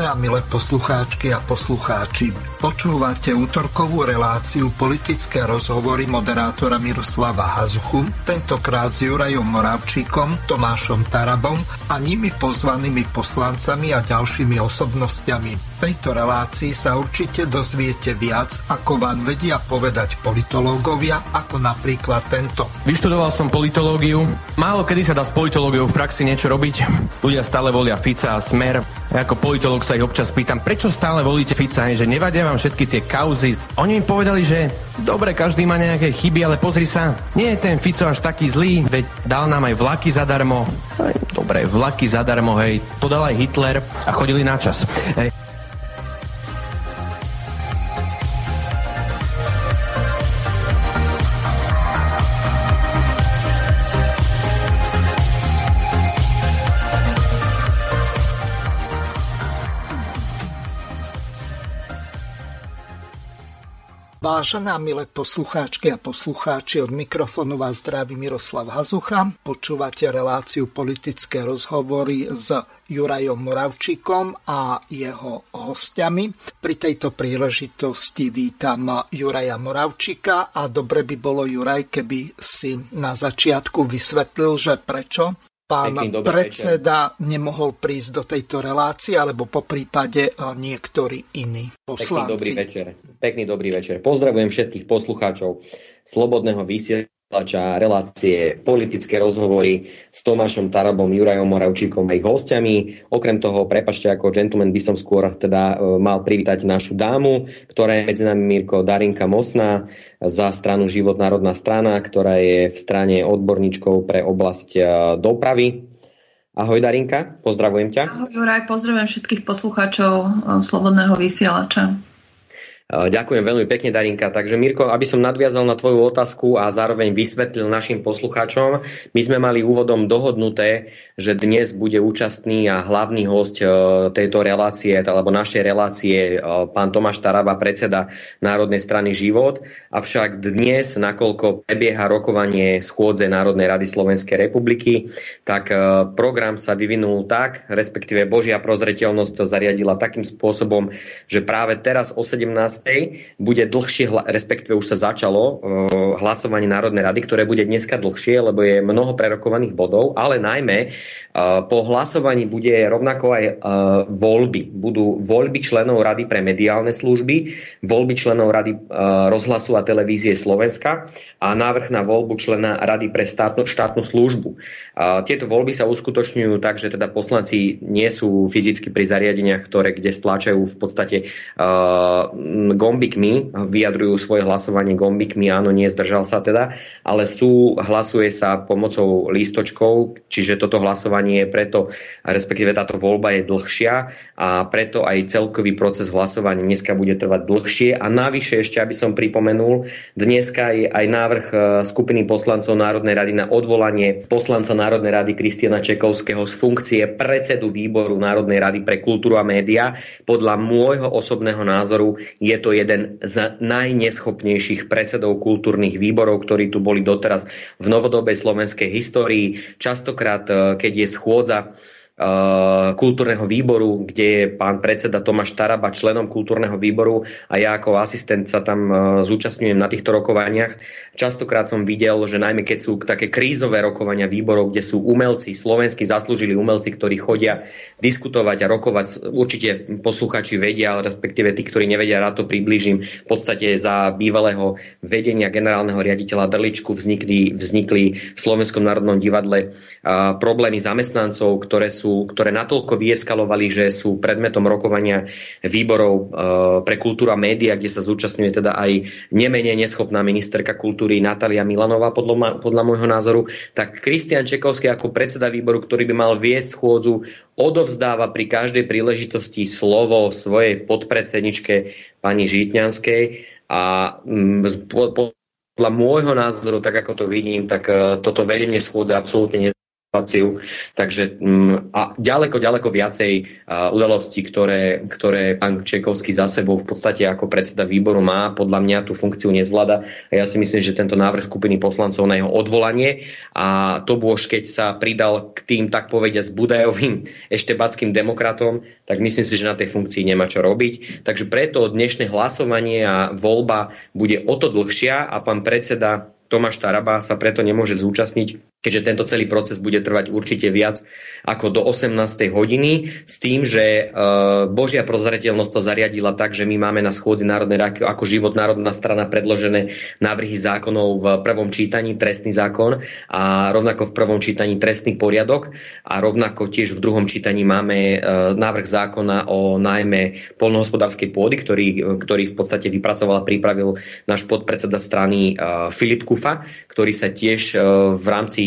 popoludne a milé poslucháčky a poslucháči. Počúvate útorkovú reláciu Politické rozhovory moderátora Miroslava Hazuchu, tentokrát s Jurajom Moravčíkom, Tomášom Tarabom a nimi pozvanými poslancami a ďalšími osobnostiami. V tejto relácii sa určite dozviete viac, ako vám vedia povedať politológovia, ako napríklad tento. Vyštudoval som politológiu. Málo kedy sa dá s politológiou v praxi niečo robiť. Ľudia stále volia Fica a Smer. Ja ako politológ sa ich občas pýtam, prečo stále volíte Fica, že nevadia vám všetky tie kauzy. Oni mi povedali, že dobre, každý má nejaké chyby, ale pozri sa, nie je ten Fico až taký zlý, veď dal nám aj vlaky zadarmo. Dobre, vlaky zadarmo, hej, to dal aj Hitler a chodili na čas. Hej. Vážená milé poslucháčky a poslucháči, od mikrofónu vás zdraví Miroslav Hazucha. Počúvate reláciu Politické rozhovory s Jurajom Moravčíkom a jeho hostiami. Pri tejto príležitosti vítam Juraja Moravčíka a dobre by bolo, Juraj, keby si na začiatku vysvetlil, že prečo pán predseda nemohol prísť do tejto relácie, alebo po prípade niektorí iní poslanci. Pekný dobrý večer. Pozdravujem všetkých poslucháčov Slobodného vysielača relácie Politické rozhovory s Tomášom Tarabom, Jurajom Moravčíkom a ich hostiami. Okrem toho, prepačte, ako gentleman by som skôr teda mal privítať našu dámu, ktorá je medzi nami Mirko Darinka Mosná za stranu Život národná strana, ktorá je v strane odborníčkou pre oblasť dopravy. Ahoj Darinka, pozdravujem ťa. Ahoj Juraj, pozdravujem všetkých poslucháčov Slobodného vysielača. Ďakujem veľmi pekne, Darinka. Takže Mirko, aby som nadviazal na tvoju otázku a zároveň vysvetlil našim poslucháčom, my sme mali úvodom dohodnuté, že dnes bude účastný a hlavný hosť tejto relácie, alebo našej relácie, pán Tomáš Taraba, predseda Národnej strany Život. Avšak dnes, nakoľko prebieha rokovanie schôdze Národnej rady Slovenskej republiky, tak program sa vyvinul tak, respektíve Božia prozreteľnosť to zariadila takým spôsobom, že práve teraz o 17. bude dlhšie, respektíve už sa začalo hlasovanie Národnej rady, ktoré bude dneska dlhšie, lebo je mnoho prerokovaných bodov, ale najmä po hlasovaní bude rovnako aj voľby. Budú voľby členov rady pre mediálne služby, voľby členov rady rozhlasu a televízie Slovenska a návrh na voľbu člena rady pre štátnu službu. Tieto voľby sa uskutočňujú tak, že teda poslanci nie sú fyzicky pri zariadeniach, kde stláčajú v podstate gombikmi, vyjadrujú svoje hlasovanie gombikmi, áno, nie, zdržal sa teda, ale hlasuje sa pomocou lístočkov, čiže toto hlasovanie je preto, respektíve táto voľba je dlhšia a preto aj celkový proces hlasovania dneska bude trvať dlhšie a navyše ešte, aby som pripomenul, dneska je aj návrh skupiny poslancov Národnej rady na odvolanie poslanca Národnej rady Kristiana Čekovského z funkcie predsedu výboru Národnej rady pre kultúru a média. Podľa môjho osobného názoru je to jeden z najneschopnejších predsedov kultúrnych výborov, ktorí tu boli doteraz v novodobej slovenskej histórii. Častokrát, keď je schôdza kultúrneho výboru, kde je pán predseda Tomáš Taraba členom kultúrneho výboru a ja ako asistent sa tam zúčastňujem na týchto rokovaniach. Častokrát som videl, že najmä keď sú také krízové rokovania výborov, kde sú umelci, slovenskí zaslúžili umelci, ktorí chodia diskutovať a rokovať, určite posluchači vedia, ale respektíve tí, ktorí nevedia, rád to priblížim. V podstate za bývalého vedenia generálneho riaditeľa Drličku vznikli v Slovenskom národnom divadle problémy zamestnancov, ktoré natoľko vyeskalovali, že sú predmetom rokovania výborov pre kultúru a média, kde sa zúčastňuje teda aj nemenej neschopná ministerka kultúry Natália Milanová podľa môjho názoru, tak Kristián Čekovský ako predseda výboru, ktorý by mal viesť schôdzu, odovzdáva pri každej príležitosti slovo svojej podpredsedničke pani Žitňanskej a podľa môjho názoru, tak ako to vidím, tak toto vedenie schôdze absolútne Takže a ďaleko viacej udalostí, ktoré pán Čekovský za sebou v podstate ako predseda výboru má, podľa mňa tú funkciu nezvláda. A ja si myslím, že tento návrh skupiny poslancov na jeho odvolanie a Tobož, keď sa pridal k tým, tak povediať, s Budajovým eštebackým demokratom, tak myslím si, že na tej funkcii nemá čo robiť. Takže preto dnešné hlasovanie a voľba bude o to dlhšia a pán predseda Tomáš Taraba sa preto nemôže zúčastniť, keďže tento celý proces bude trvať určite viac ako do 18. hodiny, s tým, že Božia prozreteľnosť to zariadila tak, že my máme na schôdzi Národnej rady ako Život národná strana predložené návrhy zákonov v prvom čítaní, trestný zákon a rovnako v prvom čítaní trestný poriadok a rovnako tiež v druhom čítaní máme návrh zákona o nájme poľnohospodárskej pôdy, ktorý v podstate vypracoval a pripravil náš podpredseda strany Filip Kufa, ktorý sa tiež v rámci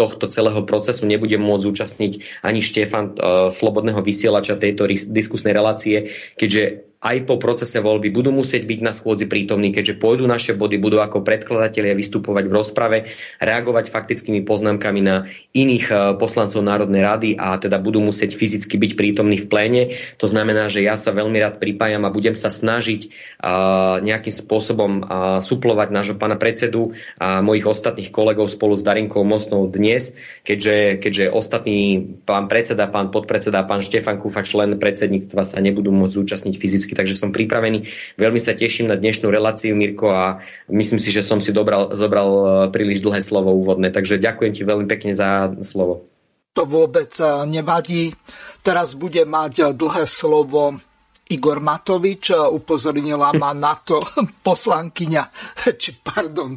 tohto celého procesu nebude môcť zúčastniť ani Štefan Slobodného vysielača tejto diskusnej relácie, keďže aj po procese voľby budú musieť byť na schôdzi prítomní, keďže pôjdu naše body, budú ako predkladatelia vystupovať v rozprave, reagovať faktickými poznámkami na iných poslancov Národnej rady a teda budú musieť fyzicky byť prítomní v pléne. To znamená, že ja sa veľmi rád pripájam a budem sa snažiť nejakým spôsobom suplovať nášho pána predsedu a mojich ostatných kolegov spolu s Darinkou Mostnou dnes, keďže ostatní pán predseda, pán podpredseda, pán Štefan Kufa, člen predsedníctva, sa nebudú môcť zúčastniť fyzicky. Takže som pripravený. Veľmi sa teším na dnešnú reláciu, Mirko, a myslím si, že som si zobral príliš dlhé slovo úvodné. Takže ďakujem ti veľmi pekne za slovo. To vôbec nevadí. Teraz bude mať dlhé slovo Igor Matovič. Upozornila ma na to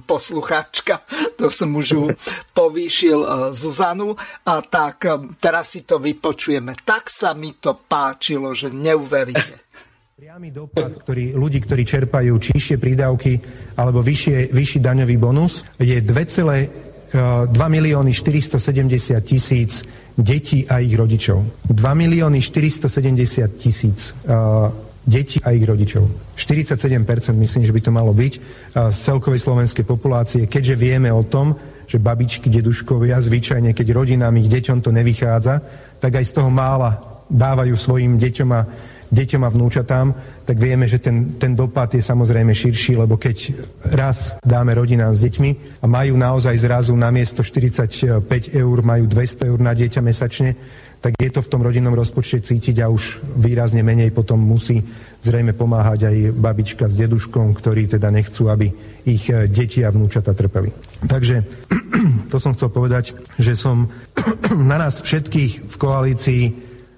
poslucháčka, to som už povýšil, Zuzanu. A tak teraz si to vypočujeme. Tak sa mi to páčilo, že neuveríte. Priamy dopad ľudí, ktorí čerpajú nižšie prídavky alebo vyšší daňový bonus, je 2 470 000 detí a ich rodičov. 2 470 000 detí a ich rodičov. 47%, myslím, že by to malo byť z celkovej slovenskej populácie, keďže vieme o tom, že babičky, deduškovia, zvyčajne, keď rodinám ich deťom to nevychádza, tak aj z toho mála dávajú svojim deťom a vnúčatám, tak vieme, že ten dopad je samozrejme širší, lebo keď raz dáme rodinám s deťmi a majú naozaj zrazu namiesto 45 eur, majú 200 eur na dieťa mesačne, tak je to v tom rodinnom rozpočte cítiť a už výrazne menej potom musí zrejme pomáhať aj babička s deduškom, ktorí teda nechcú, aby ich deti a vnúčata trpeli. Takže to som chcel povedať, že som na nás všetkých v koalícii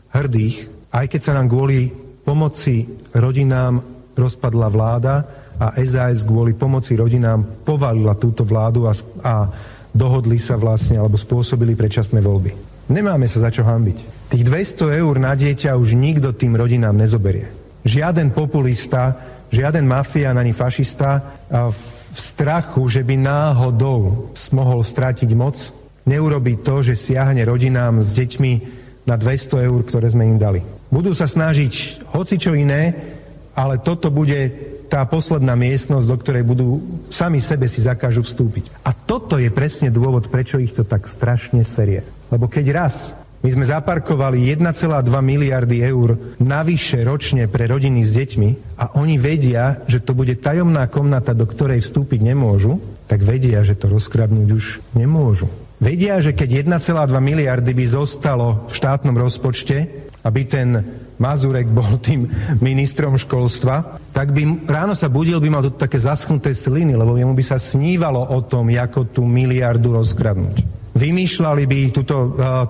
hrdých, aj keď sa nám kvôli pomoci rodinám rozpadla vláda a SAS kvôli pomoci rodinám povalila túto vládu a dohodli sa vlastne, alebo spôsobili predčasné voľby. Nemáme sa za čo hanbiť. Tých 200 eur na dieťa už nikto tým rodinám nezoberie. Žiaden populista, žiaden mafián ani fašista v strachu, že by náhodou mohol stratiť moc, neurobí to, že siahne rodinám s deťmi na 200 eur, ktoré sme im dali. Budú sa snažiť hocičo iné, ale toto bude tá posledná miestnosť, do ktorej budú sami sebe si zakážu vstúpiť. A toto je presne dôvod, prečo ich to tak strašne serie. Lebo keď raz my sme zaparkovali 1,2 miliardy eur navyše ročne pre rodiny s deťmi a oni vedia, že to bude tajomná komnata, do ktorej vstúpiť nemôžu, tak vedia, že to rozkradnúť už nemôžu. Vedia, že keď 1,2 miliardy by zostalo v štátnom rozpočte, aby ten Mazurek bol tým ministrom školstva, tak by ráno sa budil, by mal to také zaschnuté sliny, lebo jemu by sa snívalo o tom, ako tú miliardu rozkradnúť. Vymýšľali by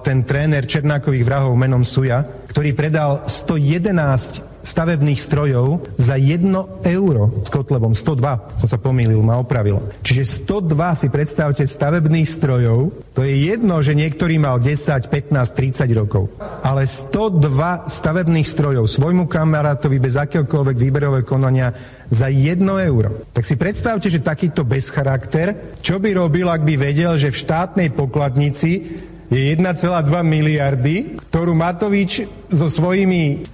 ten tréner Černákových vrahov menom Suja, ktorý predal 111 stavebných strojov za 1 euro s Kotlebom. 102, som sa pomýlil, ma opravil. Čiže 102 si predstavte stavebných strojov, to je jedno, že niektorý mal 10, 15, 30 rokov, ale 102 stavebných strojov svojmu kamarátovi bez akéhokoľvek výberového konania za 1 euro. Tak si predstavte, že takýto bezcharakter, čo by robil, ak by vedel, že v štátnej pokladnici je 1,2 miliardy, ktorú Matovič so svojimi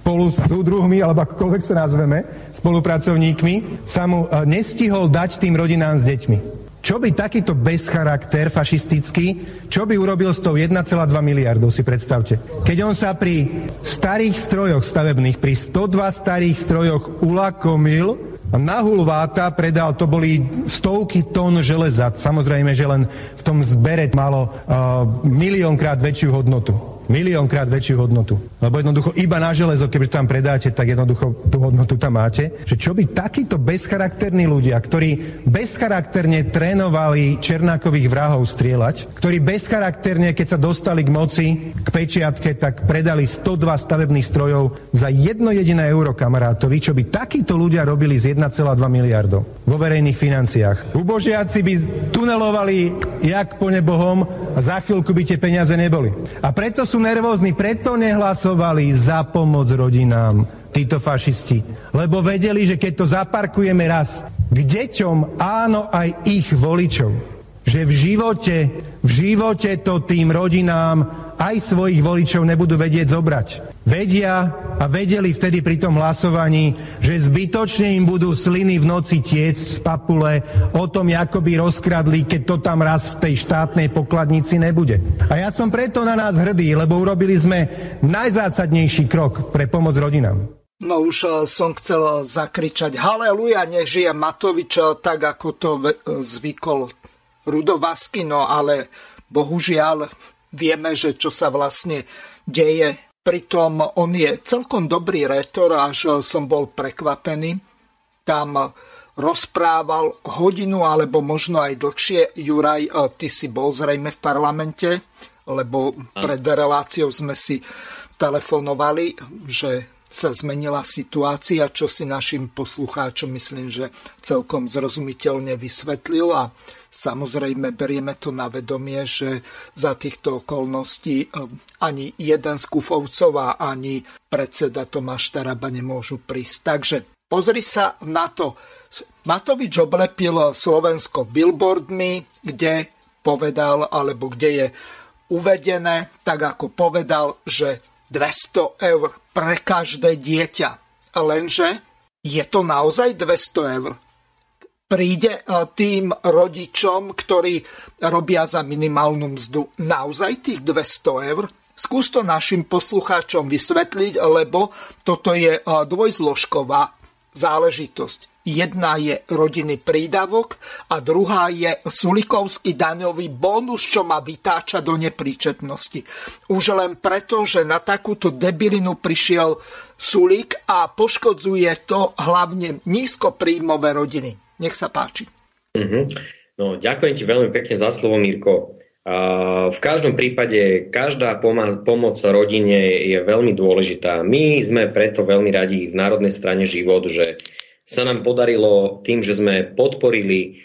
súdruhmi, alebo akokoľvek sa nazveme, spolupracovníkmi, sa mu nestihol dať tým rodinám s deťmi. Čo by takýto bezcharakter fašistický, čo by urobil s tou 1,2 miliardov, si predstavte. Keď on sa pri starých strojoch stavebných, pri 102 starých strojoch ulakomil a na hulváta predal, to boli stovky tón železa. Samozrejme, že len v tom zbere malo miliónkrát väčšiu hodnotu. Miliónkrát väčšiu hodnotu. Lebo jednoducho iba na železo, keby tam predáte, tak jednoducho tú hodnotu tam máte. Že čo by takíto bezcharakterní ľudia, ktorí bezcharakterne trénovali Černákových vrahov strieľať, ktorí bezcharakterne, keď sa dostali k moci, k pečiatke, tak predali 102 stavebných strojov za jedno jediné euro kamarátovi, čo by takíto ľudia robili z 1,2 miliardov vo verejných financiách. Ubožiaci by tunelovali jak po nebohom a za chvíľku by tie peniaze neboli. A preto sú nervózni, preto nehlasovali za pomoc rodinám títo fašisti. Lebo vedeli, že keď to zaparkujeme raz k deťom, áno, aj ich voličom, že v živote to tým rodinám aj svojich voličov nebudú vedieť zobrať. Vedia a vedeli vtedy pri tom hlasovaní, že zbytočne im budú sliny v noci tiec z papule o tom, ako by rozkradli, keď to tam raz v tej štátnej pokladnici nebude. A ja som preto na nás hrdý, lebo urobili sme najzásadnejší krok pre pomoc rodinám. No už som chcel zakričať haleluja, nech žije Matovič, tak ako to zvykol Rudo Vaskino, ale bohužiaľ vieme, že čo sa vlastne deje. Pritom on je celkom dobrý rétor, až som bol prekvapený. Tam rozprával hodinu alebo možno aj dlhšie. Juraj, ty si bol zrejme v parlamente, lebo pred reláciou sme si telefonovali, že sa zmenila situácia, čo si našim poslucháčom myslím, že celkom zrozumiteľne vysvetlil a samozrejme berieme to na vedomie, že za týchto okolností ani jeden z Kufovcov a ani predseda Tomáš Taraba nemôžu prísť. Takže pozri sa na to. Matovič oblepil Slovensko billboardmi, kde povedal, alebo kde je uvedené, tak ako povedal, že 200 eur pre každé dieťa. Lenže je to naozaj 200 eur. Príde tým rodičom, ktorí robia za minimálnu mzdu, naozaj tých 200 eur? Skús to našim poslucháčom vysvetliť, lebo toto je dvojzložková záležitosť. Jedna je rodinný prídavok a druhá je Sulikovský daňový bonus, čo ma vytáča do nepríčetnosti. Už len preto, že na takúto debilinu prišiel Sulík a poškodzuje to hlavne nízkopríjmové rodiny. Nech sa páči. No, ďakujem ti veľmi pekne za slovo, Mirko. V každom prípade každá pomoc rodine je veľmi dôležitá. My sme preto veľmi radi v Národnej strane Život, že sa nám podarilo tým, že sme podporili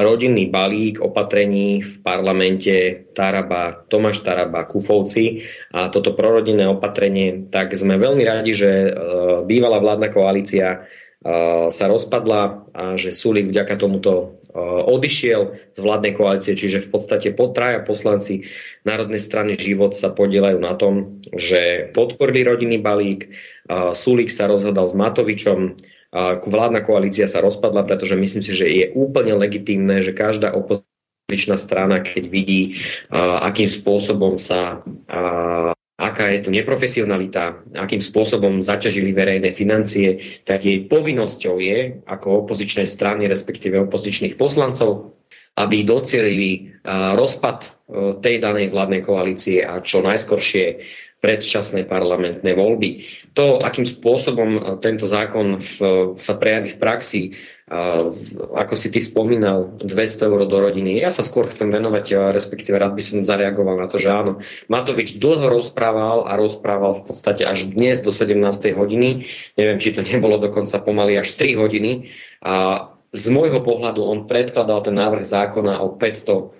rodinný balík opatrení v parlamente Taraba, Tomáš Taraba, Kufovci a toto prorodinné opatrenie, tak sme veľmi radi, že bývalá vládna koalícia sa rozpadla a že Sulík vďaka tomuto odišiel z vládnej koalície, čiže v podstate traja poslanci Národnej strany Život sa podielajú na tom, že podporili rodinný balík, Sulík sa rozhádal s Matovičom, vládna koalícia sa rozpadla, pretože myslím si, že je úplne legitímne, že každá opozičná strana, keď vidí, akým spôsobom sa aká je tu neprofesionalita, akým spôsobom zaťažili verejné financie, tak jej povinnosťou je, ako opozičnej strany, respektíve opozičných poslancov, aby docielili rozpad tej danej vládnej koalície a čo najskoršie predčasné parlamentné voľby. To, akým spôsobom tento zákon sa prejaví v praxi, ako si ty spomínal, 200 eur do rodiny. Ja sa skôr chcem venovať, respektíve rád by som zareagoval na to, že áno, Matovič dlho rozprával a rozprával v podstate až dnes do 17. hodiny. Neviem, či to nebolo dokonca pomaly až 3 hodiny. A z môjho pohľadu on predkladal ten návrh zákona o 500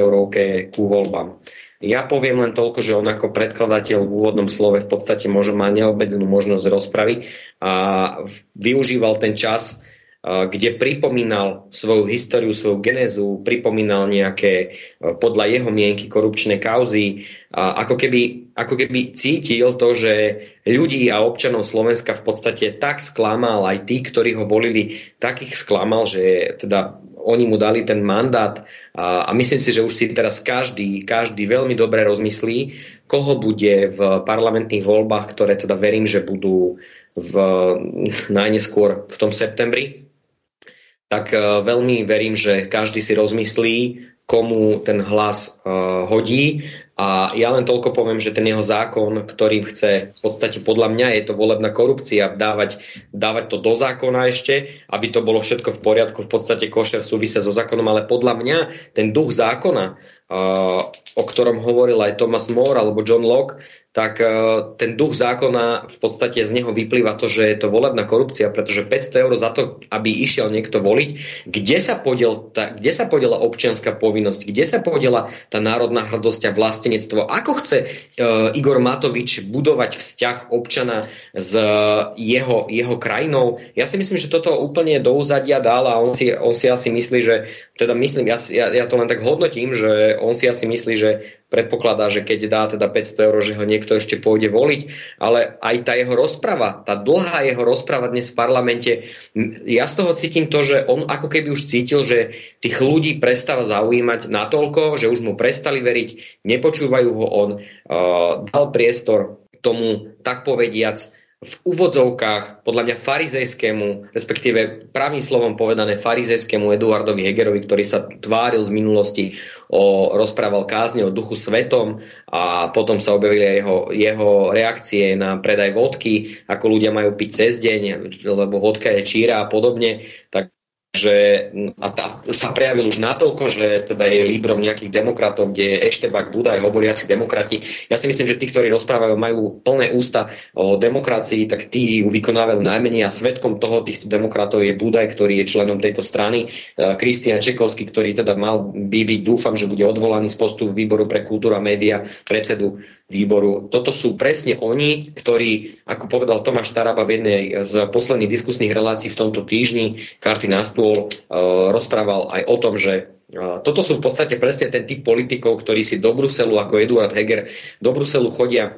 eurovke ku voľbám. Ja poviem len toľko, že on ako predkladateľ v úvodnom slove v podstate má neobmedzenú možnosť rozpravy a využíval ten čas kde pripomínal svoju históriu, svoju genézu, pripomínal nejaké podľa jeho mienky korupčné kauzy, ako keby cítil to, že ľudí a občanov Slovenska v podstate tak sklamal, aj tí, ktorí ho volili, tak ich sklamal, že teda oni mu dali ten mandát a myslím si, že už si teraz každý veľmi dobre rozmyslí, koho bude v parlamentných voľbách, ktoré teda verím, že budú najneskôr v tom septembri, tak veľmi verím, že každý si rozmyslí, komu ten hlas hodí. A ja len toľko poviem, že ten jeho zákon, ktorým chce, v podstate podľa mňa je to volebná korupcia, dávať to do zákona ešte, aby to bolo všetko v poriadku, v podstate košer súvisia so zákonom, ale podľa mňa ten duch zákona, o ktorom hovoril aj Thomas More alebo John Locke, tak ten duch zákona v podstate z neho vyplýva to, že je to volebná korupcia, pretože 500 eur za to, aby išiel niekto voliť, kde sa podiela občianska povinnosť, kde sa podiela tá národná hrdosť a vlastenectvo, ako chce Igor Matovič budovať vzťah občana s jeho krajinou. Ja si myslím, že toto úplne do úzadia dal a on si asi myslí, že teda myslím, ja to len tak hodnotím, že on si asi myslí, že predpokladá, že keď dá teda 500 eur, že ho niekto ešte pôjde voliť, ale aj tá jeho rozprava, tá dlhá jeho rozprava dnes v parlamente, ja z toho cítim to, že on ako keby už cítil, že tých ľudí prestáva zaujímať natoľko, že už mu prestali veriť, nepočúvajú ho, on dal priestor tomu, tak povediac, v úvodzovkách, podľa mňa farizejskému, respektíve pravým slovom povedané farizejskému Eduardovi Hegerovi, ktorý sa tváril v minulosti, rozprával kázne o duchu svetom a potom sa objavili aj jeho reakcie na predaj vodky, ako ľudia majú piť cez deň, lebo vodka je číra a podobne, takže sa prejavil už natoľko, že teda je líbrom nejakých demokratov, kde je Eštebak, Budaj, hovoria si demokrati. Ja si myslím, že tí, ktorí rozprávajú, majú plné ústa o demokracii, tak tí ju vykonávajú najmenej a svedkom toho týchto demokratov je Budaj, ktorý je členom tejto strany, Kristián Čekovský, ktorý teda mal byť, dúfam, že bude odvolaný z postu výboru pre kultúru a média, predsedu výboru. Toto sú presne oni, ktorí, ako povedal Tomáš Taraba v jednej z posledných diskusných relácií v tomto týždni, Karty na stôl, rozprával aj o tom, že toto sú v podstate presne ten typ politikov, ktorí si do Bruselu, ako Eduard Heger, do Bruselu chodia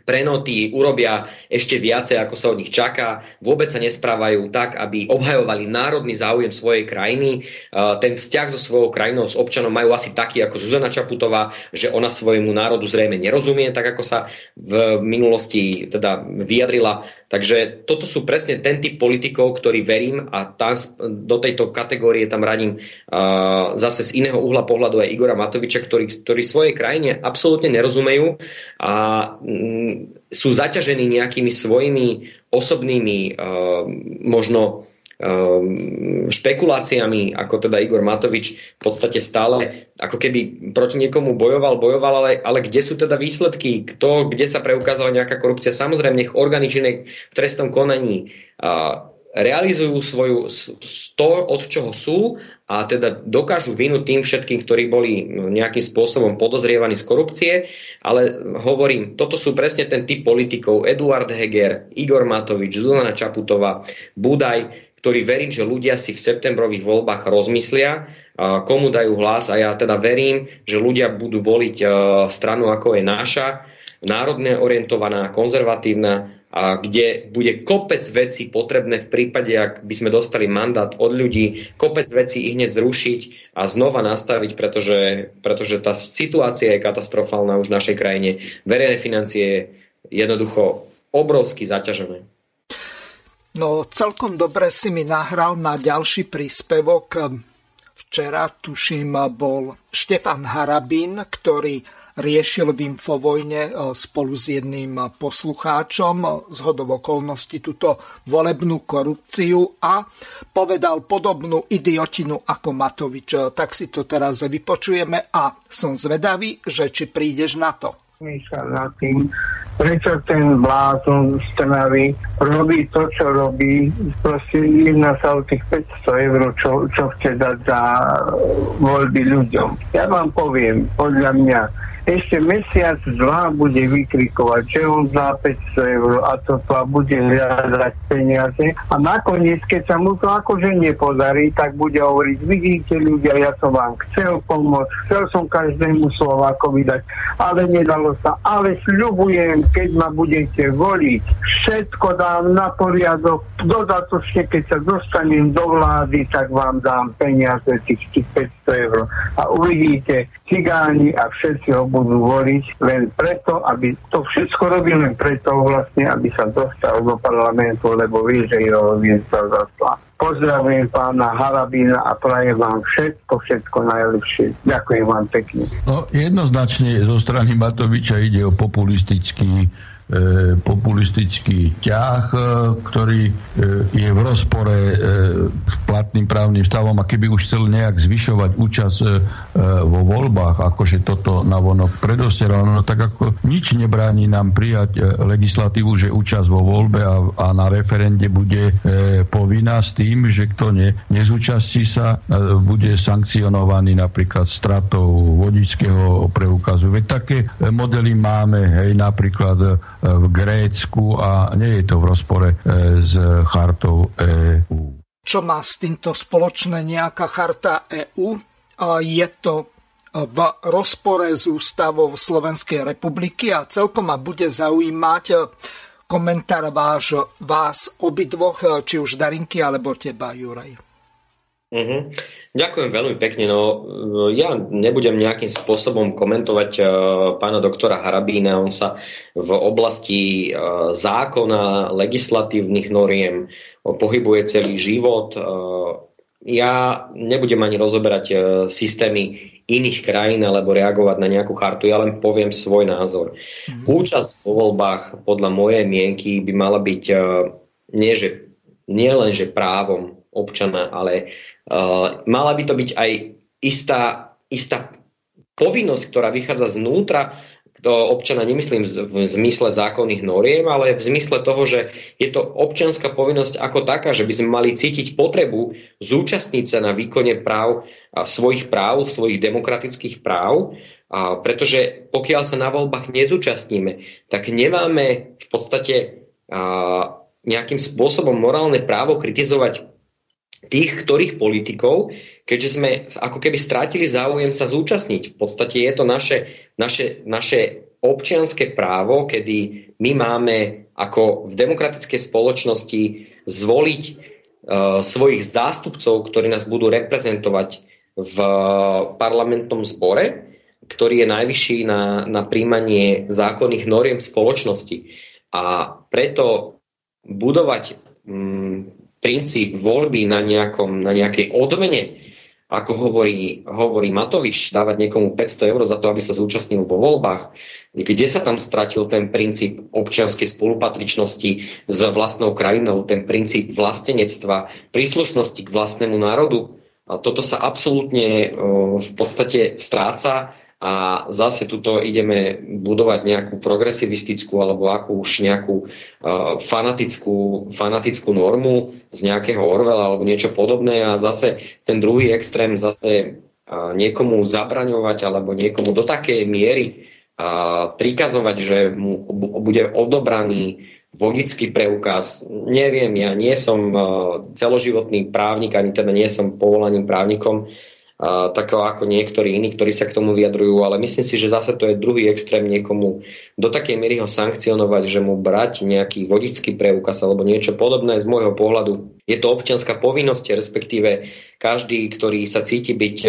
prenoty, urobia ešte viacej, ako sa od nich čaká, vôbec sa nesprávajú tak, aby obhajovali národný záujem svojej krajiny. Ten vzťah so svojou krajinou, s občanom majú asi taký ako Zuzana Čaputová, že ona svojemu národu zrejme nerozumie, tak ako sa v minulosti teda vyjadrila. Takže toto sú presne ten typ politikov, ktorý verím a do tejto kategórie tam radím zase z iného uhla pohľadu aj Igora Matoviča, ktorí svojej krajine absolútne nerozumejú a sú zaťažení nejakými svojimi osobnými možno špekuláciami, ako teda Igor Matovič v podstate stále ako keby proti niekomu bojoval, ale kde sú teda výsledky, kde sa preukázala nejaká korupcia. Samozrejme, nech orgány činné v trestnom konaní realizujú od čoho sú a teda dokážu vinu tým všetkým, ktorí boli nejakým spôsobom podozrievaní z korupcie, ale hovorím, toto sú presne ten typ politikov Eduard Heger, Igor Matovič, Zuzana Čaputová, Budaj, ktorý verím, že ľudia si v septembrových voľbách rozmyslia, komu dajú hlas a ja teda verím, že ľudia budú voliť stranu, ako je naša, národne orientovaná, konzervatívna, a kde bude kopec vecí potrebné v prípade, ak by sme dostali mandát od ľudí, kopec vecí ich hneď zrušiť a znova nastaviť, pretože tá situácia je katastrofálna už v našej krajine. Verejné financie je jednoducho obrovsky zaťažené. No, celkom dobre si mi nahral na ďalší príspevok. Včera, tuším, bol Štefan Harabín, ktorý riešil v Infovojne spolu s jedným poslucháčom zhodou okolností túto volebnú korupciu a povedal podobnú idiotinu ako Matovič. Tak si to teraz vypočujeme a som zvedavý, že či prídeš na to. Myšľa nad tým, prečo ten blázon z Trnavy robí to, čo robí, proste jedná sa o tých 500 eur, čo chce dať za voľby ľuďom. Ja vám poviem, podľa mňa ešte mesiac, dva bude vykrikovať, že on dá 500 eur a to sa bude hľadať peniaze a nakoniec, keď sa mu to akože nepodarí, tak bude hovoriť, vidíte ľudia, ja som vám chcel pomôcť, chcel som každému Slovákovi dať, ale nedalo sa, ale sľubujem, keď ma budete voliť, všetko dám na poriadok, dodatočne, keď sa dostanem do vlády, tak vám dám peniaze tých 500 eur a uvidíte, cigáni a všetci ho budú voliť len preto, aby to všetko robil len preto vlastne, aby sa dostal do parlamentu, lebo vie, že jeho hviezda zasla. Pozdravujem pána Harabína a prajem vám všetko najlepšie. Ďakujem vám pekne. No, jednoznačne zo strany Matoviča ide o populistický ťah, ktorý je v rozpore s platným právnym stavom a keby už chcel nejak zvyšovať účasť vo voľbách, akože toto navonok predostieralo, no tak ako nič nebráni nám prijať legislatívu, že účasť vo voľbe a na referende bude povinná s tým, že kto nezúčastí sa, bude sankcionovaný napríklad stratou vodičského preukazu. Veď také modely máme, hej, napríklad v Grécku a nie je to v rozpore s chartou EÚ. Čo má s týmto spoločné nejaká charta EÚ? Je to v rozpore s ústavou Slovenskej republiky a celkom ma bude zaujímať komentár vás obidvoch, či už Darinky alebo teba, Juraj. Mm-hmm. Ďakujem veľmi pekne. No, ja nebudem nejakým spôsobom komentovať pána doktora Harabína. On sa v oblasti zákona, legislatívnych noriem pohybuje celý život. Ja nebudem ani rozoberať systémy iných krajín alebo reagovať na nejakú chartu. Ja len poviem svoj názor. Mm-hmm. Účasť vo voľbách podľa mojej mienky by mala byť nie len právom občana, ale mala by to byť aj istá povinnosť, ktorá vychádza znútra občana, nemyslím v zmysle zákonných noriem, ale v zmysle toho, že je to občianska povinnosť ako taká, že by sme mali cítiť potrebu zúčastniť sa na výkone práv, svojich demokratických práv, pretože pokiaľ sa na voľbách nezúčastníme, tak nemáme v podstate nejakým spôsobom morálne právo kritizovať tých, ktorých politikov, keďže sme ako keby strátili záujem sa zúčastniť. V podstate je to naše občianske právo, kedy my máme ako v demokratickej spoločnosti zvoliť svojich zástupcov, ktorí nás budú reprezentovať v parlamentnom zbore, ktorý je najvyšší na príjmanie zákonných noriem spoločnosti. A preto budovať princíp voľby na nejakej odmene, ako hovorí Matovič, dávať niekomu 500 eur za to, aby sa zúčastnil vo voľbách, kde sa tam stratil ten princíp občianskej spolupatričnosti s vlastnou krajinou, ten princíp vlastenectva, príslušnosti k vlastnému národu. A toto sa absolútne v podstate stráca a zase tuto ideme budovať nejakú progresivistickú alebo akú už nejakú fanatickú normu z nejakého Orwella alebo niečo podobné a zase ten druhý extrém zase niekomu zabraňovať alebo niekomu do takej miery prikazovať, že mu bude odobraný vodický preukaz. Neviem, ja nie som celoživotný právnik, ani teda nie som povolaním právnikom, tak ako niektorí iní, ktorí sa k tomu vyjadrujú, ale myslím si, že zase to je druhý extrém, niekomu do takej miery ho sankcionovať, že mu brať nejaký vodický preukaz alebo niečo podobné. Z môjho pohľadu je to občianska povinnosť, respektíve každý, ktorý sa cíti byť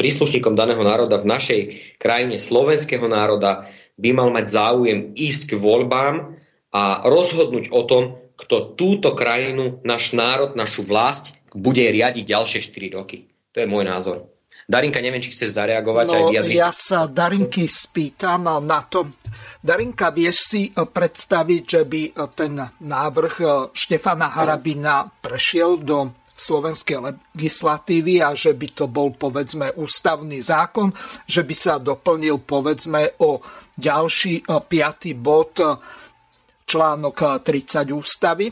príslušníkom daného národa v našej krajine, slovenského národa, by mal mať záujem ísť k voľbám a rozhodnúť o tom, kto túto krajinu, náš národ, našu vlast bude riadiť ďalšie 4 roky. To je môj názor. Darinka, neviem, či chceš zareagovať aj vyjadriť. Ja sa Darinky spýtam na to. Darinka, vieš si predstaviť, že by ten návrh Štefana Harabina prešiel do slovenskej legislatívy a že by to bol, povedzme, ústavný zákon, že by sa doplnil, povedzme, o ďalší 5. bod článok 30 ústavy.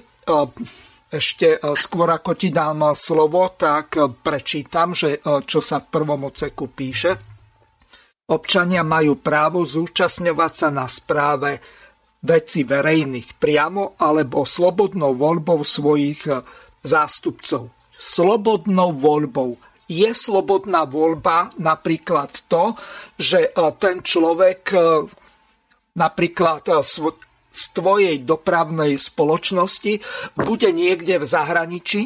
Ešte skôr ako ti dám slovo, tak prečítam, že čo sa v prvom odseku píše. Občania majú právo zúčastňovať sa na správe veci verejných priamo alebo slobodnou voľbou svojich zástupcov. Slobodnou voľbou. Je slobodná voľba napríklad to, že ten človek napríklad z tvojej dopravnej spoločnosti bude niekde v zahraničí,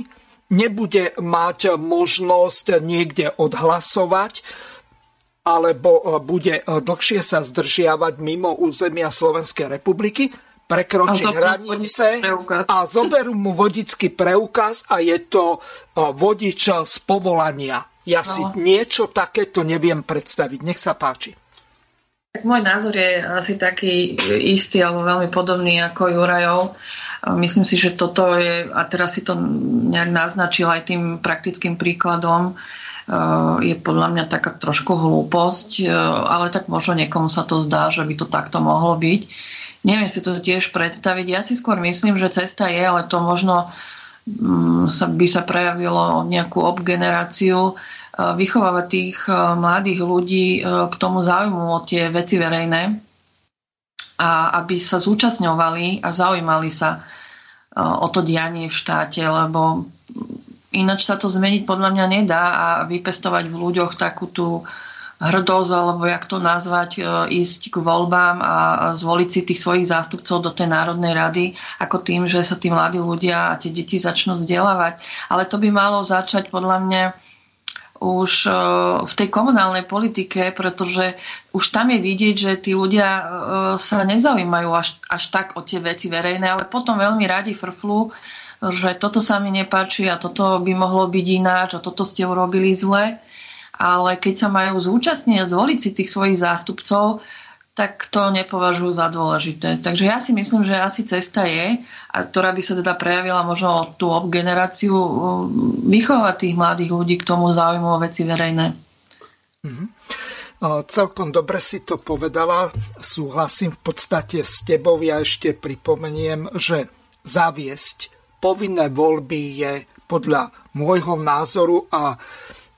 nebude mať možnosť niekde odhlasovať, alebo bude dlhšie sa zdržiavať mimo územia Slovenskej republiky, prekročí hranice a zoberú mu vodičský preukaz a je to vodič z povolania. Ja si niečo takéto neviem predstaviť. Nech sa páči. Tak môj názor je asi taký istý alebo veľmi podobný ako Jurajov. Myslím si, že toto je, a teraz si to nejak naznačil aj tým praktickým príkladom, je podľa mňa taká trošku hlúposť, ale tak možno niekomu sa to zdá, že by to takto mohlo byť. Neviem si to tiež predstaviť. Ja si skôr myslím, že cesta je, ale to možno by sa prejavilo nejakú obgeneráciu, vychovávať tých mladých ľudí k tomu záujmu o tie veci verejné a aby sa zúčastňovali a zaujímali sa o to dianie v štáte, lebo ináč sa to zmeniť podľa mňa nedá a vypestovať v ľuďoch takú tú hrdosť, alebo jak to nazvať, ísť k voľbám a zvoliť si tých svojich zástupcov do tej Národnej rady, ako tým, že sa tí mladí ľudia a tie deti začnú vzdelávať. Ale to by malo začať podľa mňa už v tej komunálnej politike, pretože už tam je vidieť, že tí ľudia sa nezaujímajú až tak o tie veci verejné, ale potom veľmi radi frflú, že toto sa mi nepáči a toto by mohlo byť ináč a toto ste urobili zle. Ale keď sa majú zúčastniť a zvoliť si tých svojich zástupcov, tak to nepovažujú za dôležité. Takže ja si myslím, že asi cesta je, a ktorá by sa teda prejavila možno tú obgeneráciu, vychovať tých mladých ľudí k tomu záujmu o veci verejné. Celkom dobre si to povedala. Súhlasím v podstate s tebou. Ja ešte pripomeniem, že zaviesť povinné voľby je podľa môjho názoru a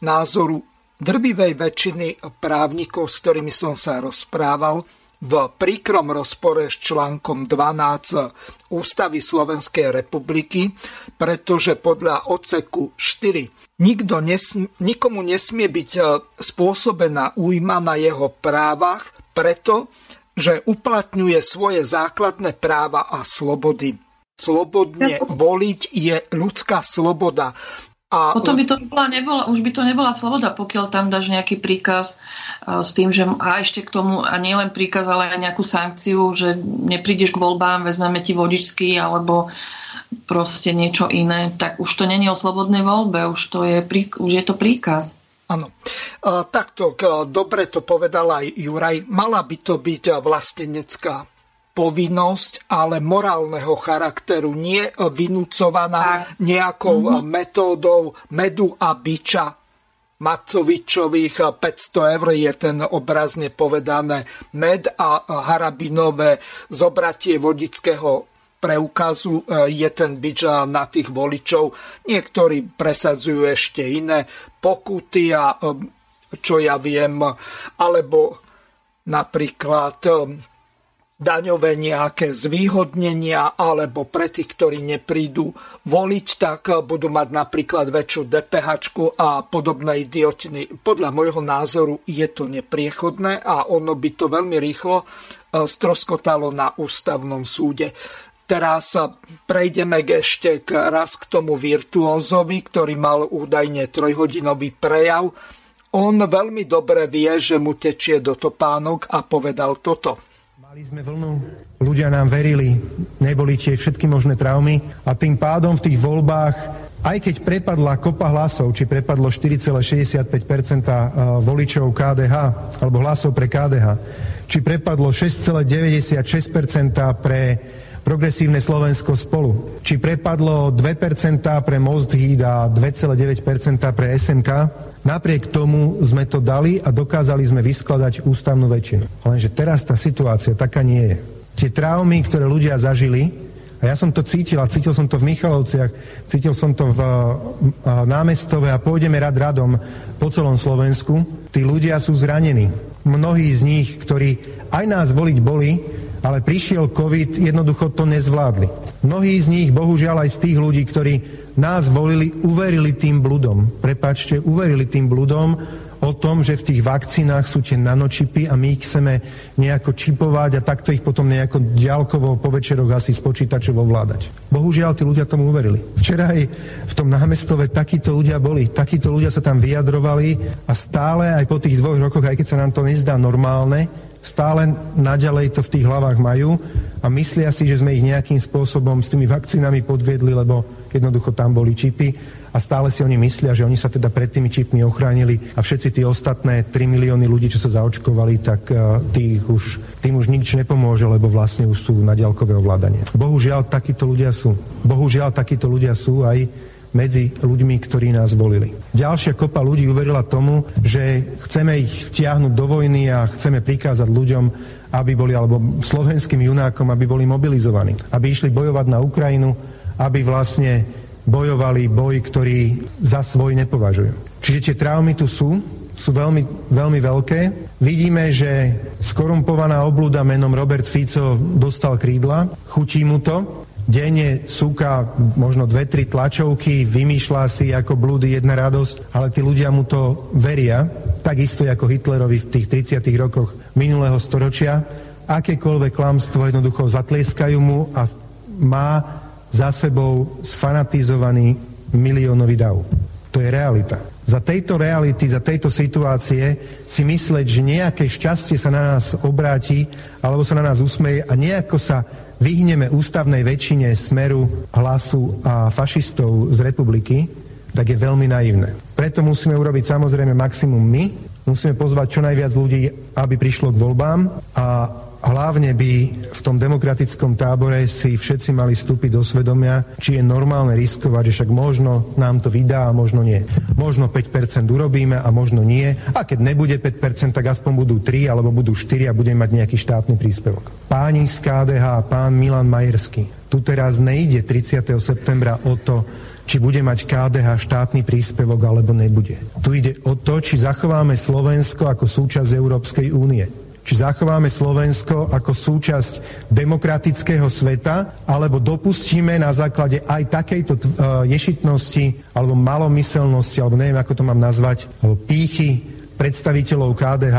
názoru drvivej väčšiny právnikov, s ktorými som sa rozprával, v príkrom rozpore s článkom 12 Ústavy Slovenskej republiky, pretože podľa odseku 4 nikomu nesmie byť spôsobená újma na jeho právach, pretože uplatňuje svoje základné práva a slobody. Slobodne voliť je ľudská sloboda. A potom by to už by to nebola sloboda, pokiaľ tam dáš nejaký príkaz s tým, že a ešte k tomu, a nie len príkaz, ale aj nejakú sankciu, že neprídeš k voľbám, vezmeme ti vodičský alebo proste niečo iné, tak už to nie je o slobodnej voľbe, už je to príkaz. Áno. Takto dobre to povedal aj Juraj. Mala by to byť vlastenecká povinnosť, ale morálneho charakteru, nie vynúcovaná nejakou metódou medu a biča. Matovičových 500 € je ten obrazne povedané med a Harabinové zobratie vodického preukazu je ten bič na tých voličov. Niektorí presadzujú ešte iné pokuty a čo ja viem, alebo napríklad daňové nejaké zvýhodnenia, alebo pre tých, ktorí neprídu voliť, tak budú mať napríklad väčšiu DPH-čku a podobné idiotiny. Podľa môjho názoru je to nepriechodné a ono by to veľmi rýchlo stroskotalo na ústavnom súde. Teraz prejdeme ešte raz k tomu virtuózovi, ktorý mal údajne 3-hodinový prejav. On veľmi dobre vie, že mu tečie do topánok a povedal toto. Mali sme vlnu, ľudia nám verili, neboli tie všetky možné traumy a tým pádom v tých voľbách, aj keď prepadla kopa hlasov, či prepadlo 4,65% voličov KDH, alebo hlasov pre KDH, či prepadlo 6,96% pre Progresívne Slovensko Spolu, či prepadlo 2% pre Most Híd a 2,9% pre SMK, napriek tomu sme to dali a dokázali sme vyskladať ústavnú väčšinu. Lenže teraz tá situácia taká nie je. Tie traumy, ktoré ľudia zažili, a A ja som to cítil a cítil som to v Michalovciach, cítil som to v Námestove a pôjdeme rad radom po celom Slovensku. Tí ľudia sú zranení. Mnohí z nich, ktorí aj nás voliť boli, ale prišiel COVID, jednoducho to nezvládli. Mnohí z nich, bohužiaľ aj z tých ľudí, ktorí nás volili, uverili tým bludom. Prepáčte, uverili tým bludom o tom, že v tých vakcínách sú tie nanočipy a my ich chceme nejako čipovať a takto ich potom nejako diaľkovo po večeroch asi z počítačov ovládať. Bohužiaľ, tí ľudia tomu uverili. Včera aj v tom Námestove takíto ľudia boli, takíto ľudia sa tam vyjadrovali a stále aj po tých 2 rokoch, aj keď sa nám to nezdá normálne, stále naďalej to v tých hlavách majú a myslia si, že sme ich nejakým spôsobom s tými vakcínami podviedli, lebo jednoducho tam boli čipy a stále si oni myslia, že oni sa teda pred tými čipmi ochránili a všetci tí ostatné 3 milióny ľudí, čo sa zaočkovali, tak tým už nič nepomôže, lebo vlastne už sú na diaľkové ovládanie. Bohužiaľ, takíto ľudia sú. Bohužiaľ, takíto ľudia sú aj medzi ľuďmi, ktorí nás volili. Ďalšia kopa ľudí uverila tomu, že chceme ich vtiahnuť do vojny a chceme prikázať ľuďom, aby boli, alebo slovenským junákom, aby boli mobilizovaní, aby išli bojovať na Ukrajinu, aby vlastne bojovali boj, ktorý za svoj nepovažujú. Čiže tie traumy tu sú veľmi, veľmi veľké. Vidíme, že skorumpovaná oblúda menom Robert Fico dostal krídla, chutí mu to. Denne súka možno 2-3 tlačovky, vymýšľa si ako blúdy jedna radosť, ale tí ľudia mu to veria, takisto ako Hitlerovi v tých 30. rokoch minulého storočia. Akékoľvek klamstvo jednoducho zatlieskajú mu a má za sebou sfanatizovaný miliónový dav. To je realita. Za tejto reality, za tejto situácie si mysleť, že nejaké šťastie sa na nás obráti alebo sa na nás usmeje a nejako sa vyhneme ústavnej väčšine Smeru, Hlasu a fašistov z republiky, tak je veľmi naivné. Preto musíme urobiť samozrejme maximum my, musíme pozvať čo najviac ľudí, aby prišlo k voľbám a hlavne by v tom demokratickom tábore si všetci mali vstúpiť do svedomia, či je normálne riskovať, že však možno nám to vydá a možno nie. Možno 5% urobíme a možno nie. A keď nebude 5%, tak aspoň budú 3 alebo budú 4 a budeme mať nejaký štátny príspevok. Páni z KDH, pán Milan Majerský, tu teraz nejde 30. septembra o to, či bude mať KDH štátny príspevok alebo nebude. Tu ide o to, či zachováme Slovensko ako súčasť Európskej únie. Či zachováme Slovensko ako súčasť demokratického sveta, alebo dopustíme na základe aj takejto ješitnosti, alebo malomyselnosti, alebo neviem, ako to mám nazvať, alebo pýchy predstaviteľov KDH,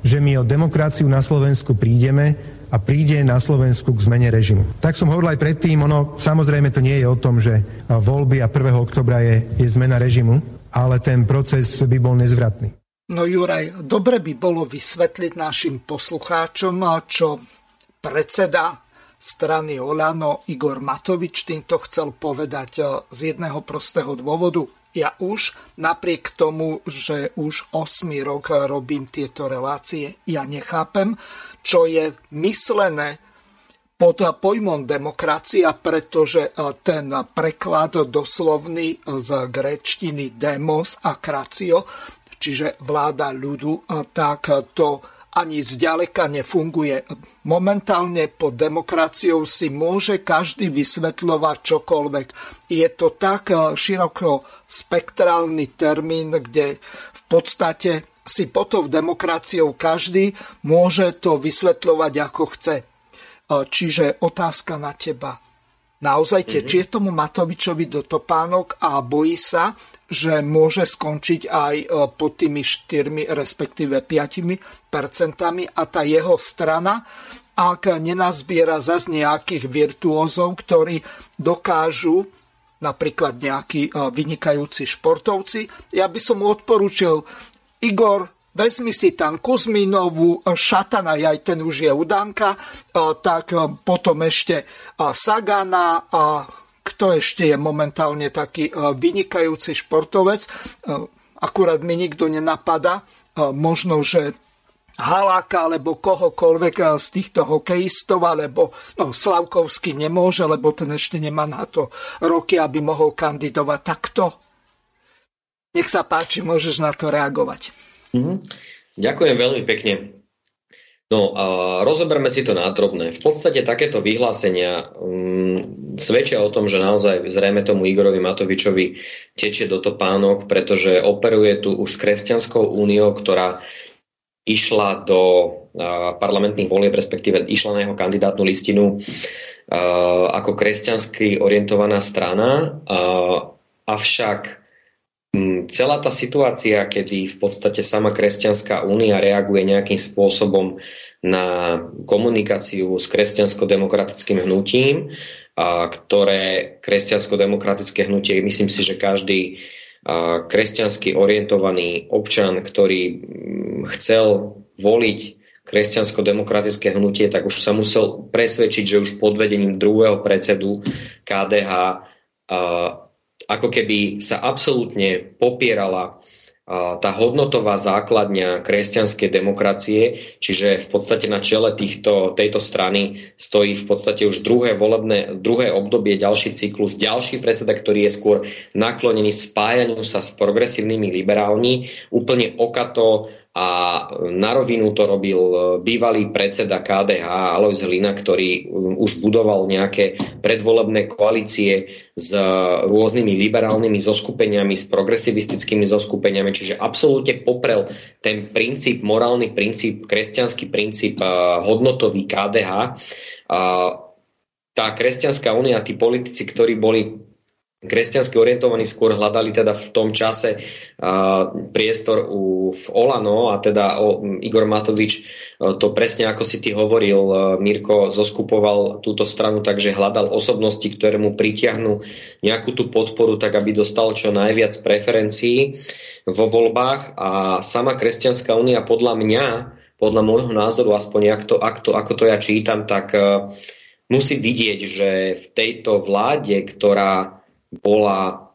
že my o demokraciu na Slovensku prídeme a príde na Slovensku k zmene režimu. Tak som hovoril aj predtým, ono samozrejme to nie je o tom, že voľby a 1. oktobra je zmena režimu, ale ten proces by bol nezvratný. No Juraj, dobre by bolo vysvetliť našim poslucháčom, čo predseda strany Oľano Igor Matovič týmto chcel povedať z jedného prostého dôvodu. Ja už, napriek tomu, že už 8. rok robím tieto relácie, ja nechápem, čo je myslené pod pojmom demokracia, pretože ten preklad doslovný z gréčtiny demos a kratio, čiže vláda ľudu, tak to ani zďaleka nefunguje. Momentálne pod demokraciou si môže každý vysvetľovať čokoľvek. Je to tak široko spektrálny termín, kde v podstate si potom demokraciou každý môže to vysvetľovať ako chce. Čiže otázka na teba. Naozaj tečie tomu Matovičovi do topánok a bojí sa, že môže skončiť aj pod tými 4, respektíve 5% a tá jeho strana, ak nenazbiera zas nejakých virtuózov, ktorí dokážu, napríklad nejakí vynikajúci športovci, ja by som mu odporúčil, Igor, vezmi si tam Kuzminovú, Šatana, aj ten už je udánka, tak potom ešte Sagana a kto ešte je momentálne taký vynikajúci športovec, akurát mi nikto nenapadá, možno, že Haláka alebo kohokoľvek z týchto hokejistov, alebo no, Slavkovský nemôže, lebo ten ešte nemá na to roky, aby mohol kandidovať takto. Nech sa páči, môžeš na to reagovať. Ďakujem veľmi pekne. No a rozoberme si to na drobné. V podstate takéto vyhlásenia svedčia o tom, že naozaj zrejme tomu Igorovi Matovičovi tečie do topánok, pretože operuje tu už s Kresťanskou úniou, ktorá išla do parlamentných volieb, respektíve išla na jeho kandidátnu listinu ako kresťansky orientovaná strana. Avšak celá tá situácia, kedy v podstate sama Kresťanská únia reaguje nejakým spôsobom na komunikáciu s kresťansko-demokratickým hnutím, ktoré kresťansko-demokratické hnutie, myslím si, že každý kresťansky orientovaný občan, ktorý chcel voliť kresťansko-demokratické hnutie, tak už sa musel presvedčiť, že už pod vedením druhého predsedu KDH ako keby sa absolútne popierala tá hodnotová základňa kresťanskej demokracie, čiže v podstate na čele tejto strany stojí v podstate už druhé obdobie, ďalší cyklus, ďalší predseda, ktorý je skôr naklonený spájaniu sa s progresívnymi liberálmi. Úplne okato a na rovinu to robil bývalý predseda KDH Alojz Hlina, ktorý už budoval nejaké predvolebné koalície s rôznymi liberálnymi zoskupeniami, s progresivistickými zoskupeniami, čiže absolútne poprel ten princíp, morálny princíp, kresťanský princíp, hodnotový KDH. Tá Kresťanská únia, tí politici, ktorí boli kresťansky orientovaní, skôr hľadali teda v tom čase priestor v Olano, a teda Igor Matovič to presne, ako si ty hovoril, Mirko, zoskupoval túto stranu, takže hľadal osobnosti, ktoré mu pritiahnu nejakú tú podporu, tak aby dostal čo najviac preferencií vo voľbách. A sama Kresťanská únia podľa môjho názoru, aspoň ako to ja čítam, tak musí vidieť, že v tejto vláde, ktorá bola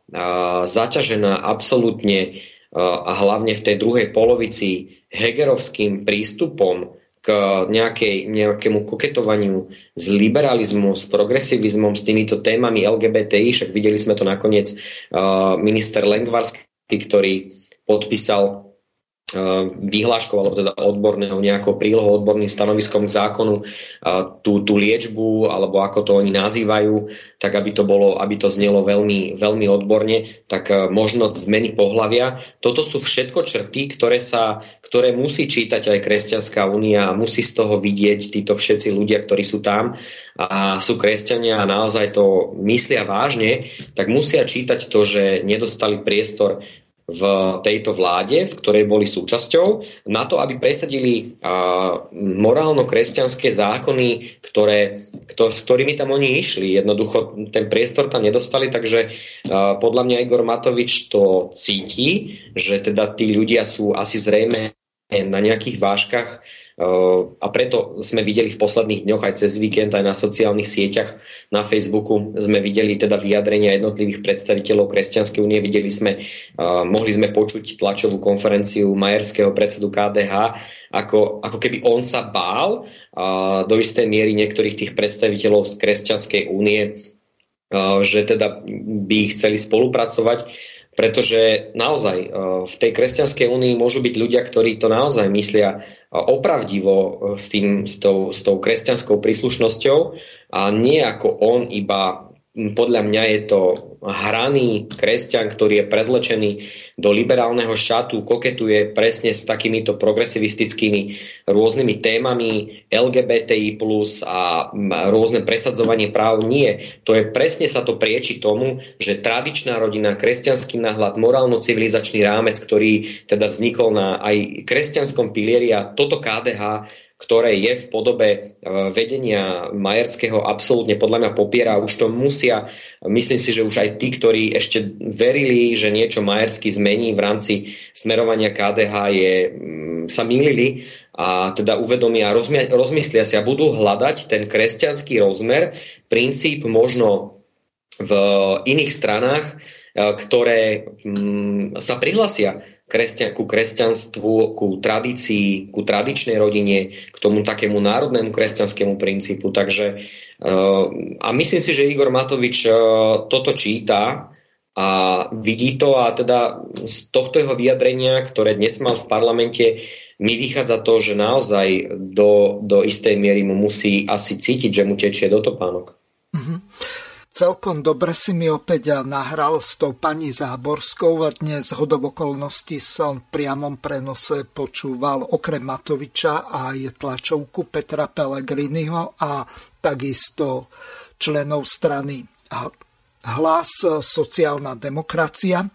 zaťažená absolútne a hlavne v tej druhej polovici hegerovským prístupom k nejakému koketovaniu s liberalizmom, s progresivizmom, s týmito témami LGBTI, však videli sme to nakoniec minister Lengvarský, ktorý podpísal vyhláškou, alebo teda odborného nejakou prílohou, odborným stanoviskom k zákonu tú liečbu, alebo ako to oni nazývajú, tak aby to znelo veľmi, veľmi odborne, tak možnosť zmeny pohlavia. Toto sú všetko črty, ktoré musí čítať aj Kresťanská únia a musí z toho vidieť títo všetci ľudia, ktorí sú tam a sú kresťania a naozaj to myslia vážne, tak musia čítať to, že nedostali priestor v tejto vláde, v ktorej boli súčasťou, na to, aby presadili morálno-kresťanské zákony, s ktorými tam oni išli. Jednoducho ten priestor tam nedostali, takže podľa mňa Igor Matovič to cíti, že teda tí ľudia sú asi zrejme na nejakých vážkach, a preto sme videli v posledných dňoch aj cez víkend, aj na sociálnych sieťach, na Facebooku sme videli teda vyjadrenia jednotlivých predstaviteľov Kresťanskej únie, mohli sme počuť tlačovú konferenciu majerského predsedu KDH, ako keby on sa bál do istej miery niektorých tých predstaviteľov z Kresťanskej únie, že teda by chceli spolupracovať. Pretože naozaj v tej Kresťanskej únii môžu byť ľudia, ktorí to naozaj myslia opravdivo s tou kresťanskou príslušnosťou a nie ako on, iba podľa mňa je to hraný kresťan, ktorý je prezlečený do liberálneho šatu, koketuje presne s takýmito progresivistickými rôznymi témami LGBTI+, a rôzne presadzovanie práv. Nie. To je presne, sa to prieči tomu, že tradičná rodina, kresťanský náhľad, morálno-civilizačný rámec, ktorý teda vznikol na aj kresťanskom pilieri, a toto KDH, ktoré je v podobe vedenia Majerského, absolútne podľa mňa popiera. Už to musia, myslím si, že už aj tí, ktorí ešte verili, že niečo Majerský zmení v rámci smerovania KDH, sa mýlili a teda uvedomia, rozmyslia si a budú hľadať ten kresťanský rozmer, princíp možno v iných stranách, ktoré sa prihlasia ku kresťanstvu, ku tradícii, ku tradičnej rodine, k tomu takému národnému kresťanskému princípu. Takže a myslím si, že Igor Matovič toto číta a vidí to, a teda z tohto jeho vyjadrenia, ktoré dnes mal v parlamente, mi vychádza to, že naozaj do istej miery mu musí asi cítiť, že mu tečie do topánok. Mm-hmm. Celkom dobre si mi opäť nahral s tou pani Záborskou. Dnes hodou okolností som v priamom prenose počúval okrem Matoviča aj tlačovku Petra Pellegriniho a takisto členov strany Hlas, sociálna demokracia.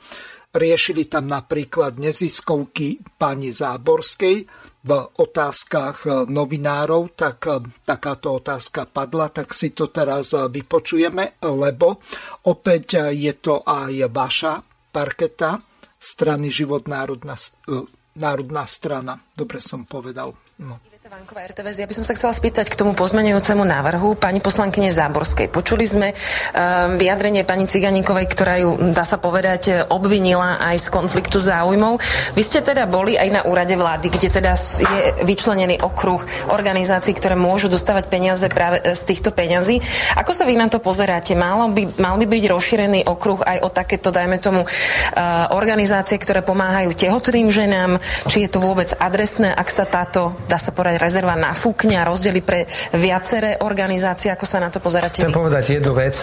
Riešili tam napríklad neziskovky pani Záborskej v otázkach novinárov, tak takáto otázka padla, tak si to teraz vypočujeme, lebo opäť je to aj vaša parketa strany Život národná strana. Dobre som povedal. No. Vánková, RTVZ. Ja by som sa chcela spýtať k tomu pozmeňujúcemu návrhu pani poslankyne Záborskej. Počuli sme vyjadrenie pani Ciganíkovej, ktorá ju, dá sa povedať, obvinila aj z konfliktu záujmov. Vy ste teda boli aj na úrade vlády, kde teda je vyčlenený okruh organizácií, ktoré môžu dostávať peniaze práve z týchto peňazí. Ako sa vy na to pozeráte? Mal by byť rozšírený okruh aj o takéto, dajme tomu, organizácie, ktoré pomáhajú tehotným ženám? Či je to vôbec adresné, ak sa táto, dá sa povedať, rezerva nafúkne a rozdeli pre viaceré organizácie? Ako sa na to pozeráte? Chcem povedať jednu vec,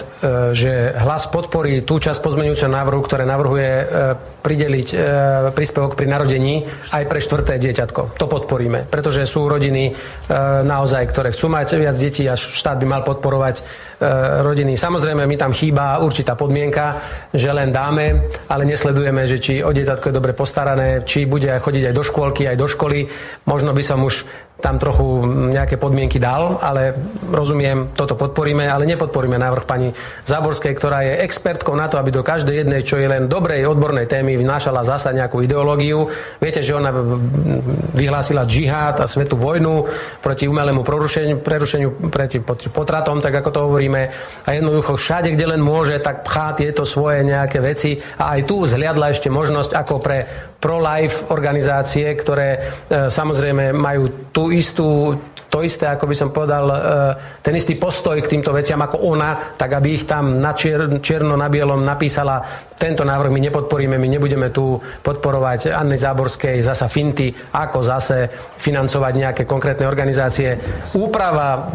že Hlas podporí tú časť pozmeňujúceho návrhu, ktoré navrhuje prideliť príspevok pri narodení aj pre štvrté dieťatko. To podporíme, pretože sú rodiny naozaj, ktoré chcú mať viac detí a štát by mal podporovať rodiny. Samozrejme, mi tam chýba určitá podmienka, že len dáme, ale nesledujeme, že či o dieťatko je dobre postarané, či bude chodiť aj do škôlky, aj do školy. Možno by som už tam trochu nejaké podmienky dal, ale rozumiem, toto podporíme, ale nepodporíme návrh pani Záborskej, ktorá je expertkou na to, aby do každej jednej, čo je len dobrej odbornej témy, vnášala zasa nejakú ideológiu. Viete, že ona vyhlásila džihad a svetú vojnu proti umelému prerušeniu, proti potratom, tak ako to hovoríme. A jednoducho všade, kde len môže, tak pchá tieto svoje nejaké veci. A aj tu zhliadla ešte možnosť, ako pre pro-life organizácie, ktoré samozrejme majú to isté, ako by som povedal, ten istý postoj k týmto veciam ako ona, tak aby ich tam na čierno na bielom napísala: tento návrh my nepodporíme, my nebudeme tu podporovať Anny Záborskej zasa finty, ako zase financovať nejaké konkrétne organizácie. Úprava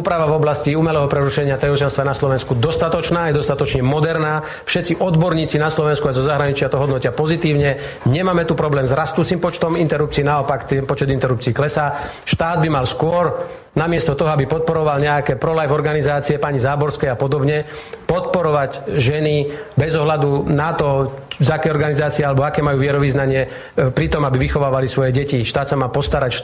v oblasti umelého prerušenia tehotenstva na Slovensku dostatočná, je dostatočne moderná. Všetci odborníci na Slovensku a zo zahraničia to hodnotia pozitívne. Nemáme tu problém s rastúcim počtom interrupcií, naopak počet interrupcií klesá. Štát by mal skôr, namiesto toho, aby podporoval nejaké pro-life organizácie, pani Záborskej a podobne, podporovať ženy bez ohľadu na to, z aké organizácie alebo aké majú vierovyznanie, pri tom, aby vychovávali svoje deti. Štát sa má postarať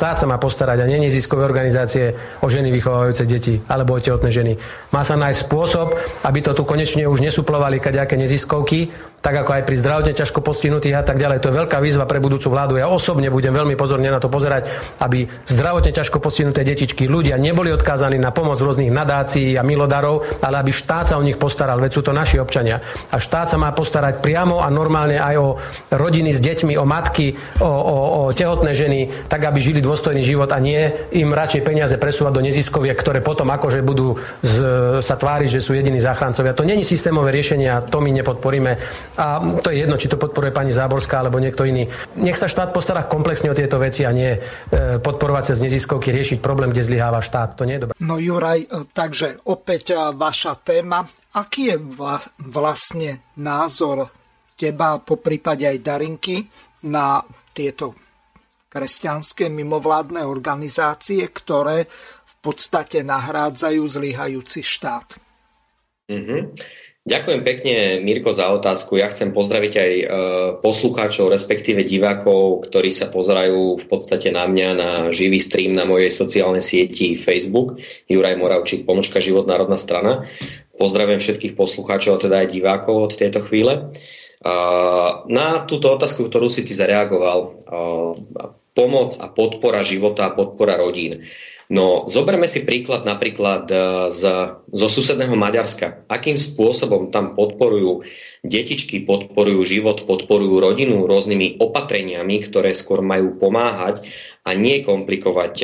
a nie neziskové organizácie o ženy vychovávajúce deti alebo o tehotné ženy. Má sa nájsť spôsob, aby to tu konečne už nesuplovali kadejaké neziskovky, tak ako aj pri zdravotne ťažko postihnutých a tak ďalej. To je veľká výzva pre budúcu vládu. Ja osobne budem veľmi pozorne na to pozerať, aby zdravotne ťažko postihnuté detičky, ľudia neboli odkázaní na pomoc rôznych nadácií a milodarov, ale aby štát sa o nich postaral, veď sú to naši občania. A štát sa má postarať priamo a normálne aj o rodiny s deťmi, o matky, o tehotné ženy, tak aby žili dôstojný život a nie im radšej peniaze presúvať do neziskoviek, ktoré potom akože budú sa tváriť, že sú jediní záchrancovia. To nie je systémové riešenie a to my nepodporíme. A to je jedno, či to podporuje pani Záborská alebo niekto iný. Nech sa štát postará komplexne o tieto veci a nie podporovať cez neziskovky, riešiť problém, kde zlyháva štát. To nie je dobré. No Juraj, takže opäť vaša téma. Aký je vlastne názor teba, poprípade aj Darinky, na tieto kresťanské mimovládne organizácie, ktoré v podstate nahrádzajú zlyhajúci štát? Mm-hmm. Ďakujem pekne, Mirko, za otázku. Ja chcem pozdraviť aj poslucháčov, respektíve divákov, ktorí sa pozerajú v podstate na mňa, na živý stream na mojej sociálnej sieti Facebook, Juraj Moravčík, @ Život národná strana. Pozdravujem všetkých poslucháčov, teda aj divákov od tejto chvíle. Na túto otázku, ktorú si ty zareagoval, pomoc a podpora života a podpora rodín. No, zoberme si príklad napríklad zo susedného Maďarska. Akým spôsobom tam podporujú detičky, podporujú život, podporujú rodinu rôznymi opatreniami, ktoré skôr majú pomáhať a nie komplikovať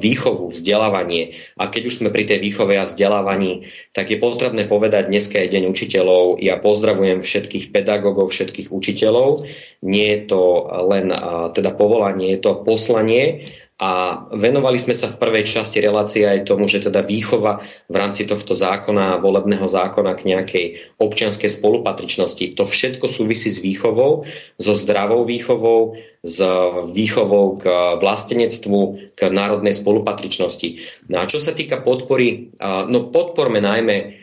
výchovu, vzdelávanie. A keď už sme pri tej výchove a vzdelávaní, tak je potrebné povedať, dneska je Deň učiteľov. Ja pozdravujem všetkých pedagógov, všetkých učiteľov. Nie je to len teda povolanie, je to poslanie. A venovali sme sa v prvej časti relácie aj tomu, že teda výchova v rámci tohto zákona, volebného zákona k nejakej občianskej spolupatričnosti. To všetko súvisí s výchovou, so zdravou výchovou, s výchovou k vlastenectvu, k národnej spolupatričnosti. No a čo sa týka podpory, no podporme najmä,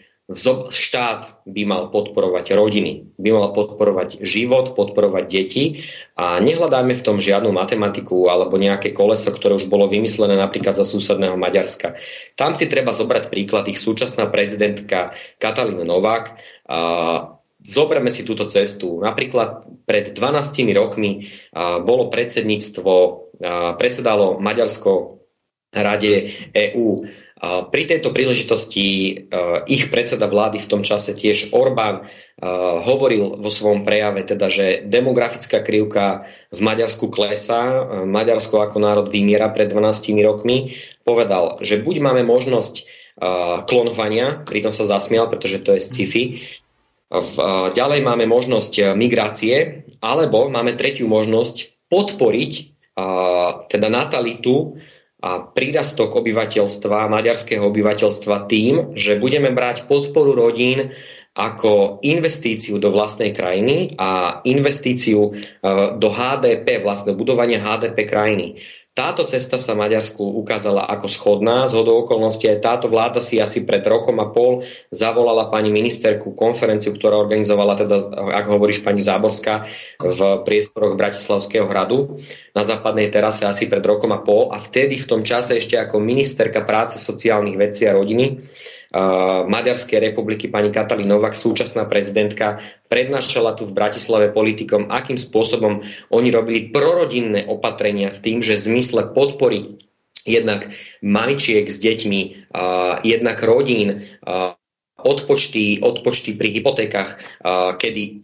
štát by mal podporovať rodiny, by mal podporovať život, podporovať deti a nehľadáme v tom žiadnu matematiku alebo nejaké koleso, ktoré už bolo vymyslené napríklad za susedného Maďarska. Tam si treba zobrať príklad, ich súčasná prezidentka Katalína Novák. Zoberme si túto cestu. Napríklad pred 12 rokmi bolo predsedalo Maďarsko Rade EÚ. Pri tejto príležitosti ich predseda vlády v tom čase tiež Orbán hovoril vo svojom prejave, teda, že demografická krivka v Maďarsku klesá, Maďarsko ako národ vymiera pred 12 rokmi. Povedal, že buď máme možnosť klonovania, pritom sa zasmial, pretože to je sci-fi, ďalej máme možnosť migrácie, alebo máme tretiu možnosť podporiť teda natalitu a prírastok obyvateľstva, maďarského obyvateľstva tým, že budeme brať podporu rodín ako investíciu do vlastnej krajiny a investíciu do HDP, vlastne budovania HDP krajiny. Táto cesta sa Maďarsku ukázala ako schodná. Zhodou okolností aj táto vláda si asi pred rokom a pol zavolala pani ministerku konferenciu, ktorá organizovala, teda, ako hovoríš, pani Záborská, v priestoroch Bratislavského hradu na západnej terase asi pred rokom a pol. A vtedy v tom čase ešte ako ministerka práce, sociálnych vecí a rodiny Maďarskej republiky pani Katalin Novák, súčasná prezidentka, prednášala tu v Bratislave politikom, akým spôsobom oni robili prorodinné opatrenia v tým, že v zmysle podpory jednak mamičiek s deťmi, jednak rodín, odpočty pri hypotékach,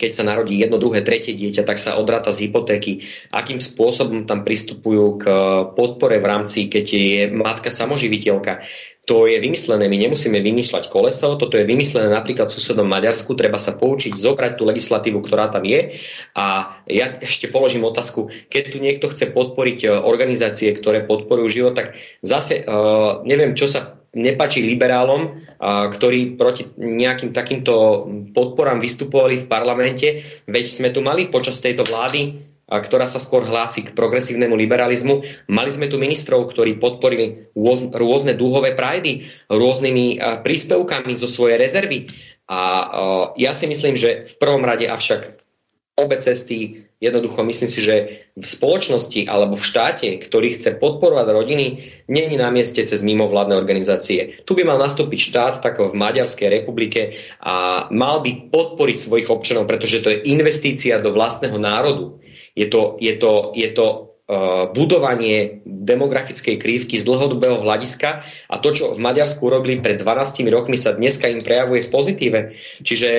keď sa narodí jedno, druhé, tretie dieťa, tak sa odráta z hypotéky. Akým spôsobom tam pristupujú k podpore v rámci, keď je matka samoživiteľka. To je vymyslené, my nemusíme vymýšľať koleso, toto je vymyslené napríklad v susednom Maďarsku, treba sa poučiť, zobrať tú legislatívu, ktorá tam je. A ja ešte položím otázku, keď tu niekto chce podporiť organizácie, ktoré podporujú život, tak zase neviem, čo sa nepáči liberálom, ktorí proti nejakým takýmto podporám vystupovali v parlamente. Veď sme tu mali počas tejto vlády, ktorá sa skôr hlási k progresívnemu liberalizmu. Mali sme tu ministrov, ktorí podporili rôzne dúhové prajdy rôznymi príspevkami zo svojej rezervy. A ja si myslím, že v prvom rade avšak obe cesty, jednoducho myslím si, že v spoločnosti alebo v štáte, ktorý chce podporovať rodiny, nie je na mieste cez mimovládne organizácie. Tu by mal nastúpiť štát, tak v Maďarskej republike, a mal by podporiť svojich občanov, pretože to je investícia do vlastného národu. Je to budovanie demografickej krívky z dlhodobého hľadiska a to, čo v Maďarsku robili pred 12 rokmi, sa dneska im prejavuje v pozitíve. Čiže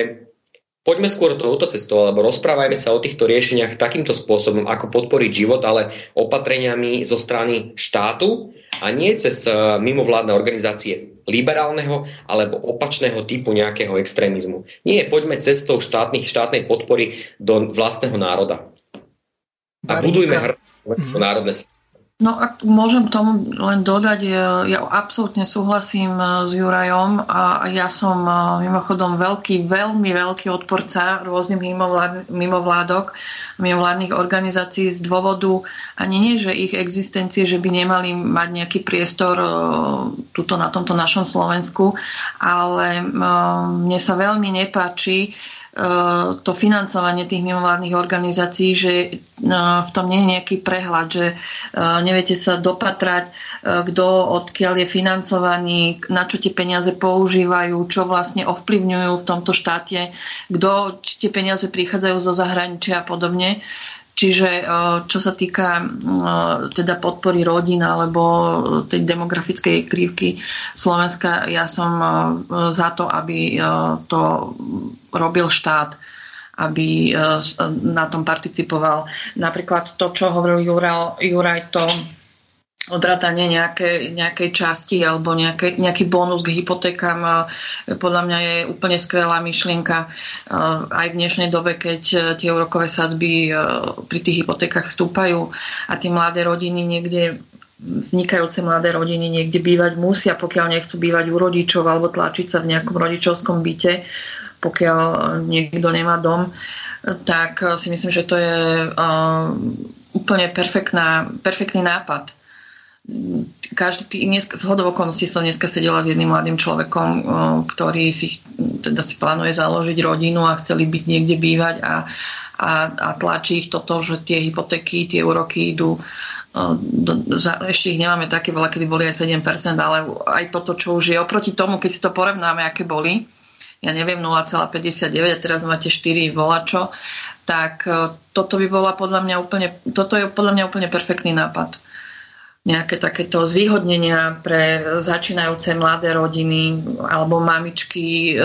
poďme skôr touto cestou, alebo rozprávajme sa o týchto riešeniach takýmto spôsobom, ako podporiť život, ale opatreniami zo strany štátu a nie cez mimovládne organizácie liberálneho alebo opačného typu nejakého extrémizmu. Nie, poďme cestou štátnej podpory do vlastného národa. A budujme národné spoločnosti. No ak môžem tomu len dodať, ja absolútne súhlasím s Jurajom a ja som mimochodom veľmi veľký odporca rôznych mimovládnych organizácií z dôvodu ani nie, že ich existencie, že by nemali mať nejaký priestor tuto na tomto našom Slovensku, ale mne sa veľmi nepáči to financovanie tých mimovládnych organizácií, že v tom nie je nejaký prehľad, že neviete sa dopatrať, kto odkiaľ je financovaný, na čo tie peniaze používajú, čo vlastne ovplyvňujú v tomto štáte, kto, či tie peniaze prichádzajú zo zahraničia a podobne. Čiže čo sa týka teda podpory rodín alebo tej demografickej krivky Slovenska, ja som za to, aby to robil štát, aby na tom participoval. Napríklad to, čo hovoril Juraj, to odratanie nejakej časti alebo nejaký bonus k hypotékám, podľa mňa je úplne skvelá myšlienka. Aj v dnešnej dobe, keď tie úrokové sadzby pri tých hypotékach vstúpajú a tie mladé rodiny niekde, vznikajúce mladé rodiny niekde bývať musia, pokiaľ nechcú bývať u rodičov alebo tlačiť sa v nejakom rodičovskom byte, pokiaľ niekto nemá dom, tak si myslím, že to je úplne perfektný nápad. Zhodou okolností som dneska sedela s jedným mladým človekom, ktorý si plánuje založiť rodinu a chceli byť niekde bývať a tlačí ich toto, že tie hypotéky, tie úroky idú, ešte ich nemáme také veľa, kedy boli aj 7%, ale aj toto, čo už je oproti tomu, keď si to porovnáme, aké boli, ja neviem, 0,59 a teraz máte 4 volačo, tak toto by bola podľa mňa úplne perfektný nápad. Nejaké takéto zvýhodnenia pre začínajúce mladé rodiny alebo mamičky,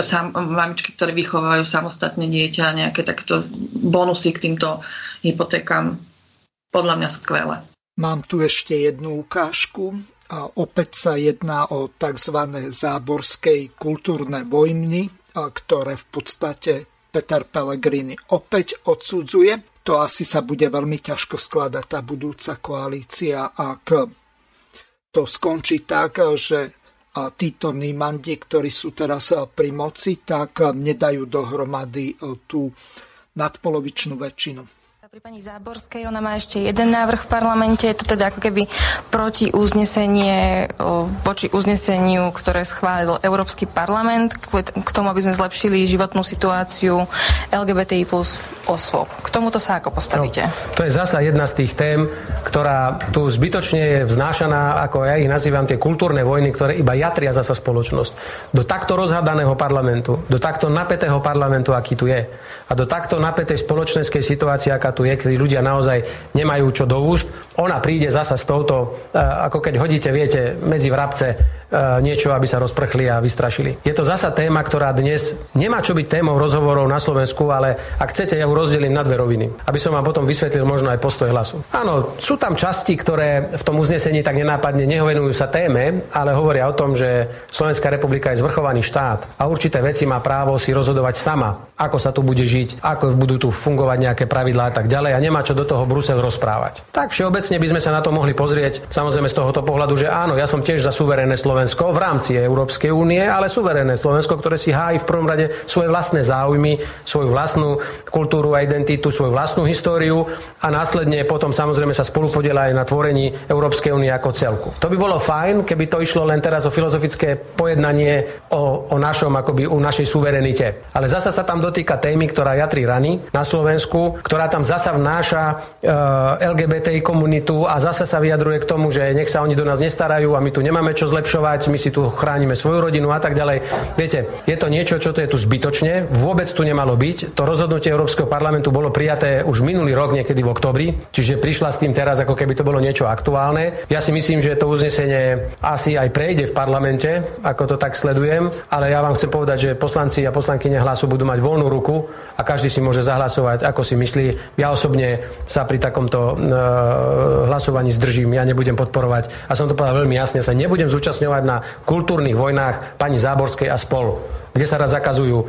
ktoré vychovajú samostatne dieťa, nejaké takéto bonusy k týmto hypotékám. Podľa mňa skvelé. Mám tu ešte jednu ukážku. Opäť sa jedná o tzv. Záborskej kultúrne vojny, ktoré v podstate Peter Pellegrini opäť odsudzuje. To asi sa bude veľmi ťažko skladať tá budúca koalícia, ak to skončí tak, že títo nímandi, ktorí sú teraz pri moci, tak nedajú dohromady tú nadpolovičnú väčšinu. Pri pani Záborskej, ona má ešte jeden návrh v parlamente, je to teda ako keby voči uzneseniu, ktoré schválil Európsky parlament k tomu, aby sme zlepšili životnú situáciu LGBTI plus osôb. K tomuto sa ako postavíte? No, to je zasa jedna z tých tém, ktorá tu zbytočne je vznášaná, ako ja ich nazývam, tie kultúrne vojny, ktoré iba jatria zasa spoločnosť. Do takto rozhadaného parlamentu, do takto napätého parlamentu, aký tu je, a do takto napätej spoločenskej situácie, aká tu je, keď ľudia naozaj nemajú čo do úst. Ona príde zasa s touto, ako keď hodíte, viete, medzi vrabce niečo, aby sa rozprchli a vystrašili. Je to zasa téma, ktorá dnes nemá čo byť témou rozhovorov na Slovensku, ale ak chcete, ja ju rozdelím na dve roviny, aby som vám potom vysvetlil možno aj postoj Hlasu. Áno, sú tam časti, ktoré v tom uznesení tak nenápadne nehovenujú sa téme, ale hovoria o tom, že Slovenská republika je zvrchovaný štát a určité veci má právo si rozhodovať sama, ako sa tu bude žiť, ako budú tu fungovať nejaké pravidlá a tak ďalej, a nemá čo do toho Brusel rozprávať. Tak všeobecne by sme sa na to mohli pozrieť, samozrejme z tohto pohľadu, že áno, ja som tiež za suverénne Slovensko v rámci Európskej únie, ale suverénne Slovensko, ktoré si hájí v prvom rade svoje vlastné záujmy, svoju vlastnú kultúru a identitu, svoju vlastnú históriu a následne potom samozrejme sa spolupodiela aj na tvorení Európskej únie ako celku. To by bolo fajn, keby to išlo len teraz o filozofické pojednanie o našom akoby o našej suverenite. Ale zasa sa tam dotýka témy, ktorá jatrí rany na Slovensku, ktorá tam zasa vnáša LGBTI komunitu a zasa sa vyjadruje k tomu, že nech sa oni do nás nestarajú a my tu nemáme čo zlepšovať, my si tu chránime svoju rodinu a tak ďalej. Viete, je to niečo, čo to je tu zbytočne, vôbec tu nemalo byť. To rozhodnutie Európskeho parlamentu bolo prijaté už minulý rok niekedy v októbri, čiže prišla s tým teraz, ako keby to bolo niečo aktuálne. Ja si myslím, že to uznesenie asi aj prejde v parlamente, ako to tak sledujem, ale ja vám chcem povedať, že poslanci a poslankyne Hlasu budú mať voľnú ruku a každý si môže zahlasovať, ako si myslí. Ja osobne sa pri takomto hlasovaní zdržím, ja nebudem podporovať, a som to povedal veľmi jasne, sa nebudem zúčastňovať na kultúrnych vojnách pani Záborskej a spol, kde sa raz zakazujú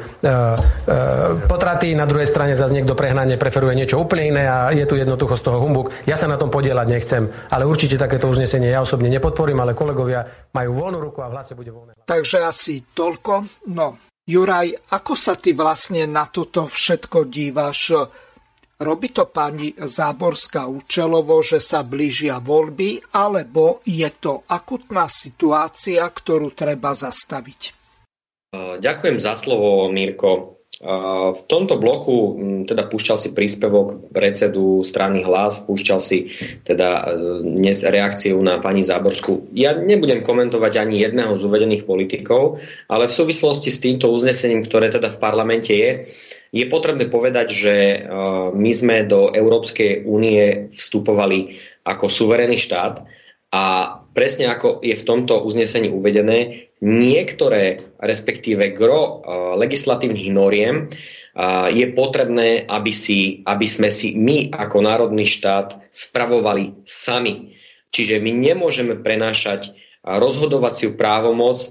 potraty, na druhej strane zase niekto prehnane preferuje niečo úplne iné a je tu jednoducho z toho humbuk. Ja sa na tom podieľať nechcem, ale určite takéto uznesenie ja osobne nepodporím, ale kolegovia majú voľnú ruku a v Hlase bude voľné. Takže asi toľko. No, Juraj, ako sa ty vlastne na toto všetko díváš? Robí to pani Záborská účelovo, že sa blížia voľby, alebo je to akutná situácia, ktorú treba zastaviť? Ďakujem za slovo, Mirko. V tomto bloku teda púšťal si príspevok predsedu strany Hlas, púšťal si teda dnes reakciu na pani Záborskú. Ja nebudem komentovať ani jedného z uvedených politikov, ale v súvislosti s týmto uznesením, ktoré teda v parlamente je, Je potrebné povedať, že my sme do Európskej únie vstupovali ako suverénny štát a presne ako je v tomto uznesení uvedené, niektoré, respektíve gro legislatívnych noriem je potrebné, aby sme si my ako národný štát spravovali sami. Čiže my nemôžeme prenášať rozhodovaciu právomoc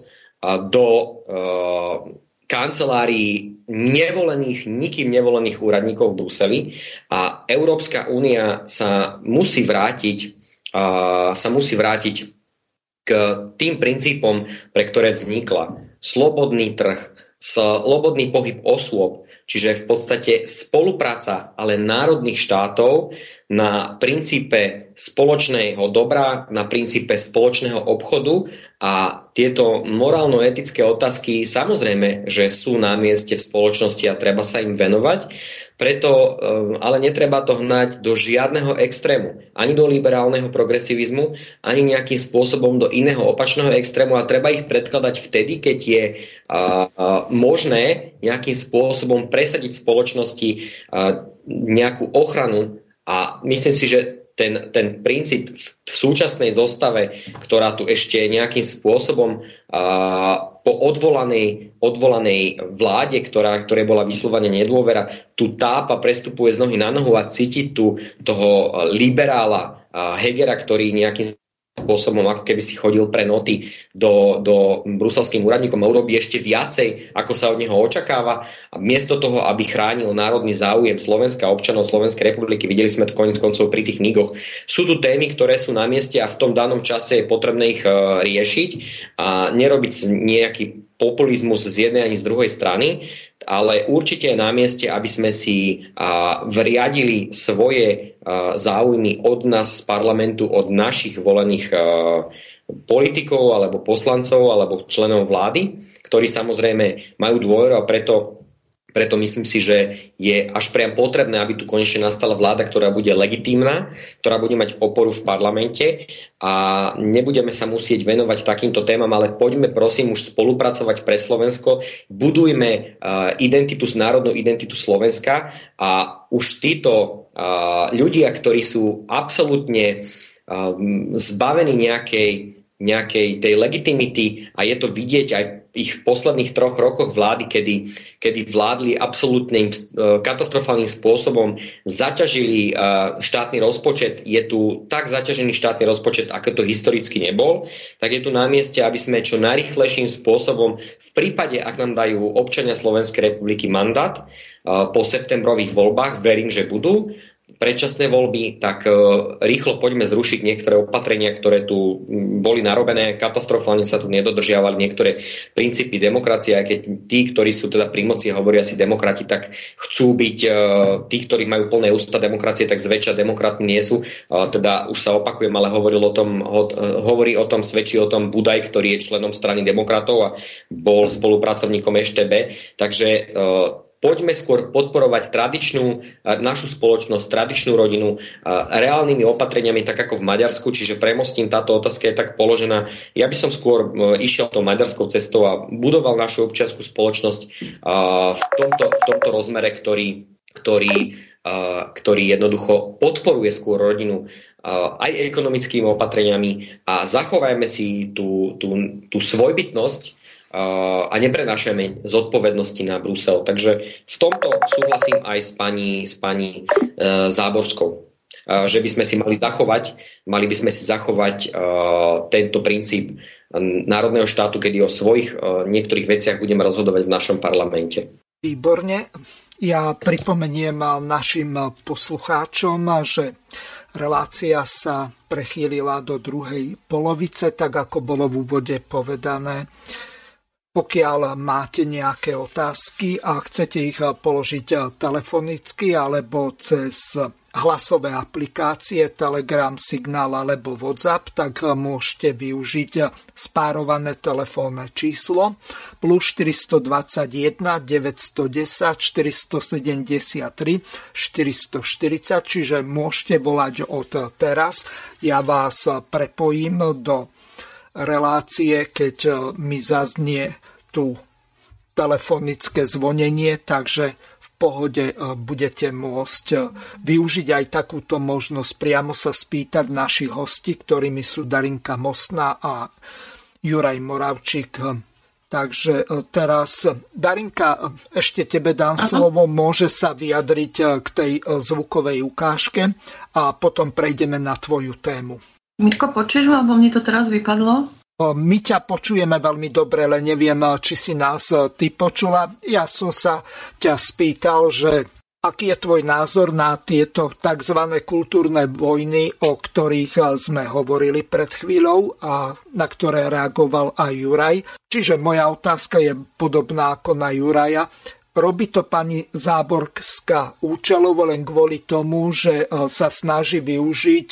do kancelárií nevolených, nikým nevolených úradníkov v Bruseli a Európska únia sa musí vrátiť k tým princípom, pre ktoré vznikla. Slobodný trh, slobodný pohyb osôb, čiže v podstate spolupráca ale národných štátov na princípe spoločného dobra, na princípe spoločného obchodu a tieto morálno-etické otázky samozrejme, že sú na mieste v spoločnosti a treba sa im venovať, preto ale netreba to hnať do žiadneho extrému, ani do liberálneho progresivizmu, ani nejakým spôsobom do iného opačného extrému a treba ich predkladať vtedy, keď je možné nejakým spôsobom presadiť v spoločnosti nejakú ochranu. A myslím si, že ten princíp v súčasnej zostave, ktorá tu ešte nejakým spôsobom po odvolanej vláde, ktoré bola vyslovene nedôvera, tu tápa, prestupuje z nohy na nohu a cíti tu toho liberála Hegera, ktorý nejakým spôsobom, ako keby si chodil pre noty do bruselským úradníkom a urobí ešte viacej, ako sa od neho očakáva. A miesto toho, aby chránil národný záujem Slovenska, občanov Slovenskej republiky, videli sme to koniec koncov pri tých migoch. Sú tu témy, ktoré sú na mieste a v tom danom čase je potrebné ich riešiť a nerobiť nejaký populizmus z jednej ani z druhej strany, ale určite je na mieste, aby sme si vriadili svoje záujmy od nás z parlamentu, od našich volených politikov alebo poslancov alebo členov vlády, ktorí samozrejme majú dôveru a preto myslím si, že je až priam potrebné, aby tu konečne nastala vláda, ktorá bude legitímna, ktorá bude mať oporu v parlamente a nebudeme sa musieť venovať takýmto témam, ale poďme prosím už spolupracovať pre Slovensko, budujme národnú identitu Slovenska a už títo ľudia, ktorí sú absolútne zbavení nejakej tej legitimity a je to vidieť aj ich v posledných 3 rokoch vlády, kedy vládli absolútnym katastrofálnym spôsobom, zaťažili štátny rozpočet, je tu tak zaťažený štátny rozpočet, ako to historicky nebol, tak je tu na mieste, aby sme čo najrýchlejším spôsobom v prípade, ak nám dajú občania Slovenskej republiky mandát po septembrových voľbách, verím, že budú predčasné voľby, tak rýchlo poďme zrušiť niektoré opatrenia, ktoré tu boli narobené, katastrofálne sa tu nedodržiavali niektoré princípy demokracie, aj keď tí, ktorí sú teda pri moci, hovoria si demokrati, tak chcú byť tí, ktorí majú plné ústa demokracie, tak zväčša demokrati nie sú. Teda už sa opakujem, ale hovorí o tom, svedčí o tom Budaj, ktorý je členom strany demokratov a bol spolupracovníkom EŠTB, takže poďme skôr podporovať tradičnú našu spoločnosť, tradičnú rodinu reálnymi opatreniami, tak ako v Maďarsku, čiže premostím, táto otázka je tak položená. Ja by som skôr išiel tou maďarskou cestou a budoval našu občiansku spoločnosť v tomto rozmere, ktorý jednoducho podporuje skôr rodinu aj ekonomickými opatreniami a zachovajme si tú svojbytnosť a neprenášame zodpovednosti na Brusel. Takže v tomto súhlasím aj s pani Záborskou, že by sme si mali by sme si zachovať tento princíp národného štátu, kedy o svojich niektorých veciach budeme rozhodovať v našom parlamente. Výborne. Ja pripomeniem našim poslucháčom, že relácia sa prechýlila do druhej polovice, tak ako bolo v úvode povedané. Pokiaľ máte nejaké otázky a chcete ich položiť telefonicky alebo cez hlasové aplikácie Telegram, Signál alebo WhatsApp, tak môžete využiť spárované telefónne číslo plus 421 910 473 440, čiže môžete volať od teraz. Ja vás prepojím do relácie, keď mi zaznie tu telefonické zvonenie, takže v pohode budete môcť využiť aj takúto možnosť priamo sa spýtať našich hostí, ktorými sú Darinka Mostná a Juraj Moravčík. Takže teraz, Darinka, ešte tebe dám slovo, môže sa vyjadriť k tej zvukovej ukážke a potom prejdeme na tvoju tému. Mirko, počuješ ma, alebo mne to teraz vypadlo? My ťa počujeme veľmi dobre, ale neviem, či si nás ty počula. Ja som sa ťa spýtal, že aký je tvoj názor na tieto tzv. Kultúrne vojny, o ktorých sme hovorili pred chvíľou a na ktoré reagoval aj Juraj. Čiže moja otázka je podobná ako na Juraja. Robí to pani Záborská účelovo len kvôli tomu, že sa snaží využiť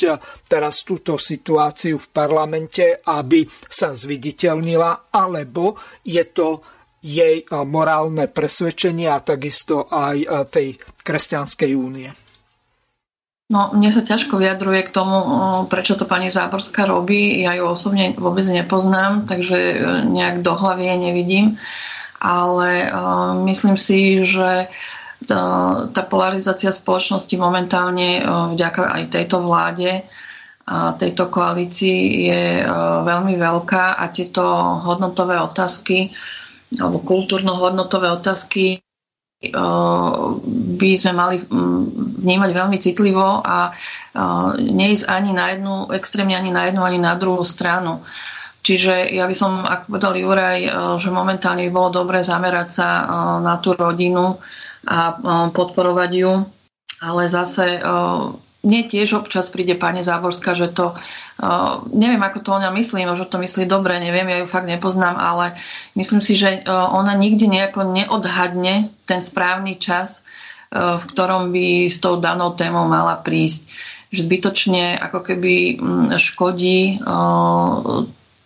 teraz túto situáciu v parlamente, aby sa zviditeľnila, alebo je to jej morálne presvedčenie a takisto aj tej Kresťanskej únie? No, mne sa ťažko vyjadruje k tomu, prečo to pani Záborská robí. Ja ju osobne vôbec nepoznám, takže nejak do hlavy jej nevidím. Ale myslím si, že tá polarizácia spoločnosti momentálne vďaka aj tejto vláde a tejto koalícii je veľmi veľká a tieto hodnotové otázky alebo kultúrno-hodnotové otázky by sme mali vnímať veľmi citlivo a neísť ani na jednu, extrémne ani na jednu, ani na druhú stranu. Čiže ja by som, ako povedal Juraj, že momentálne by bolo dobre zamerať sa na tú rodinu a podporovať ju. Ale zase mne tiež občas príde pani Záborská, že to, neviem ako to ona myslí, možno to myslí dobre, neviem, ja ju fakt nepoznám, ale myslím si, že ona nikdy nejako neodhadne ten správny čas, v ktorom by s tou danou témou mala prísť. Že zbytočne ako keby škodí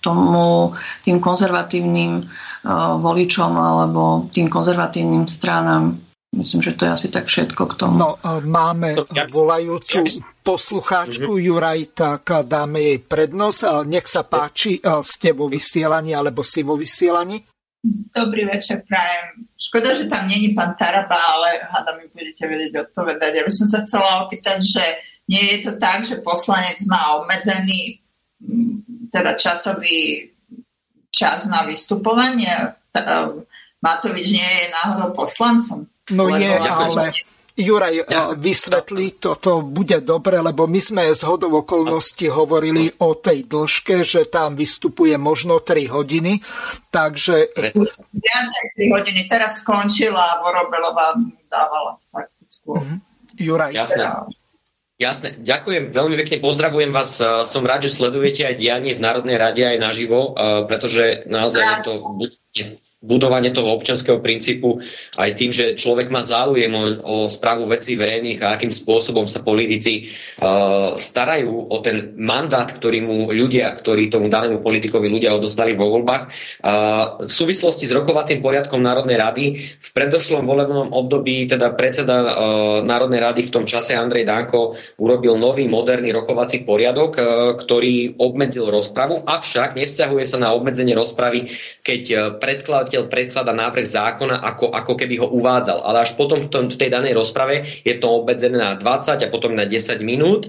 tým konzervatívnym voličom alebo tým konzervatívnym stranám. Myslím, že to je asi tak všetko k tomu. No, máme volajúcu poslucháčku Juraj, tak dáme jej prednosť. Nech sa páči, ste vo vysielaní alebo si vo vysielaní. Dobrý večer, prajem. Škoda, že tam není pán Taraba, ale hádam, mi budete vedieť odpovedať. Ja by som sa chcela opýtať, že nie je to tak, že poslanec má obmedzený teda časový čas na vystupovanie. Matovič nie je náhodou poslancom. No je, ale Juraj vysvetlí, toto bude dobre, lebo my sme z hodou okolností hovorili o tej dĺžke, že tam vystupuje možno 3 hodiny, takže... Už viac aj 3 hodiny, teraz skončila a Vorobelová dávala faktickú. Juraj. Jasné. Jasné, ďakujem, veľmi pekne pozdravujem vás, som rád, že sledujete aj dianie v Národnej rade aj naživo, pretože naozaj to budovanie toho občianskeho princípu aj tým, že človek má záujem o správu vecí verejných a akým spôsobom sa politici starajú o ten mandát, ktorý mu ľudia, ktorý tomu danému politikovi ľudia odozdali vo voľbách. V súvislosti s rokovacím poriadkom Národnej rady v predošlom volebnom období teda predseda Národnej rady v tom čase Andrej Danko urobil nový moderný rokovací poriadok, ktorý obmedzil rozpravu, avšak nevzťahuje sa na obmedzenie rozpravy, keď predkladá návrh zákona, ako keby ho uvádzal. Ale až potom v tej danej rozprave je to obmedzené na 20 a potom na 10 minút,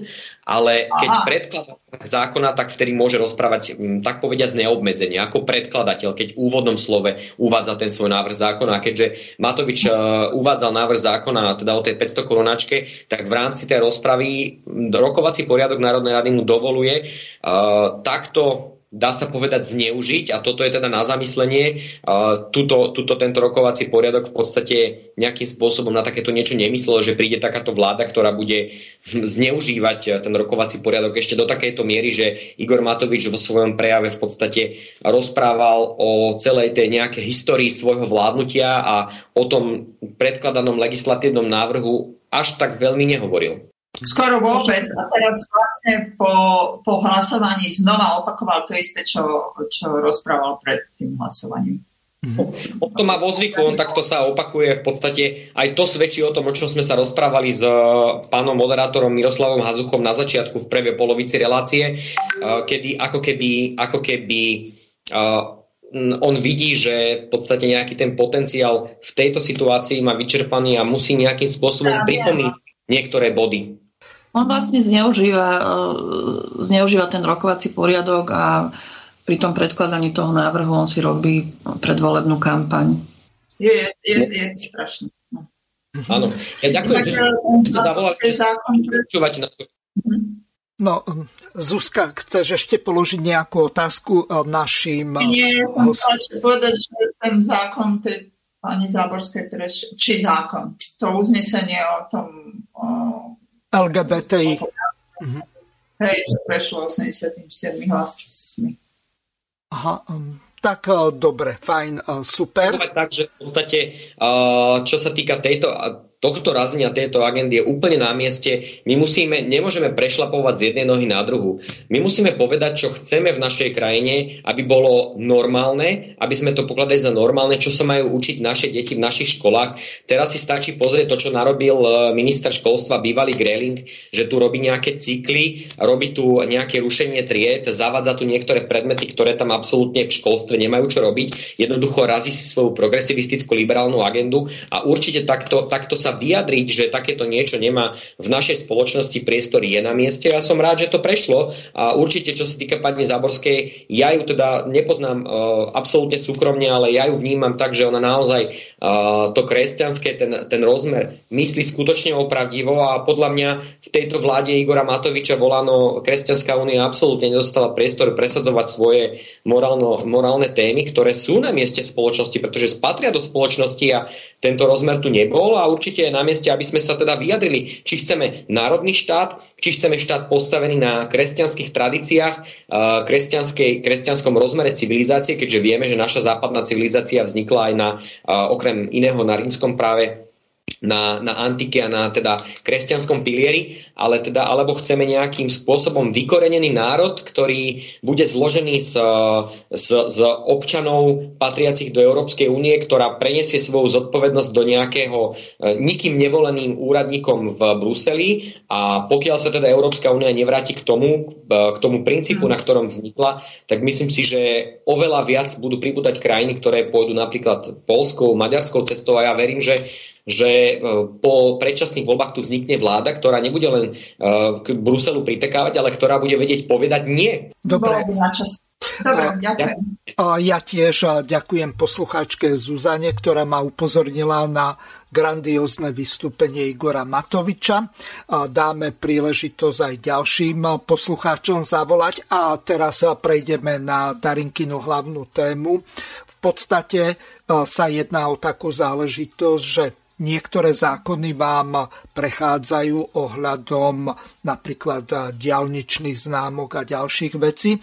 ale keď predkladá zákona, tak vtedy môže rozprávať, tak povediať, neobmedzenie, ako predkladateľ, keď v úvodnom slove uvádza ten svoj návrh zákona. A keďže Matovič uvádzal návrh zákona, teda o tej 500 korunáčke, tak v rámci tej rozpravy rokovací poriadok Národnej rady mu dovoluje takto, dá sa povedať, zneužiť, a toto je teda na zamyslenie, tento rokovací poriadok v podstate nejakým spôsobom na takéto niečo nemyslel, že príde takáto vláda, ktorá bude zneužívať ten rokovací poriadok ešte do takejto miery, že Igor Matovič vo svojom prejave v podstate rozprával o celej tej nejakej histórii svojho vládnutia a o tom predkladanom legislatívnom návrhu až tak veľmi nehovoril. Skoro vôbec. A teraz vlastne po hlasovaní znova opakoval to isté, čo rozprával pred tým hlasovaním. On to má vo zvyku, on takto sa opakuje v podstate. Aj to svedčí o tom, o čom sme sa rozprávali s pánom moderátorom Miroslavom Hazuchom na začiatku v prvej polovici relácie, kedy ako keby on vidí, že v podstate nejaký ten potenciál v tejto situácii má vyčerpaný a musí nejakým spôsobom pripomínať niektoré body. On vlastne zneužíva ten rokovací poriadok a pri tom predkladaní toho návrhu on si robí predvolebnú kampaň. Je to strašné. Áno. Ja ďakujem, že ste zavolali. No, Zuzka, chceš ešte položiť nejakú otázku našim... Nie, som chcela povedať, že ten zákon, pani Záborské, či zákon, to uznesenie o tom... O LGBTI. Hej, že prešlo 87 hlasmi. Aha, tak dobre, fajn, super. Takže v podstate, čo sa týka tohto razenia tejto agendy je úplne na mieste. My nemôžeme prešlapovať z jednej nohy na druhu. My musíme povedať, čo chceme v našej krajine, aby bolo normálne, aby sme to pokladali za normálne, čo sa majú učiť naše deti v našich školách. Teraz si stačí pozrieť to, čo narobil minister školstva, bývalý Greling, že tu robí nejaké cykly, robí tu nejaké rušenie tried, zavádza tu niektoré predmety, ktoré tam absolútne v školstve nemajú čo robiť. Jednoducho razí si svoju progresivistickú liberálnu agendu a určite takto sa vyjadriť, že takéto niečo nemá v našej spoločnosti priestor je na mieste. Ja som rád, že to prešlo a určite, čo sa týka pani Záborskej, ja ju teda nepoznám absolútne súkromne, ale ja ju vnímam tak, že ona naozaj to kresťanské, ten rozmer myslí skutočne opravdivo a podľa mňa v tejto vláde Igora Matoviča Volano Kresťanská únia absolútne nedostala priestor presadzovať svoje morálne témy, ktoré sú na mieste v spoločnosti, pretože patria do spoločnosti a tento rozmer tu nebol a určite je na mieste, aby sme sa teda vyjadrili, či chceme národný štát, či chceme štát postavený na kresťanských tradíciách, kresťanskom rozmere civilizácie, keďže vieme, že naša západná civilizácia vznikla aj na, okrem iného na rímskom práve, na antike a na teda kresťanskom pilieri, ale teda alebo chceme nejakým spôsobom vykorenený národ, ktorý bude zložený z občanov patriacich do Európskej únie, ktorá preniesie svoju zodpovednosť do nejakého nikým nevoleným úradníkom v Bruseli a pokiaľ sa teda Európska únia nevráti k tomu princípu, na ktorom vznikla, tak myslím si, že oveľa viac budú pribúdať krajiny, ktoré pôjdu napríklad poľskou, maďarskou cestou a ja verím, že po predčasných voľbách tu vznikne vláda, ktorá nebude len k Bruselu pritekávať, ale ktorá bude vedieť povedať nie. Dobre. Dobre, ďakujem. Ja tiež ďakujem poslucháčke Zuzane, ktorá ma upozornila na grandiózne vystúpenie Igora Matoviča. Dáme príležitosť aj ďalším poslucháčom zavolať a teraz prejdeme na Darinkinu hlavnú tému. V podstate sa jedná o takú záležitosť, že niektoré zákony vám prechádzajú ohľadom napríklad diaľničných známok a ďalších vecí,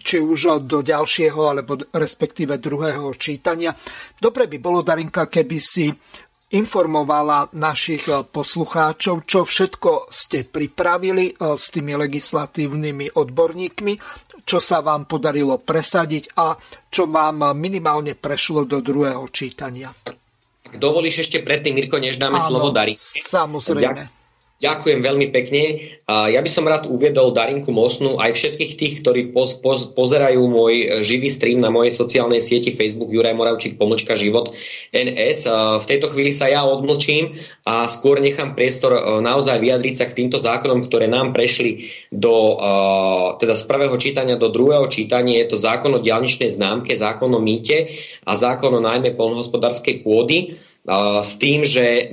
či už do ďalšieho alebo respektíve druhého čítania. Dobre by bolo, Darinka, keby si informovala našich poslucháčov, čo všetko ste pripravili s tými legislatívnymi odborníkmi, čo sa vám podarilo presadiť a čo vám minimálne prešlo do druhého čítania. Ak dovolíš ešte predtým, Mirko, než dáme slovo Darinke. Samozrejme. Ďakujem veľmi pekne. Ja by som rád uviedol Darinku Mosnu aj všetkých tých, ktorí pozerajú môj živý stream na mojej sociálnej sieti Facebook Juraj Moravčík @ život NS. V tejto chvíli sa ja odmlčím a skôr nechám priestor naozaj vyjadriť sa k týmto zákonom, ktoré nám prešli teda z prvého čítania do druhého čítania. Je to zákon o diaľničnej známke, zákon o mýte a zákon o nájme poľnohospodárskej pôdy. S tým, že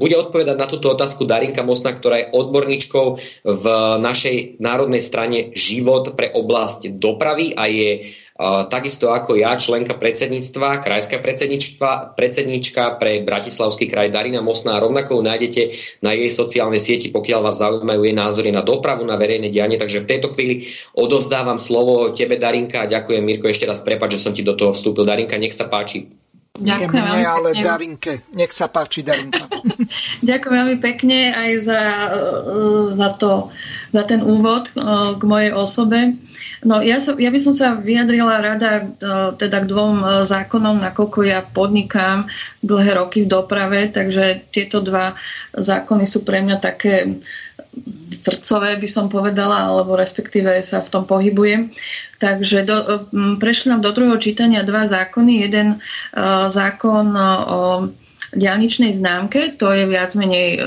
bude odpovedať na túto otázku Darinka Mosna, ktorá je odborníčkou v našej národnej strane Život pre oblasť dopravy a je takisto ako ja členka predsedníctva, krajská predsednička pre Bratislavský kraj Darina Mosná. Rovnako nájdete na jej sociálnej sieti, pokiaľ vás zaujímajú jej názory na dopravu, na verejné dianie. Takže v tejto chvíli odovzdávam slovo tebe, Darinka, a ďakujem, Mirko, ešte raz prepáč, že som ti do toho vstúpil. Darinka, nech sa páči. Ďakujem veľmi pekne. Ale Darinke, nech sa páči, Darinka. Ďakujem veľmi pekne aj za ten úvod k mojej osobe. No, ja by som sa vyjadrila rada teda k dvom zákonom, nakoľko ja podnikám dlhé roky v doprave, takže tieto dva zákony sú pre mňa také srdcové, by som povedala, alebo respektíve sa v tom pohybujem. Takže prešli nám do druhého čítania dva zákony. Jeden zákon o diaľničnej známke, to je viac menej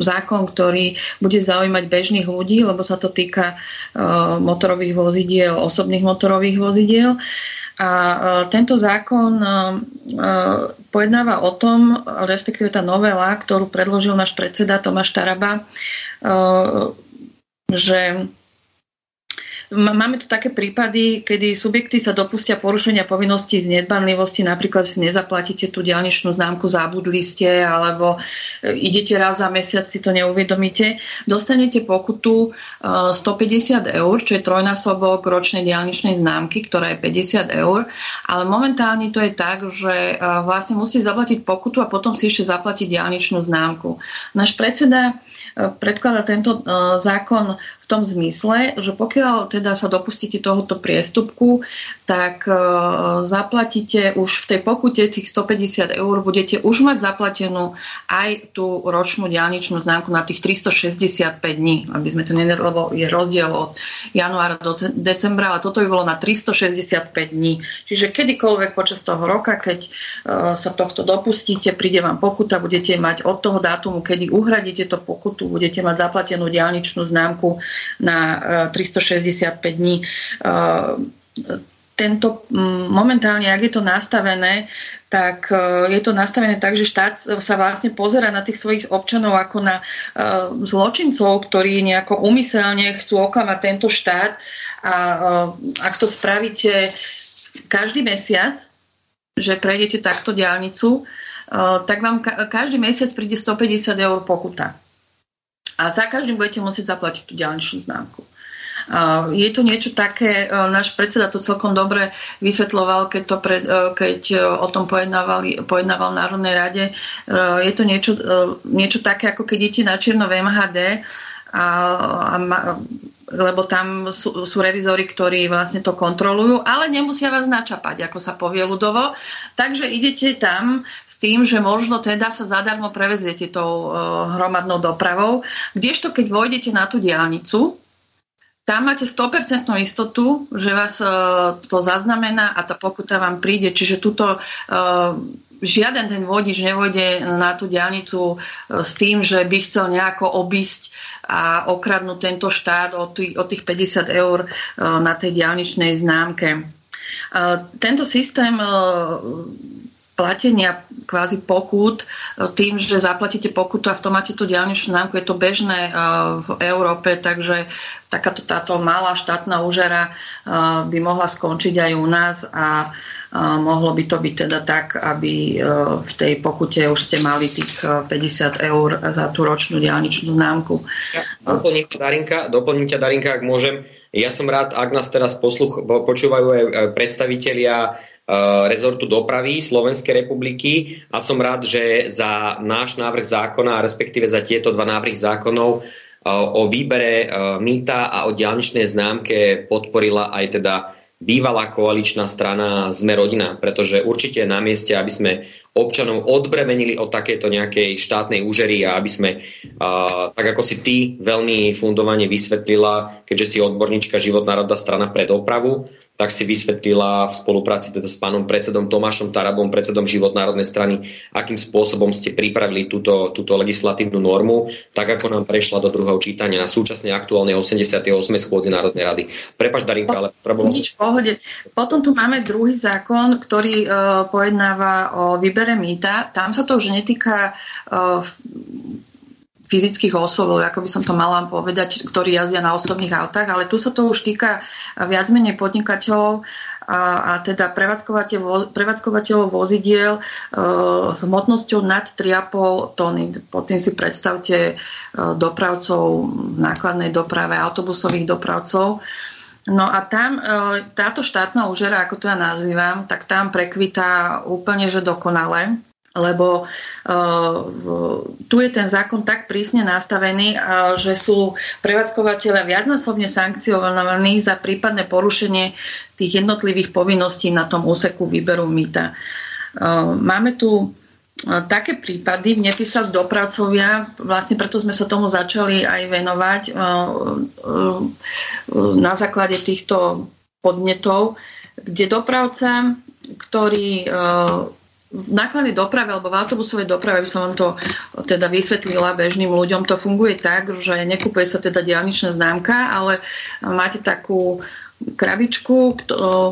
zákon, ktorý bude zaujímať bežných ľudí, lebo sa to týka motorových vozidiel, osobných motorových vozidiel. A tento zákon pojednáva o tom, respektíve tá novela, ktorú predložil náš predseda Tomáš Taraba, že máme tu také prípady, kedy subjekty sa dopustia porušenia povinností z nedbanlivosti, napríklad si nezaplatíte tú diaľničnú známku, zabudli ste, alebo idete raz za mesiac, si to neuvedomíte. Dostanete pokutu 150 €, čo je trojnásobok ročnej diaľničnej známky, ktorá je 50 €, ale momentálne to je tak, že vlastne musíte zaplatiť pokutu a potom si ešte zaplatiť diaľničnú známku. Náš predseda predkladá tento zákon v tom zmysle, že pokiaľ teda sa dopustíte tohoto priestupku, tak zaplatíte už v tej pokute tých 150 €, budete už mať zaplatenú aj tú ročnú diaľničnú známku na tých 365 dní, aby sme to nevedeli, lebo je rozdiel od januára do decembra, ale toto by bolo na 365 dní. Čiže kedykoľvek počas toho roka, keď sa tohto dopustíte, príde vám pokuta, budete mať od toho dátumu, kedy uhradíte to pokutu, budete mať zaplatenú diaľničnú známku na 365 dní. Tento momentálne, ak je to nastavené, tak je to nastavené tak, že štát sa vlastne pozerá na tých svojich občanov ako na zločincov, ktorí nejako úmyselne chcú oklamať tento štát. A ak to spravíte každý mesiac, že prejdete takto diaľnicu, tak vám každý mesiac príde 150 € pokuta. A za každým budete musieť zaplatiť tú diaľničnú známku. Je to niečo také, náš predseda to celkom dobre vysvetľoval, keď o tom pojednával v Národnej rade. Je to niečo také, ako keď idete na čierno v MHD, lebo tam sú revizori, ktorí vlastne to kontrolujú, ale nemusia vás načapať, ako sa povie ľudovo. Takže idete tam s tým, že možno teda sa zadarmo preveziete tou hromadnou dopravou. Kdežto keď vojdete na tú diaľnicu, tam máte 100% istotu, že vás to zaznamená a tá pokuta vám príde. Čiže tuto žiaden ten vodič nevojde na tú diaľnicu s tým, že by chcel nejako obísť a okradnúť tento štát o tých 50 € na tej diaľničnej známke. Tento systém platenia kvázi pokút tým, že zaplatíte pokutu a v tom máte tú diaľničnú známku, je to bežné v Európe, takže táto malá štátna úžera by mohla skončiť aj u nás a mohlo by to byť teda tak, aby v tej pokute už ste mali tých 50 € za tú ročnú diaľničnú známku. Ja doplním ťa, Darinka, ak môžem. Ja som rád, ak nás teraz počúvajú aj predstavitelia rezortu dopravy Slovenskej republiky a som rád, že za náš návrh zákona, respektíve za tieto dva návrhy zákonov o výbere mýta a o diaľničnej známke podporila aj teda bývalá koaličná strana Sme rodina, pretože určite je na mieste, aby sme občanov odbremenili od takéto nejakej štátnej úžery a aby sme, tak ako si ty veľmi fundovane vysvetlila, keďže si odborníčka Životnárodná strana pre dopravu, tak si vysvetlila v spolupráci teda s pánom predsedom Tomášom Tarabom, predsedom Životnárodnej strany, akým spôsobom ste pripravili túto legislatívnu normu, tak ako nám prešla do druhého čítania na súčasne aktuálnej 88. schôdzi Národnej rady. Prepáč, Darinka, ale Potom tu máme druhý zákon, ktorý pojednáva o výbere mýta. Tam sa to už netýka fyzických osôb, ako by som to mala povedať, ktorí jazdia na osobných autách, ale tu sa to už týka viac menej podnikateľov a teda prevádzkovateľov vozidiel s hmotnosťou nad 3,5 tony. Potom si predstavte dopravcov v nákladnej doprave, autobusových dopravcov. No a tam táto štátna úžera, ako to ja nazývam, tak tam prekvitá úplne, že dokonale, lebo tu je ten zákon tak prísne nastavený, že sú prevádzkovateľia viacnásobne sankciovaní za prípadné porušenie tých jednotlivých povinností na tom úseku výberu mýta. Máme tu také prípady v nepísali dopravcovia, vlastne preto sme sa tomu začali aj venovať na základe týchto podnetov, kde dopravca, ktorý v nákladnej doprave alebo v autobusovej doprave, aby som vám to teda vysvetlila bežným ľuďom, to funguje tak, že nekupuje sa teda diaľničná známka, ale máte takú krabičku,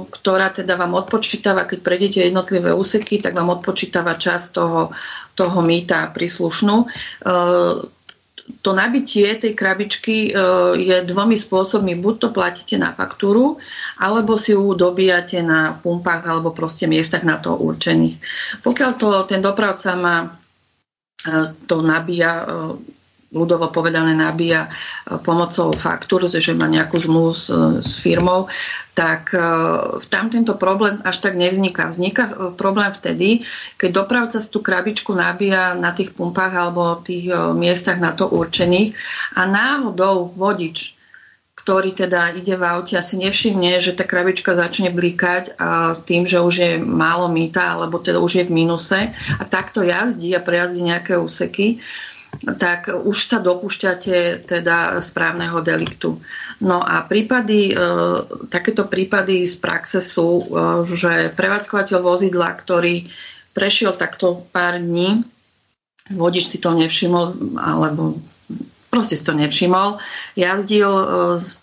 ktorá teda vám odpočítava, keď prejdete jednotlivé úseky, tak vám odpočítava časť toho mýta príslušnú. To nabitie tej krabičky je dvomi spôsobmi. Buď to platíte na faktúru, alebo si ju dobíjate na pumpách alebo proste miestach na to určených. Pokiaľ to ten dopravca má, to nabíja, ľudovo povedané nabíja pomocou faktúr, že má nejakú zmluvu s firmou, tak tam tento problém až tak nevzniká. Vzniká problém vtedy, keď dopravca tú krabičku nabíja na tých pumpách alebo tých miestach na to určených a náhodou vodič, ktorý teda ide v aute, asi nevšimne, že tá krabička začne blikať tým, že už je málo mýta alebo teda už je v mínuse a takto jazdí a prejazdí nejaké úseky, tak už sa dopúšťate teda správneho deliktu. No a takéto prípady z praxe sú, že prevádzkovateľ vozidla, ktorý prešiel takto pár dní, vodič si to nevšimol, alebo proste si to nevšimol, jazdil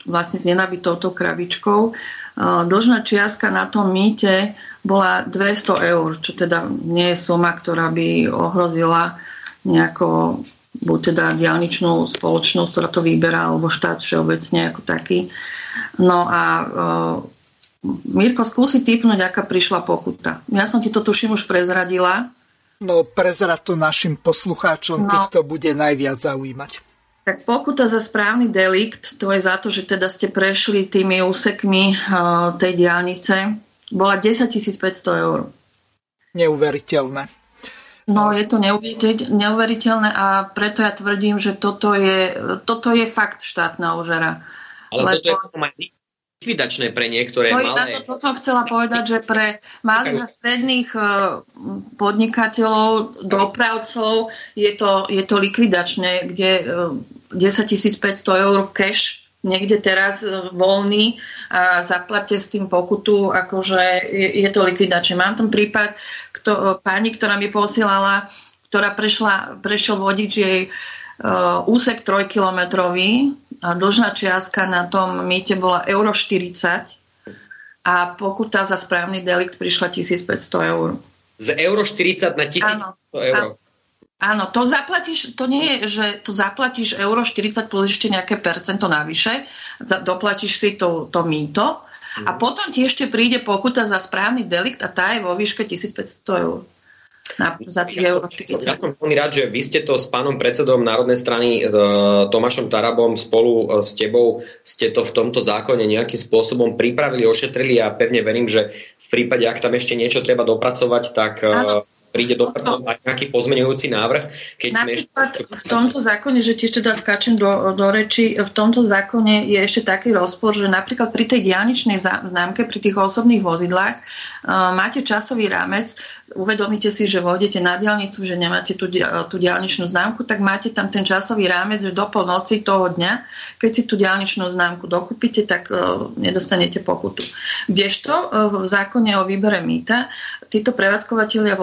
vlastne s nenabitou tou krabičkou. Dlžná čiastka na tom mýte bola 200 eur, čo teda nie je suma, ktorá by ohrozila nejako buď teda diaľničnú spoločnosť, ktorá to vyberá, alebo štát všeobecne ako taký. No a Mirko, skúsi tipnúť, aká prišla pokuta. Ja som ti to tuším už prezradila. No prezrad to našim poslucháčom, Tých to bude najviac zaujímať. Tak pokuta za správny delikt, to je za to, že teda ste prešli tými úsekmi tej diaľnice, bola 10 500 eur. Neuveriteľné. No, je to neuveriteľné a preto ja tvrdím, že toto je fakt štátna ožera. Ale toto je potom aj likvidačné pre niektoré malé... To som chcela povedať, že pre malých a stredných podnikateľov, dopravcov je to likvidačné, kde 10 500 eur cash niekde teraz voľný a zaplatte s tým pokutu, akože je to likvidačné. Mám tam prípad, pani, ktorá mi posielala, ktorá prešiel vodič jej úsek 3-kilometrový a dlžná čiastka na tom mýte bola 40 € a pokuta za správny delikt prišla 1500 eur. Z 40 € na 1500 €. Áno, to nie je, že to zaplatíš 40 € plus ešte nejaké percento navyše, doplatíš si to mýto a potom ti ešte príde pokuta za správny delikt a tá je vo výške 1500 € za tých €40. Ja som veľmi rád, že vy ste to s pánom predsedom Národnej strany Tomášom Tarabom spolu s tebou ste to v tomto zákone nejakým spôsobom pripravili, ošetrili a pevne verím, že v prípade, ak tam ešte niečo treba dopracovať, tak... Áno. Príde do aj nejaký pozmeňujúci návrh. Keď napríklad v tomto zákone, že ti ešte skáčem do reči, v tomto zákone je ešte taký rozpor, že napríklad pri tej diaľničnej známke, pri tých osobných vozidlách máte časový rámec, uvedomíte si, že vojdete na diaľnicu, že nemáte tú diaľničnú známku, tak máte tam ten časový rámec, že do polnoci toho dňa, keď si tú diaľničnú známku dokúpite, tak nedostanete pokutu. Kdežto v zákone o výbere mýta títo prevádzkovateľia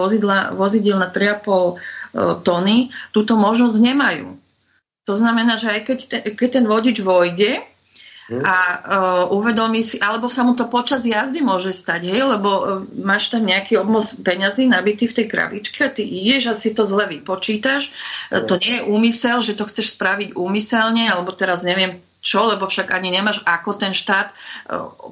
vozidiel na 3,5 tony túto možnosť nemajú. To znamená, že aj keď ten vodič vojde a uvedomí si, alebo sa mu to počas jazdy môže stať, hej, lebo máš tam nejaký obnos peňazí nabitý v tej krabičke a ty ideš a si to zle vypočítaš. To nie je úmysel, že to chceš spraviť úmyselne, alebo teraz neviem čo, lebo však ani nemáš ako ten štát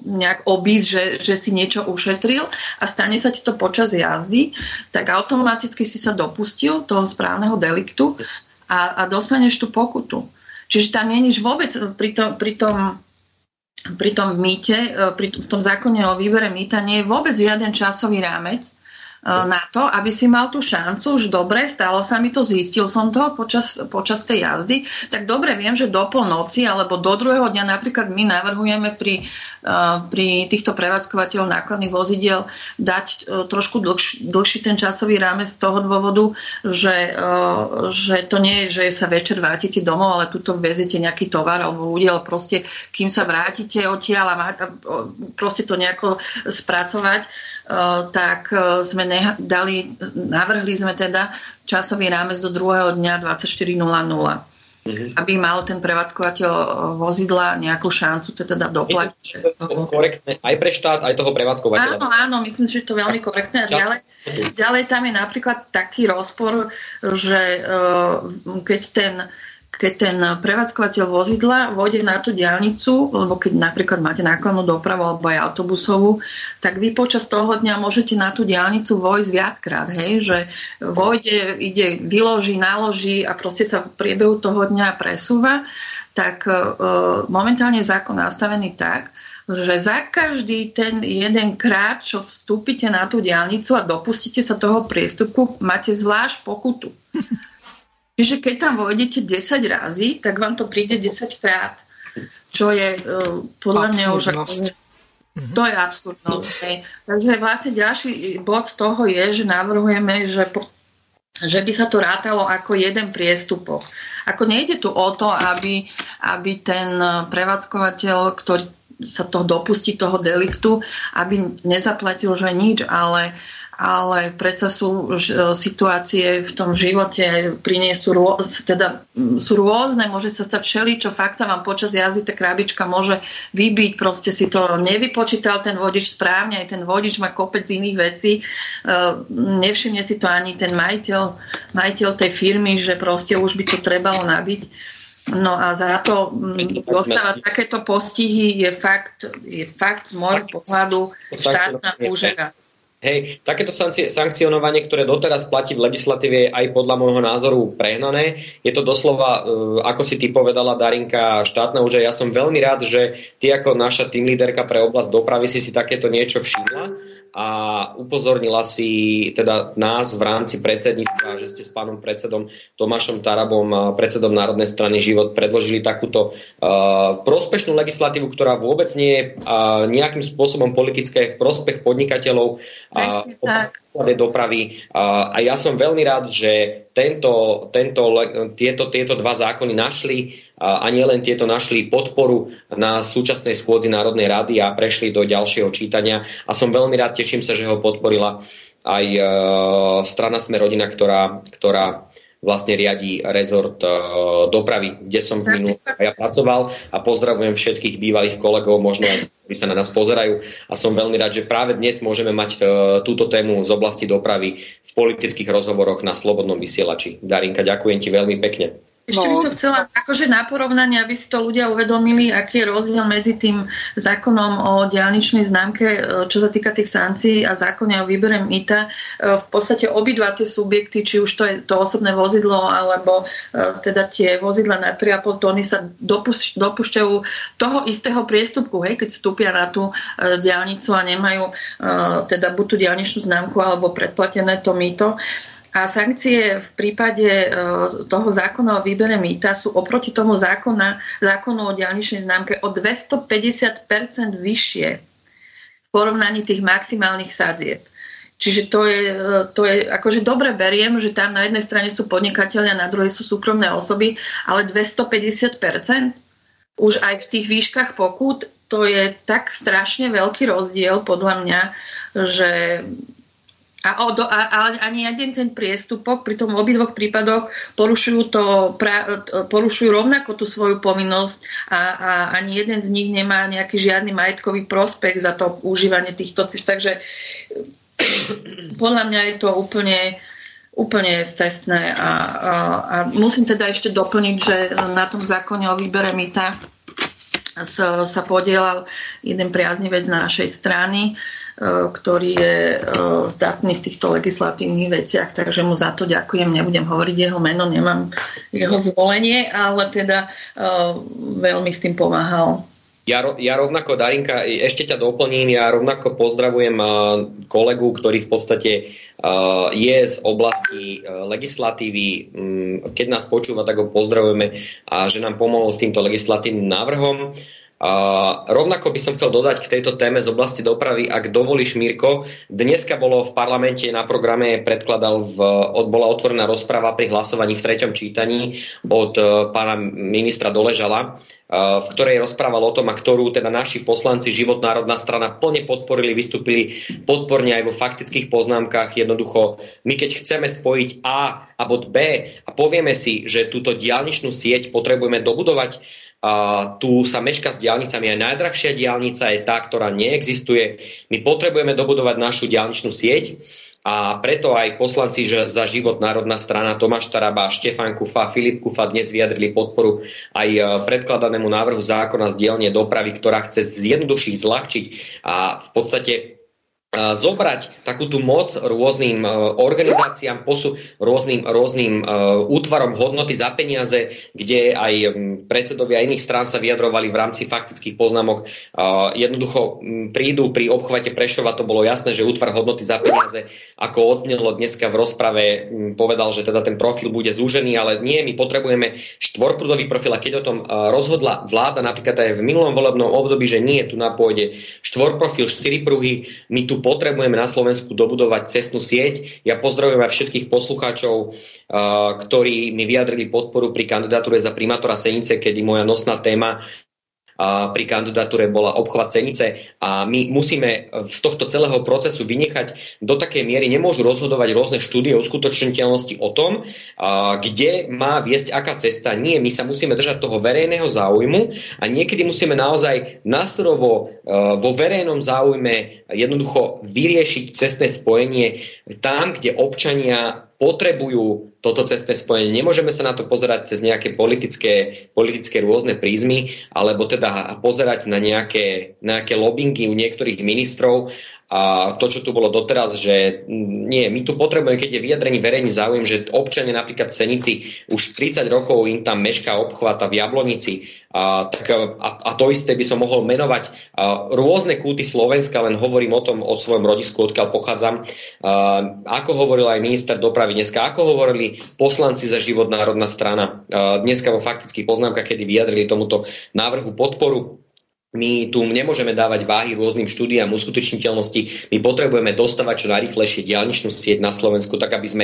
nejak obísť, že si niečo ušetril a stane sa ti to počas jazdy, tak automaticky si sa dopustil toho správneho deliktu a dostaneš tú pokutu. Čiže tam nie je nič vôbec pri tom mýte, v tom zákone o výbere mýta nie je vôbec žiaden časový rámec, na to, aby si mal tú šancu, už dobre, stalo sa mi to, zistil som to počas tej jazdy, tak dobre viem, že do polnoci alebo do druhého dňa napríklad my navrhujeme pri týchto prevádzkovateľov nákladných vozidiel dať trošku dlhší ten časový rámec z toho dôvodu, že to nie je, že sa večer vrátite domov, ale tuto veziete nejaký tovar alebo údel, proste kým sa vrátite odtiaľ a proste to nejako spracovať, tak sme navrhli sme teda časový rámec do druhého dňa 24:00. Aby mal ten prevádzkovateľ vozidla nejakú šancu teda doplatiť. To korektné aj pre štát, aj toho prevádzkovateľa. Áno, myslím, že to je veľmi korektné. A ďalej tam je napríklad taký rozpor, že keď ten prevádzkovateľ vozidla vôjde na tú diaľnicu, lebo keď napríklad máte nákladnú dopravu alebo aj autobusovú, tak vy počas toho dňa môžete na tú diaľnicu vojsť viackrát, hej, že vôjde, ide, vyloží, naloží a proste sa v priebehu toho dňa presúva, tak momentálne je zákon nastavený tak, že za každý ten jeden krát, čo vstúpite na tú diaľnicu a dopustíte sa toho priestupku, máte zvlášť pokutu. Čiže keď tam vojdete 10 razy, tak vám to príde 10 krát, čo je podľa mňa už... To je absurdnosť. Takže vlastne ďalší bod z toho je, že navrhujeme, že by sa to rátalo ako jeden priestupok. Ako nejde tu o to, aby ten prevádzkovateľ, ktorý sa toho dopustí, toho deliktu, aby nezaplatil, že nič, ale predsa sú situácie v tom živote, pri nej sú rôzne, môže sa stať všeličo, fakt sa vám počas jazdy tá krabička môže vybiť, proste si to nevypočítal ten vodič správne, aj ten vodič má kopec iných vecí, nevšimne si to ani ten majiteľ tej firmy, že proste už by to trebalo nabiť. No a za to dostávať takéto postihy je fakt z môjho pohľadu štátna úžera. Hej, takéto sankcionovanie, ktoré doteraz platí v legislatíve, je aj podľa môjho názoru prehnané. Je to doslova, ako si ty povedala, Darinka, štátna úžera. Ja som veľmi rád, že ty ako naša tímlíderka pre oblasť dopravy si takéto niečo všimla a upozornila si teda nás v rámci predsedníctva, že ste s pánom predsedom Tomášom Tarabom, predsedom Národnej strany Život, predložili takúto prospešnú legislatívu, ktorá vôbec nie je nejakým spôsobom politické, v prospech podnikateľov oblasti dopravy. A ja som veľmi rád, že tieto dva zákony našli a nie len tieto, našli podporu na súčasnej schôdzi Národnej rady a prešli do ďalšieho čítania a som veľmi rád, teším sa, že ho podporila aj strana Sme rodina, ktorá vlastne riadi rezort dopravy, kde som v minulom ja pracoval a pozdravujem všetkých bývalých kolegov, možno aj ktorí sa na nás pozerajú a som veľmi rád, že práve dnes môžeme mať túto tému z oblasti dopravy v politických rozhovoroch na Slobodnom vysielači. Darinka, ďakujem ti veľmi pekne. Ešte by som chcela akože na porovnanie, aby si to ľudia uvedomili, aký je rozdiel medzi tým zákonom o diaľničnej známke, čo sa týka tých sankcií a zákone o výbere mýta. V podstate obidva tie subjekty, či už to je to osobné vozidlo, alebo teda tie vozidla na 3,5 tony sa dopúšťajú toho istého priestupku, hej, keď vstúpia na tú diaľnicu a nemajú teda buď tú diaľničnú známku alebo predplatené to mýto. A sankcie v prípade toho zákona o výbere mýta sú oproti tomu zákonu o diaľničnej známke o 250% vyššie v porovnaní tých maximálnych sadzieb. Čiže to je akože dobre beriem, že tam na jednej strane sú podnikatelia, na druhej sú súkromné osoby, ale 250% už aj v tých výškach pokút, to je tak strašne veľký rozdiel podľa mňa, že... Ale ani jeden ten priestupok, pri tom v obidvoch prípadoch porušujú rovnako tú svoju povinnosť a ani jeden z nich nemá nejaký žiadny majetkový prospech za to užívanie týchto cest. Takže podľa mňa je to úplne cestné a musím teda ešte doplniť, že na tom zákone o výbere mýta sa podielal jeden priaznivec z našej strany, ktorý je zdatný v týchto legislatívnych veciach, takže mu za to ďakujem. Nebudem hovoriť jeho meno, nemám jeho zvolenie, ale teda veľmi s tým pomáhal. Ja rovnako, Darinka, ešte ťa doplním, ja rovnako pozdravujem kolegu, ktorý v podstate je z oblasti legislatívy. Keď nás počúva, tak ho pozdravujeme a že nám pomohol s týmto legislatívnym návrhom. Rovnako by som chcel dodať k tejto téme z oblasti dopravy, ak dovolíš, Mirko. Dneska bolo v parlamente na programe, bola otvorená rozprava pri hlasovaní v 3. čítaní od pána ministra Doležala, v ktorej rozprával o tom, a ktorú teda naši poslanci Život národná strana plne podporili, vystúpili podporne aj vo faktických poznámkach. Jednoducho, my keď chceme spojiť A a bod B a povieme si, že túto diaľničnú sieť potrebujeme dobudovať, a tu sa meška s diaľnicami, aj najdrahšia diaľnica je tá, ktorá neexistuje. My potrebujeme dobudovať našu diaľničnú sieť a preto aj poslanci za Život národná strana Tomáš Taraba, Štefán Kufa, Filip Kufa dnes vyjadrili podporu aj predkladanému návrhu zákona z dielne dopravy, ktorá chce zjednodušiť, zľahčiť a v podstate zobrať takúto moc rôznym organizáciám, rôznym útvarom hodnoty za peniaze, kde aj predsedovia iných strán sa vyjadrovali v rámci faktických poznámok. Jednoducho prídu pri obchvate Prešova, to bolo jasné, že útvar hodnoty za peniaze, ako odznelo dneska v rozprave, povedal, že teda ten profil bude zúžený, ale nie, my potrebujeme štvorprúdový profil a keď o tom rozhodla vláda, napríklad aj v minulom volebnom období, že nie, tu na pôjde štvorprofil, 4 pruhy, my tu potrebujeme na Slovensku dobudovať cestnú sieť. Ja pozdravujem aj všetkých poslucháčov, ktorí mi vyjadrili podporu pri kandidatúre za primátora Senice, kedy moja nosná téma pri kandidatúre bola obchvat Senice a my musíme z tohto celého procesu vynechať do takej miery, nemôžu rozhodovať rôzne štúdie o uskutočniteľnosti o tom, kde má viesť aká cesta. Nie, my sa musíme držať toho verejného záujmu a niekedy musíme naozaj násrovo vo verejnom záujme jednoducho vyriešiť cestné spojenie tam, kde občania potrebujú toto cestné spojenie. Nemôžeme sa na to pozerať cez nejaké politické rôzne prízmy, alebo teda pozerať na nejaké lobbyingy u niektorých ministrov. A to, čo tu bolo doteraz, že nie, my tu potrebujeme, keď je vyjadrený verejný záujem, že občania napríklad v Senici už 30 rokov im tam mešká obchvata v Jablonici a to isté by som mohol menovať rôzne kúty Slovenska, len hovorím o tom o svojom rodisku, odkiaľ pochádzam. Ako hovoril aj minister dopravy dneska, ako hovorili poslanci za Život národná strana dneska vo faktických poznámkach, kedy vyjadrili tomuto návrhu podporu. My tu nemôžeme dávať váhy rôznym štúdiám uskutočniteľnosti. My potrebujeme dostávať čo najrýchlejšie diaľničnú sieť na Slovensku, tak aby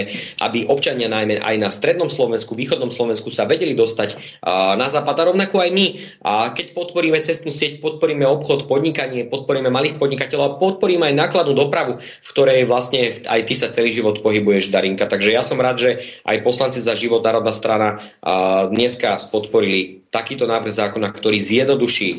občania najmä aj na strednom Slovensku, východnom Slovensku sa vedeli dostať na západ a rovnako aj my. A keď podporíme cestnú sieť, podporíme obchod, podnikanie, podporíme malých podnikateľov a podporíme aj nákladnú dopravu, v ktorej vlastne aj ty sa celý život pohybuješ, Darinka. Takže ja som rád, že aj poslanci za Život národná strana dneska podporili takýto návrh zákona, ktorý zjednoduší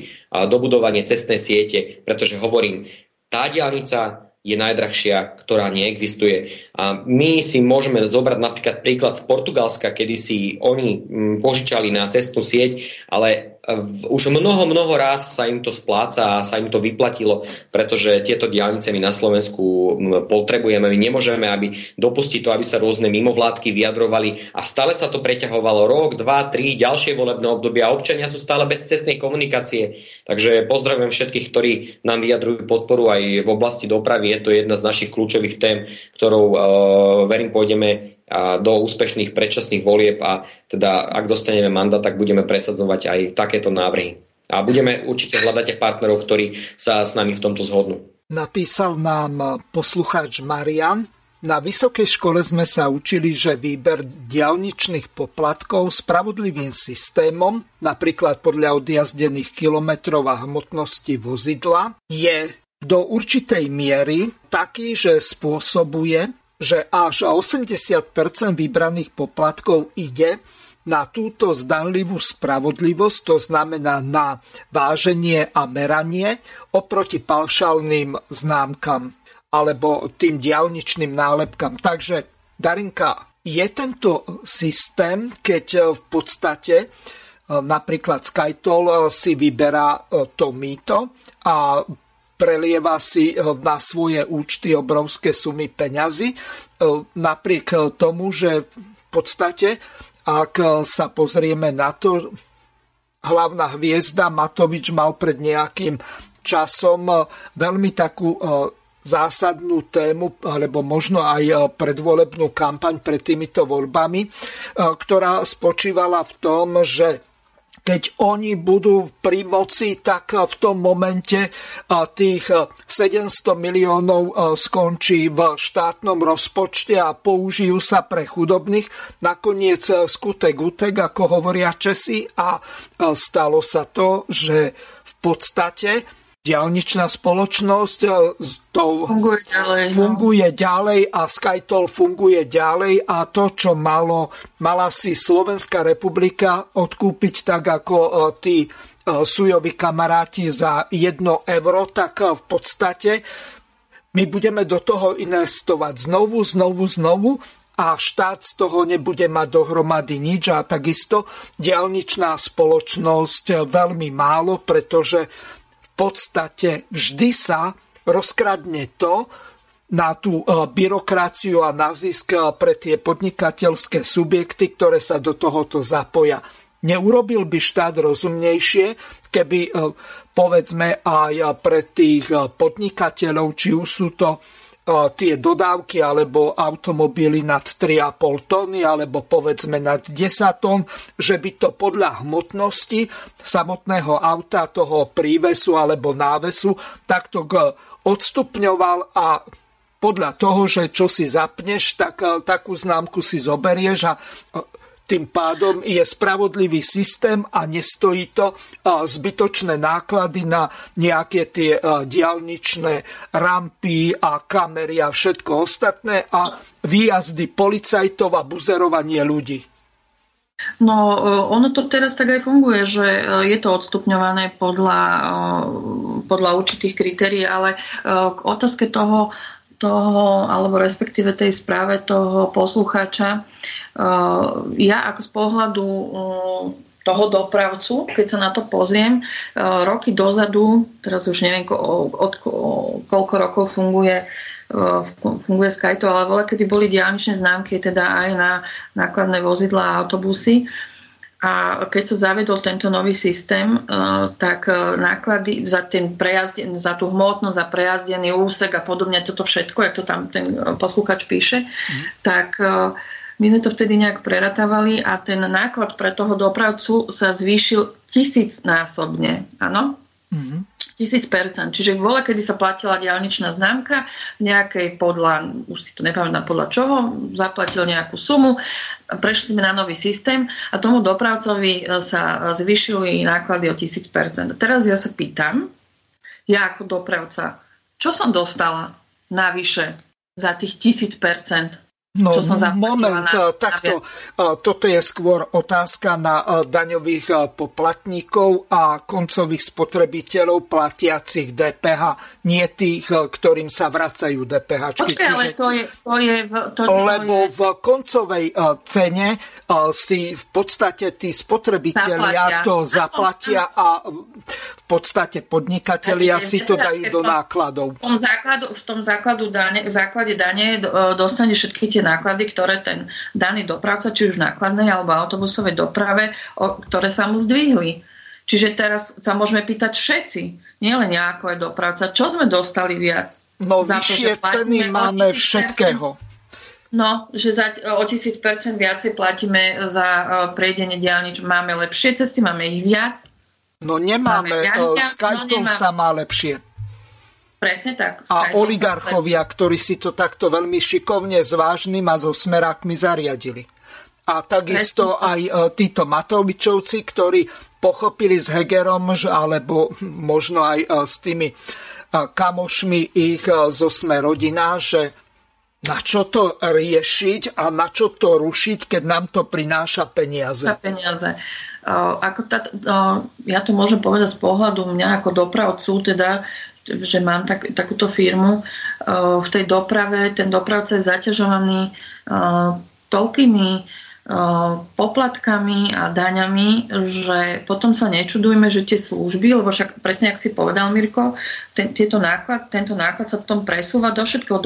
dobudovanie cestnej siete, pretože hovorím, tá diaľnica je najdrahšia, ktorá neexistuje. A my si môžeme zobrať napríklad príklad z Portugalska, kedy si oni požičali na cestnú sieť, ale už mnoho raz sa im to spláca a sa im to vyplatilo, pretože tieto diaľnice my na Slovensku potrebujeme. My nemôžeme dopustiť to, aby sa rôzne mimovládky vyjadrovali a stále sa to preťahovalo rok, 2, 3, ďalšie volebné obdobia a občania sú stále bez cestnej komunikácie. Takže pozdravujem všetkých, ktorí nám vyjadrujú podporu aj v oblasti dopravy. Je to jedna z našich kľúčových tém, ktorou verím pôjdeme do úspešných predčasných volieb a teda ak dostaneme mandát, tak budeme presadzovať aj takéto návrhy. A budeme určite hľadať aj partnerov, ktorí sa s nami v tomto zhodnú. Napísal nám poslucháč Marian. Na vysokej škole sme sa učili, že výber diaľničných poplatkov spravodlivým systémom, napríklad podľa odjazdených kilometrov a hmotnosti vozidla, je do určitej miery taký, že spôsobuje, že až 80% vybraných poplatkov ide na túto zdanlivú spravodlivosť, to znamená na váženie a meranie oproti paušálnym známkam alebo tým diaľničným nálepkám. Takže, Darinka, je tento systém, keď v podstate napríklad SkyToll si vyberá to mýto a prelieva si na svoje účty obrovské sumy peňazí, napriek tomu, že v podstate, ak sa pozrieme na to, hlavná hviezda. Matovič mal pred nejakým časom veľmi takú zásadnú tému, alebo možno aj predvolebnú kampaň pred týmito voľbami, ktorá spočívala v tom, že keď oni budú pri moci, tak v tom momente tých 700 miliónov skončí v štátnom rozpočte a použijú sa pre chudobných. Nakoniec skutek utek, ako hovoria Česi, a stalo sa to, že v podstate diaľničná spoločnosť funguje ďalej a SkyToll funguje ďalej a to, čo mala si Slovenská republika odkúpiť tak ako tí Sujovi kamaráti za 1 euro, tak v podstate my budeme do toho investovať znovu a štát z toho nebude mať dohromady nič a takisto diaľničná spoločnosť veľmi málo, pretože v podstate vždy sa rozkradne to na tú byrokraciu a na zisk pre tie podnikateľské subjekty, ktoré sa do tohoto zapoja. Neurobil by štát rozumnejšie, keby povedzme aj pre tých podnikateľov, či už sú to tie dodávky alebo automobily nad 3,5 tony alebo povedzme nad 10 tón, že by to podľa hmotnosti samotného auta, toho prívesu alebo návesu, takto odstupňoval a podľa toho, že čo si zapneš, tak takú známku si zoberieš a tým pádom je spravodlivý systém a nestojí to zbytočné náklady na nejaké tie diaľničné rampy a kamery a všetko ostatné a výjazdy policajtov a buzerovanie ľudí. No, ono to teraz tak aj funguje, že je to odstupňované podľa určitých kritérií, ale k otázke toho, alebo respektíve tej správe toho poslucháča. Ja ako z pohľadu toho dopravcu, keď sa na to pozriem, roky dozadu, teraz už neviem, koľko rokov funguje SkyToll, ale voľakedy boli diaľničné známky, teda aj na nákladné vozidlá a autobusy. A keď sa zavedol tento nový systém, tak náklady za tú hmotnosť, za prejazdený úsek a podobne, toto všetko, jak to tam ten posluchač píše, tak my sme to vtedy nejak preratávali a ten náklad pre toho dopravcu sa zvýšil 1000-násobne. Áno? 1000%. Čiže voľa, kedy sa platila diaľničná známka nejakej už si to nepamätám podľa čoho, zaplatil nejakú sumu, prešli sme na nový systém a tomu dopravcovi sa zvýšili náklady o 1000%. Teraz ja sa pýtam, ja ako dopravca, čo som dostala navyše za tých 1000%? No moment, takto, toto je skôr otázka na daňových poplatníkov a koncových spotrebiteľov platiacich DPH, nie tých, ktorým sa vracajú DPHčky. Počkej, ale to je v koncovej cene si v podstate tí spotrebitelia to zaplatia a v podstate podnikatelia si to dajú do nákladov. V základe dane dostane všetky tie náklady, ktoré ten daný dopravca, či už nákladnej alebo autobusovej doprave, ktoré sa mu zdvihli. Čiže teraz sa môžeme pýtať všetci, nielen ja ako aj dopravca, čo sme dostali viac? No vyššie ceny máme všetkého. No, že o 1000% viacej platíme za prejdenie diaľnič. Máme lepšie cesty, máme ich viac. No nemáme, SkyToll sa má lepšie. Presne tak. A oligarchovia, ktorí si to takto veľmi šikovne s vážnym a so smerákmi zariadili. A takisto aj títo Matovičovci, ktorí pochopili s Hegerom, alebo možno aj s tými kamošmi ich zo Sme rodina, že na čo to riešiť a na čo to rušiť, keď nám to prináša peniaze. Ja to môžem povedať z pohľadu mňa ako dopravcu, teda že mám takúto firmu. V tej doprave ten dopravca je zaťažovaný toľkými poplatkami a daňami, že potom sa nečudujme, že tie služby, lebo však presne, jak si povedal Mirko, tento náklad sa potom presúva do všetkého.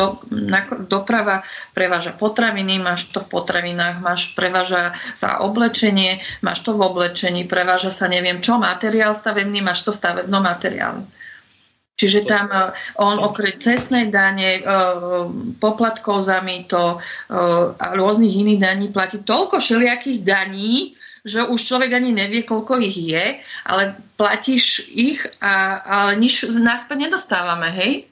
Doprava preváža potraviny, máš to v potravinách, preváža sa oblečenie, máš to v oblečení, preváža sa neviem čo, materiál stavebný, máš to stavebno materiál. Čiže tam on okrem cestnej dane, poplatkov za mýto a rôznych iných daní platí toľko všelijakých daní, že už človek ani nevie, koľko ich je, ale platíš ich, ale nič náspäť nedostávame, hej?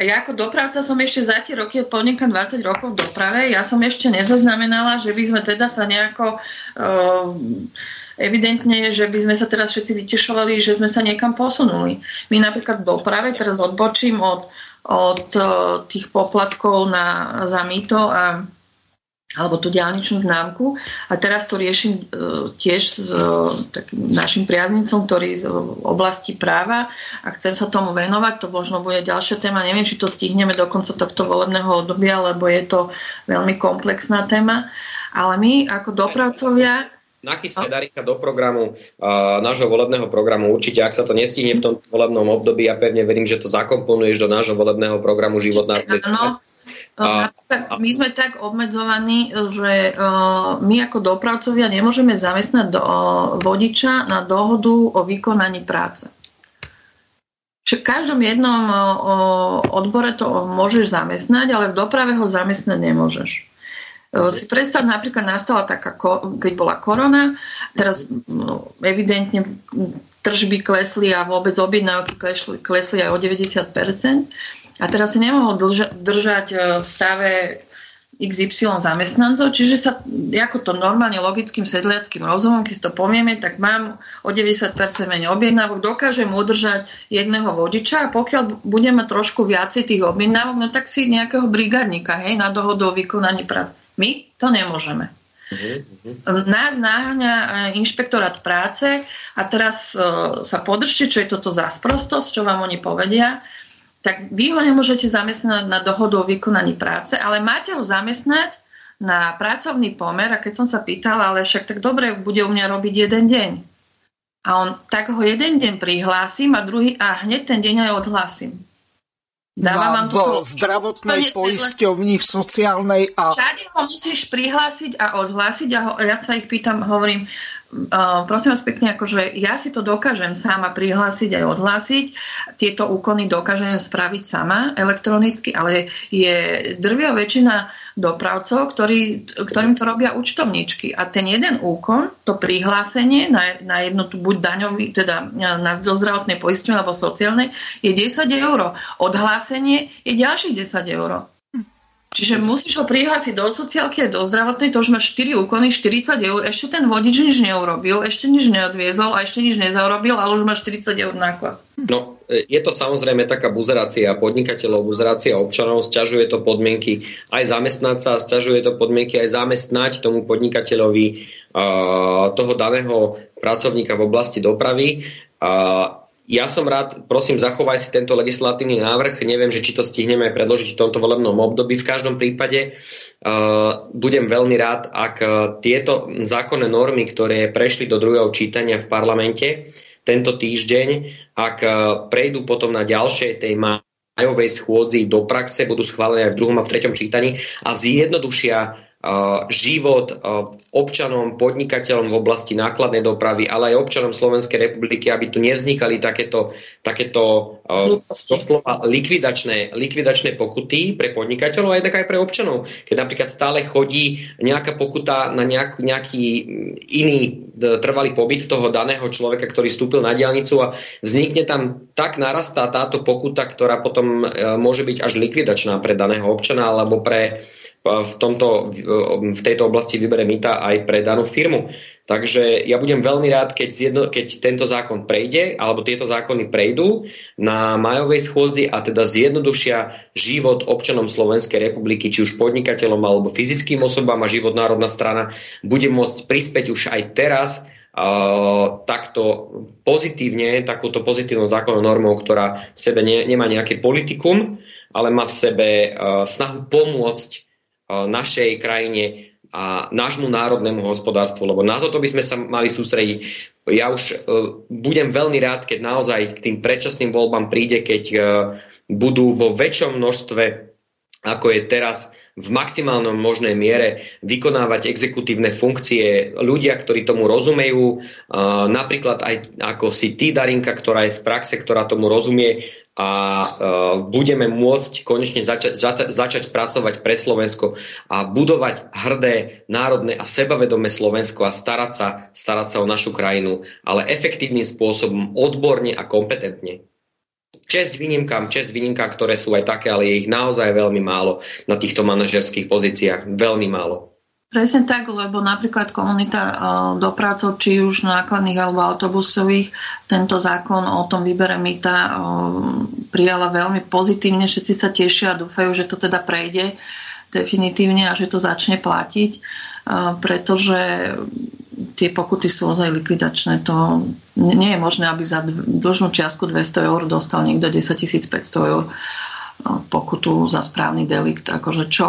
A ja ako dopravca som ešte za tie roky, podnikám 20 rokov v doprave, ja som ešte nezaznamenala, že by sme teda sa nejako... Evidentne, že by sme sa teraz všetci vytešovali, že sme sa niekam posunuli. My napríklad v doprave, teraz odbočím od tých poplatkov za mýto alebo tú diaľničnú známku. A teraz to riešim tiež s takým našim priaznicom, ktorý z oblasti práva, a chcem sa tomu venovať. To možno bude ďalšia téma. Neviem, či to stihneme do konca tohto volebného obdobia, lebo je to veľmi komplexná téma. Ale my ako dopravcovia... Nachystaj, Darika, do programu nášho volebného programu. Určite, ak sa to nestihne v tom volebnom období, ja pevne verím, že to zakomponuješ do nášho volebného programu Život na ceste. My sme tak obmedzovaní, že my ako dopravcovia nemôžeme zamestnať vodiča na dohodu o vykonaní práce. V každom jednom odbore to môžeš zamestnať, ale v doprave ho zamestnať nemôžeš. Si predstav, napríklad nastala taká, keď bola korona, teraz evidentne tržby klesli a vôbec objednávky klesli aj o 90%, a teraz si nemohol držať v stave XY zamestnancov, čiže sa, ako to normálne logickým sedliackým rozumom, keď si to povieme, tak mám o 90% menej objednávok, dokážem udržať jedného vodiča, a pokiaľ budem mať trošku viacej tých objednávok, no tak si nejakého brigádnika, hej, na dohodu o vykonaní práce. My to nemôžeme. Nás naháňa inšpektorát práce, a teraz sa podržte, čo je toto za sprostosť, čo vám oni povedia, tak vy ho nemôžete zamestnať na dohodu o vykonaní práce, ale máte ho zamestnať na pracovný pomer. A keď som sa pýtala, ale však tak dobre, bude u mňa robiť jeden deň. A on, tak ho jeden deň prihlásim a druhý a hneď ten deň aj odhlásim. Dávam vám vo zdravotnej poisťovni, v sociálnej a... Všade ho musíš prihlásiť a odhlásiť, a ja sa ich pýtam, hovorím, prosím vás pekne, akože ja si to dokážem sama prihlásiť aj odhlásiť, tieto úkony dokážem spraviť sama elektronicky, ale je drvia väčšina dopravcov, ktorým to robia účtovníčky, a ten jeden úkon, to prihlásenie na jednotu buď daňový, teda na zdravotnej poistenie alebo sociálnej, je 10 €, odhlásenie je ďalších 10 €. Čiže musíš ho prihlásiť do sociálky a do zdravotnej, to už máš 4 úkony, 40 €, ešte ten vodič nič neurobil, ešte nič neodviezol a ešte nič nezaurobil, ale už máš 40 € náklad. No, je to samozrejme taká buzerácia podnikateľov, buzerácia občanov, sťažuje to podmienky aj zamestnanca, sťažuje to podmienky aj zamestnať tomu podnikateľovi toho daného pracovníka v oblasti dopravy. Ja som rád, prosím, zachovaj si tento legislatívny návrh. Neviem, že či to stihneme aj predložiť v tomto volebnom období. V každom prípade budem veľmi rád, ak tieto zákonné normy, ktoré prešli do druhého čítania v parlamente tento týždeň, ak prejdú potom na ďalšej téma majovej schôdzi do praxe, budú schválené aj v druhom a v treťom čítaní a zjednodušia život občanom, podnikateľom v oblasti nákladnej dopravy, ale aj občanom Slovenskej republiky, aby tu nevznikali takéto doslova likvidačné pokuty pre podnikateľov, aj tak aj pre občanov. Keď napríklad stále chodí nejaká pokuta na nejaký iný trvalý pobyt toho daného človeka, ktorý vstúpil na diaľnicu, a vznikne tam, tak narastá táto pokuta, ktorá potom môže byť až likvidačná pre daného občana alebo pre v tejto oblasti vybere mýta aj pre danú firmu. Takže ja budem veľmi rád, keď tento zákon prejde, alebo tieto zákony prejdú na majovej schôdzi, a teda zjednodušia život občanom Slovenskej republiky, či už podnikateľom alebo fyzickým osobám, a Život národná strana bude môcť prispäť už aj teraz takto pozitívne, takúto pozitívnou zákonnou normou, ktorá v sebe nemá nejaké politikum, ale má v sebe snahu pomôcť našej krajine a nášmu národnému hospodárstvu, lebo na toto by sme sa mali sústrediť. Ja už budem veľmi rád, keď naozaj k tým predčasným voľbám príde, keď budú vo väčšom množstve, ako je teraz, v maximálnom možnej miere vykonávať exekutívne funkcie ľudia, ktorí tomu rozumejú. Napríklad aj ako si ty, Darinka, ktorá je z praxe, ktorá tomu rozumie, a budeme môcť konečne začať pracovať pre Slovensko a budovať hrdé, národné a sebavedomé Slovensko a starať sa o našu krajinu, ale efektívnym spôsobom, odborne a kompetentne. Česť výnimkám, ktoré sú aj také, ale je ich naozaj veľmi málo na týchto manažerských pozíciách. Veľmi málo. Presne tak, lebo napríklad komunita dopravcov, či už nákladných alebo autobusových, tento zákon o tom výbere mýta prijala veľmi pozitívne. Všetci sa tešia a dúfajú, že to teda prejde definitívne a že to začne platiť, pretože tie pokuty sú ozaj likvidačné. To nie je možné, aby za dlžnú čiastku 200 eur dostal niekto 10 500 eur pokutu za správny delikt. Akože čo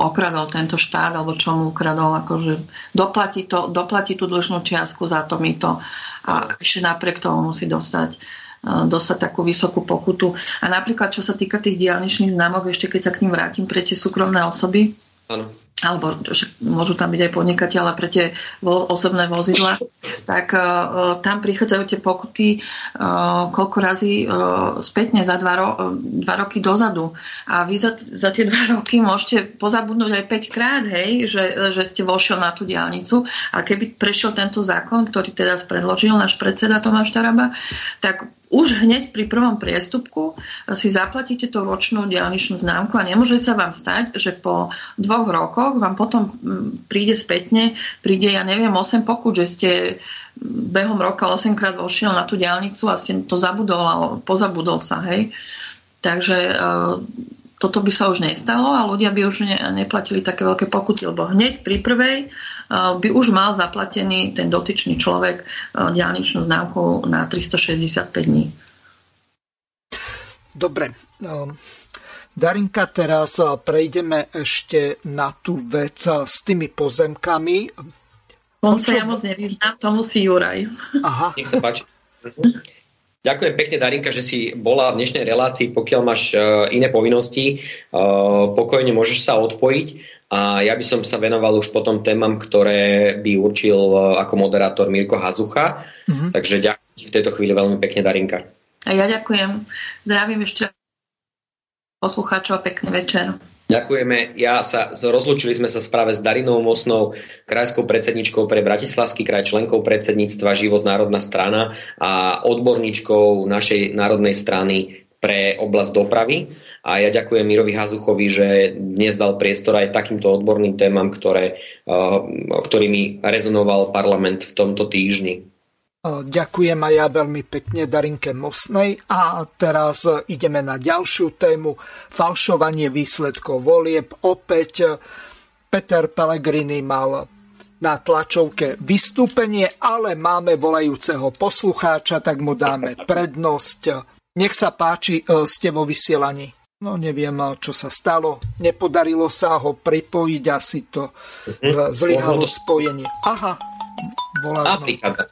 okradol tento štát, alebo čo mu ukradol, akože doplatí tú dlžnú čiastku za to mýto a ešte napriek tomu musí dostať takú vysokú pokutu. A napríklad, čo sa týka tých diaľničných známok, ešte keď sa k ním vrátim, pre tie súkromné osoby, áno, alebo môžu tam byť aj podnikateľ, ale pre tie osobné vozidla, tak tam prichádzajú tie pokuty koľko razy spätne za 2 roky dozadu. A vy za tie 2 roky môžete pozabudnúť aj 5-krát, hej, že ste vošiel na tú diaľnicu. A keby prešiel tento zákon, ktorý teda predložil náš predseda Tomáš Taraba, tak už hneď pri prvom priestupku si zaplatíte tú ročnú diaľničnú známku a nemôže sa vám stať, že po 2 rokoch vám potom príde, ja neviem, 8 pokút, že ste behom roka 8-krát vošiel na tú diaľnicu a ste to pozabudol sa, hej. Takže toto by sa už nestalo a ľudia by už neplatili také veľké pokuty, lebo hneď pri prvej by už mal zaplatený ten dotyčný človek diaľničnú známku na 365 dní. Dobre. Darinka, teraz prejdeme ešte na tú vec s tými pozemkami. On sa ja moc nevyznám, to musí Juraj. Aha. Nech sa páči. Ďakujem pekne, Darinka, že si bola v dnešnej relácii. Pokiaľ máš iné povinnosti, pokojne môžeš sa odpojiť a ja by som sa venoval už potom témam, ktoré by určil ako moderátor Mirko Hazucha. Mm-hmm. Takže ďakujem v tejto chvíli veľmi pekne, Darinka. A ja ďakujem. Zdravím ešte poslucháčov a pekný večer. Ďakujeme. Rozlúčili sme sa práve s Darinou Mosnou, krajskou predsedničkou pre Bratislavský kraj, členkou predsedníctva Život národná strana a odborníčkou našej národnej strany pre oblasť dopravy. A ja ďakujem Mirovi Hazuchovi, že dnes dal priestor aj takýmto odborným témam, ktorými rezonoval parlament v tomto týždni. Ďakujem aj ja veľmi pekne Darinke Mosnej a teraz ideme na ďalšiu tému. Falšovanie výsledkov volieb. Opäť Peter Pellegrini mal na tlačovke vystúpenie, ale máme volajúceho poslucháča, tak mu dáme prednosť. Nech sa páči, ste vo vysielaní. No neviem, čo sa stalo. Nepodarilo sa ho pripojiť, asi to zlyhalo spojenie. Aha, volá znovu.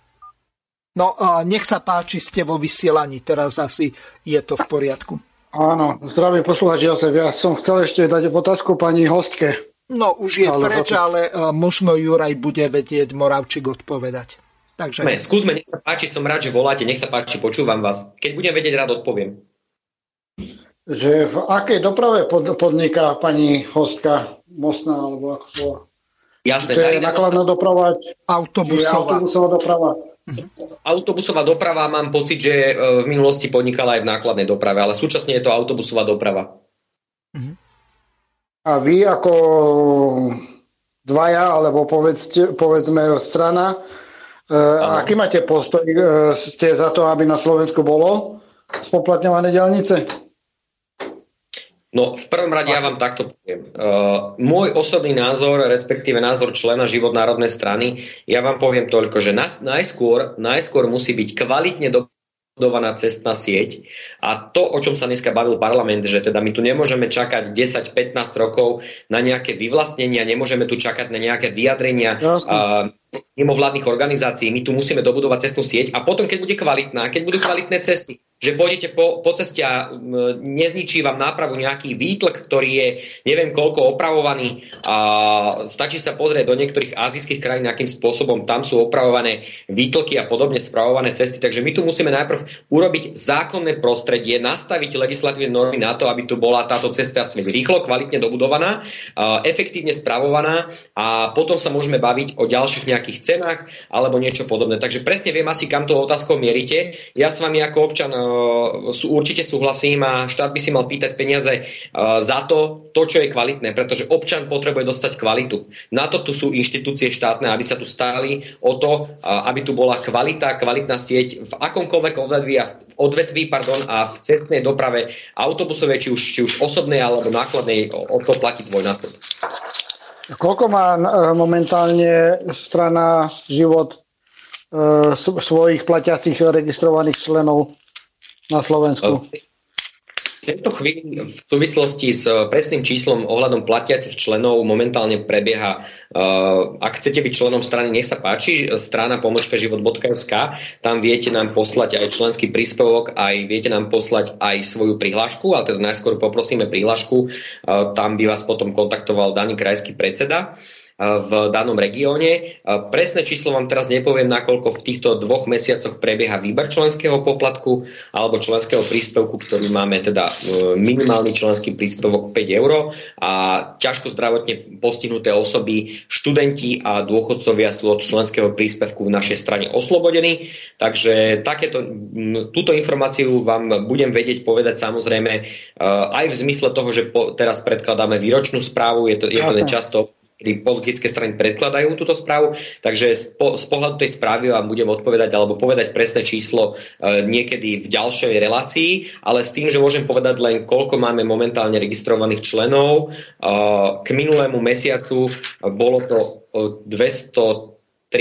No, nech sa páči, ste vo vysielaní, teraz asi je to v poriadku. Áno, zdravím poslucháči, Jozef, ja som chcel ešte dať otázku pani hostke. No, už je preč, ale možno Juraj bude vedieť Moravčík odpovedať. Takže... Skúsme, nech sa páči, som rád, že voláte, nech sa páči, počúvam vás. Keď budem vedieť, rád odpoviem. Že v akej doprave podniká pani hostka Mosná, alebo ako to bolo? Jasné. To je nakladná doprava, autobusová doprava. Autobusová doprava, mám pocit, že v minulosti podnikala aj v nákladnej doprave, ale súčasne je to autobusová doprava. A vy ako dvaja, alebo povedzme strana, aký máte postoj? Ste za to, aby na Slovensku bolo spoplatňované diaľnice? No, v prvom rade ja vám takto poviem. Môj osobný názor, respektíve názor člena Život národnej strany, ja vám poviem toľko, že najskôr musí byť kvalitne vybudovaná cestná sieť. A to, o čom sa dneska bavil parlament, že teda my tu nemôžeme čakať 10-15 rokov na nejaké vyvlastnenia, nemôžeme tu čakať na nejaké vyjadrenia mimovládnych organizácií. My tu musíme dobudovať cestnú sieť a potom, keď bude kvalitná, keď budú kvalitné cesty, že pôjdete po ceste a nezničí vám nápravu nejaký výtlk, ktorý je neviem koľko opravovaný. A stačí sa pozrieť do niektorých azijských krajín, akým spôsobom tam sú opravované výtlky a podobne spravované cesty. Takže my tu musíme najprv urobiť zákonné prostredie, nastaviť legislatívne normy na to, aby tu bola táto cesta smieť rýchlo, kvalitne dobudovaná, efektívne spravovaná a potom sa môžeme baviť o ďalších nejakých cenách alebo niečo podobné. Takže presne viem asi, kam tú otázku mierite. Ja s vami ako občan určite súhlasím a štát by si mal pýtať peniaze za to, čo je kvalitné, pretože občan potrebuje dostať kvalitu. Na to tu sú inštitúcie štátne, aby sa tu starali o to, aby tu bola kvalitná sieť v akomkoľvek odvetví, a v cestnej doprave autobusovej, či už osobnej alebo nákladnej, o to platí dvojnásob. Koľko má momentálne strana Život svojich platiacich registrovaných členov na Slovensku? V tejto chvíli v súvislosti s presným číslom ohľadom platiacich členov momentálne prebieha, ak chcete byť členom strany, nech sa páči, strana strana.život.sk, tam viete nám poslať aj členský príspevok, aj viete nám poslať aj svoju prihlášku, ale teda najskôr poprosíme prihlášku, tam by vás potom kontaktoval daný krajský predseda v danom regióne. Presné číslo vám teraz nepoviem, nakoľko v týchto 2 mesiacoch prebieha výber členského poplatku alebo členského príspevku, ktorý máme teda minimálny členský príspevok 5 € a ťažko zdravotne postihnuté osoby, študenti a dôchodcovia sú od členského príspevku v našej strane oslobodení. Takže túto informáciu vám budem vedieť povedať samozrejme aj v zmysle toho, že teraz predkladáme výročnú správu, je to nečasto, kedy politické strany predkladajú túto správu, takže z pohľadu tej správy vám budem odpovedať alebo povedať presné číslo niekedy v ďalšej relácii, ale s tým, že môžem povedať len, koľko máme momentálne registrovaných členov. K minulému mesiacu bolo to 230,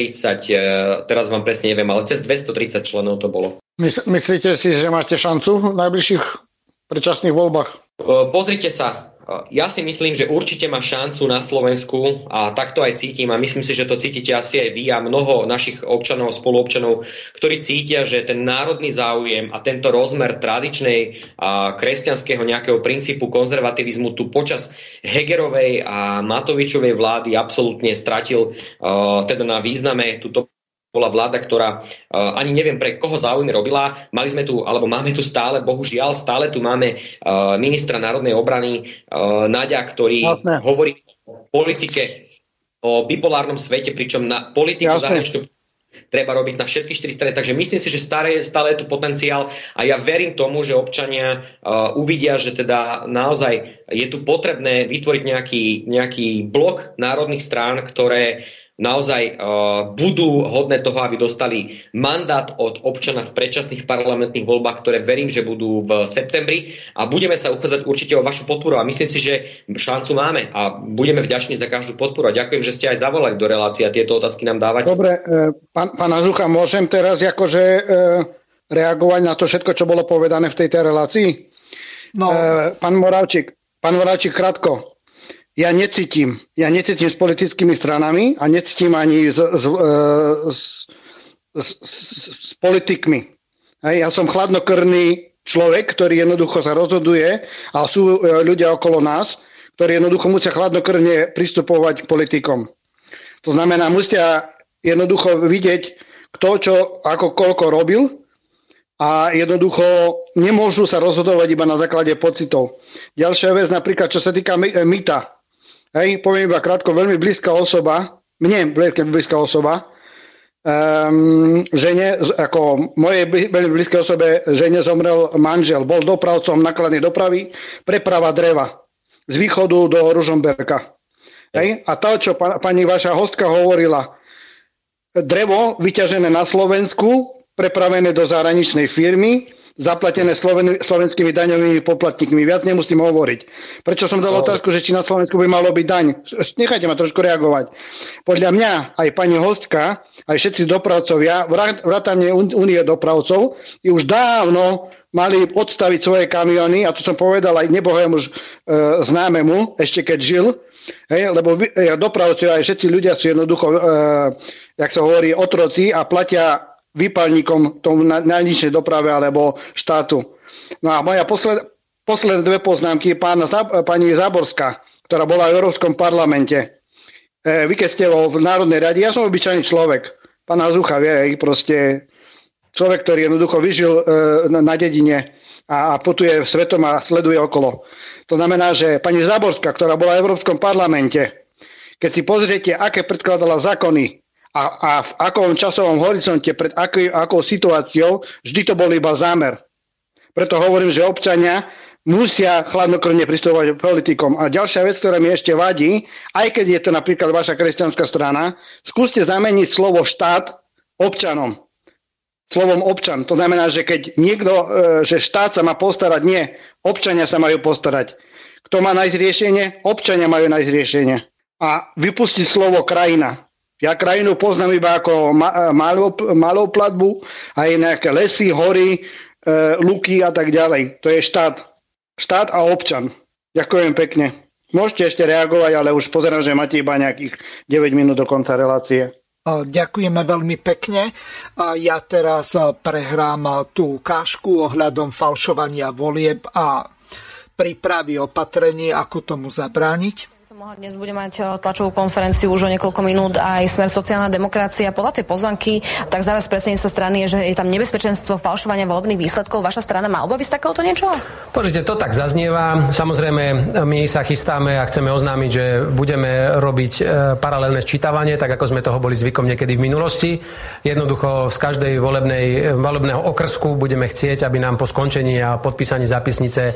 teraz vám presne neviem, ale cez 230 členov to bolo. Myslíte si, že máte šancu v najbližších predčasných voľbách? Pozrite sa. Ja si myslím, že určite má šancu na Slovensku a takto aj cítim a myslím si, že to cítite asi aj vy a mnoho našich občanov, spoluobčanov, ktorí cítia, že ten národný záujem a tento rozmer tradičnej a kresťanského nejakého princípu konzervativizmu tu počas Hegerovej a Matovičovej vlády absolútne stratil teda na význame. Tuto bola vláda, ktorá ani neviem pre koho záujmy robila. Mali sme tu, alebo máme tu stále, bohužiaľ, stále tu máme ministra národnej obrany Naďa, ktorý hovorí o politike, o bipolárnom svete, pričom na politiku zahraničnú treba robiť na všetky 4 strany. Takže myslím si, že stále je tu potenciál a ja verím tomu, že občania uvidia, že teda naozaj je tu potrebné vytvoriť nejaký blok národných strán, ktoré naozaj budú hodné toho, aby dostali mandát od občana v predčasných parlamentných voľbách, ktoré verím, že budú v septembri a budeme sa uchádzať určite o vašu podporu a myslím si, že šancu máme a budeme vďační za každú podporu a ďakujem, že ste aj zavolali do relácie a tieto otázky nám dávate. Dobre, pán Hazucha, môžem teraz akože reagovať na to všetko, čo bolo povedané v tejto relácii? No. Pán Moravčík, krátko. Ja necítim s politickými stranami a necítim ani s politikmi. Ja som chladnokrvný človek, ktorý jednoducho sa rozhoduje a sú ľudia okolo nás, ktorí jednoducho musia chladnokrvne pristupovať k politikom. To znamená, musia jednoducho vidieť, kto čo ako koľko robil a jednoducho nemôžu sa rozhodovať iba na základe pocitov. Ďalšia vec, napríklad, čo sa týka mýta. Hej, poviem iba krátko, veľmi blízka osoba, žene, ako mojej veľmi blízkej osobe, žene zomrel manžel. Bol dopravcom nákladnej dopravy, preprava dreva z východu do Ružomberka. Hej, a to, čo pani vaša hostka hovorila, drevo vyťažené na Slovensku, prepravené do zahraničnej firmy, zaplatené slovenskými daňovými poplatníkmi. Viac nemusím hovoriť. Prečo som dal otázku, že či na Slovensku by malo byť daň? Nechajte ma trošku reagovať. Podľa mňa aj pani hostka, aj všetci dopravcovia, vrátane Únie dopravcov, už dávno mali odstaviť svoje kamiony, a to som povedal aj nebohému známemu, ešte keď žil, lebo dopravcovia aj všetci ľudia sú jednoducho, jak sa hovorí, otroci a platia výpalníkom tomu najnižšej doprave alebo štátu. No a moja posledné dve poznámky je pani Záborská, ktorá bola v Európskom parlamente. Vy keď ste v Národnej rade, ja som obyčajný človek. Pán Hazucha vie, proste človek, ktorý jednoducho vyžil na dedine a putuje svetom a sleduje okolo. To znamená, že pani Záborská, ktorá bola v Európskom parlamente, keď si pozriete, aké predkladala zákony, a v akom časovom horizonte, pred akou situáciou, vždy to bol iba zámer. Preto hovorím, že občania musia chladnokrvne pristupovať politikom. A ďalšia vec, ktorá mi ešte vadí, aj keď je to napríklad vaša kresťanská strana, skúste zameniť slovo štát občanom. Slovom občan. To znamená, že keď niekto, že štát sa má postarať, nie. Občania sa majú postarať. Kto má nájsť riešenie? Občania majú nájsť riešenie. A vypustiť slovo krajina. Ja krajinu poznám iba ako malú platbu, aj nejaké lesy, hory, luky a tak ďalej. To je štát. Štát a občan. Ďakujem pekne. Môžete ešte reagovať, ale už pozerám, že máte iba nejakých 9 minút do konca relácie. Ďakujeme veľmi pekne. Ja teraz prehrám tú ukážku ohľadom falšovania volieb a prípravy opatrení, ako tomu zabrániť. Dnes bude mať tlačovú konferenciu už o niekoľko minút aj Smer sociálna demokracia. Podľa tej pozvanky, tak záväz predsedníctva strany je, že je tam nebezpečenstvo falšovania volebných výsledkov. Vaša strana má obavy z takéhoto niečoho? Pozrite, to tak zaznieva. Samozrejme, my sa chystáme a chceme oznámiť, že budeme robiť paralelné sčítavanie, tak ako sme toho boli zvykom niekedy v minulosti. Jednoducho z každej volebného okrsku budeme chcieť, aby nám po skončení a podpísaní zápisnice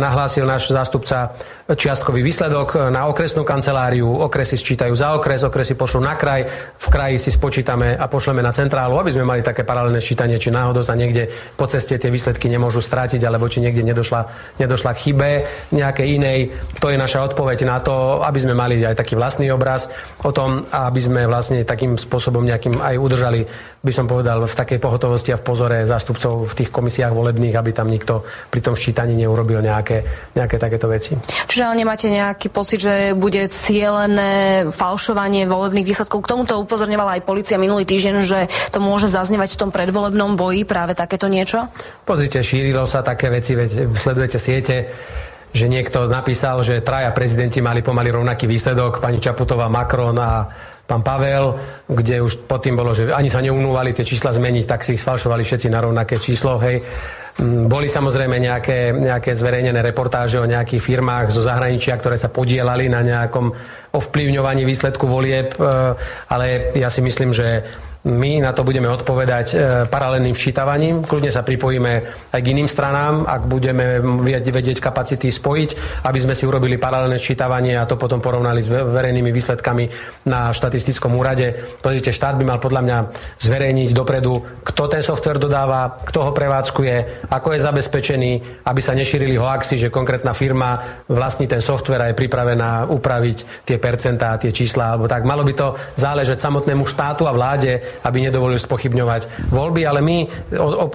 nahlásil náš zástupca čiastkový výsledok. Na okresnú kanceláriu, okresy sčítajú za okres, okresy pošlú na kraj, v kraji si spočítame a pošleme na centrálu, aby sme mali také paralelné sčítanie, či náhodou sa niekde po ceste tie výsledky nemôžu stratiť, alebo či niekde nedošla chybe nejakej inej. To je naša odpoveď na to, aby sme mali aj taký vlastný obraz o tom, aby sme vlastne takým spôsobom nejakým aj udržali, by som povedal, v takej pohotovosti a v pozore zástupcov v tých komisiách volebných, aby tam nikto pri tom ščítaní neurobil nejaké takéto veci. Čiže ale nemáte nejaký pocit, že bude cielené falšovanie volebných výsledkov? K tomuto upozorňovala aj polícia minulý týždeň, že to môže zaznievať v tom predvolebnom boji práve takéto niečo? Pozrite, šírilo sa také veci, veď sledujete siete, že niekto napísal, že traja prezidenti mali pomaly rovnaký výsledok, pani Čaputová, Macron a pán Pavel, kde už pod tým bolo, že ani sa neunúvali tie čísla zmeniť, tak si ich sfalšovali všetci na rovnaké číslo, hej. Boli samozrejme nejaké zverejnené reportáže o nejakých firmách zo zahraničia, ktoré sa podielali na nejakom ovplyvňovaní výsledku volieb, ale ja si myslím, že my na to budeme odpovedať paralelným ščítavaním. Kľudne sa pripojíme aj k iným stranám, ak budeme vedieť kapacity spojiť, aby sme si urobili paralelné ščítavanie a to potom porovnali s verejnými výsledkami na štatistickom úrade. Pozrite, štát by mal podľa mňa zverejniť dopredu, kto ten softvér dodáva, kto ho prevádzkuje, ako je zabezpečený, aby sa nešírili hoaxy, že konkrétna firma vlastní ten softvér a je pripravená upraviť tie percentá, tie čísla alebo tak. Malo by to záležať samotnému štátu a vláde, aby nedovolil spochybňovať voľby, ale my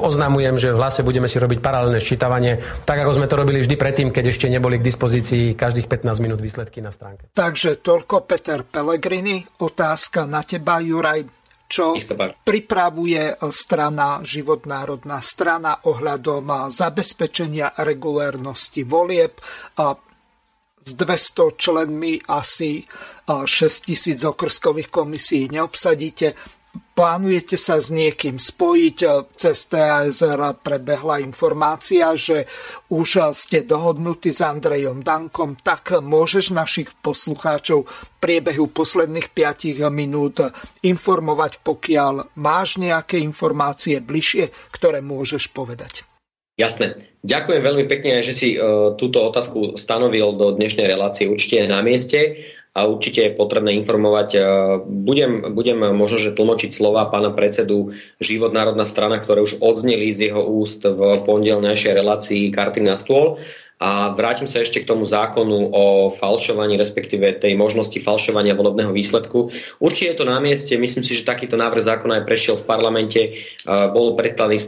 oznamujem, že vlastne budeme si robiť paralelné ščítavanie, tak ako sme to robili vždy predtým, keď ešte neboli k dispozícii každých 15 minút výsledky na stránke. Takže toľko Peter Pellegrini. Otázka na teba, Juraj. Čo pripravuje strana, Životnárodná strana ohľadom zabezpečenia regulérnosti volieb a s 200 členmi asi 6000 okrskových komisí neobsadíte? Plánujete sa s niekým spojiť? Cez TASR prebehla informácia, že už ste dohodnutí s Andrejom Dankom, tak môžeš našich poslucháčov v priebehu posledných 5 minút informovať, pokiaľ máš nejaké informácie bližšie, ktoré môžeš povedať. Jasné. Ďakujem veľmi pekne, že si túto otázku stanovil do dnešnej relácie, určite na mieste. a určite je potrebné informovať. Budem možno, že tlmočiť slova pána predsedu Život národná strana, ktoré už odzneli z jeho úst v pondelnejšej relácii Karty na stôl. A vrátim sa ešte k tomu zákonu o falšovaní, respektíve tej možnosti falšovania volebného výsledku. Určite je to na mieste, myslím si, že takýto návrh zákona aj prešiel v parlamente, bol predkladaný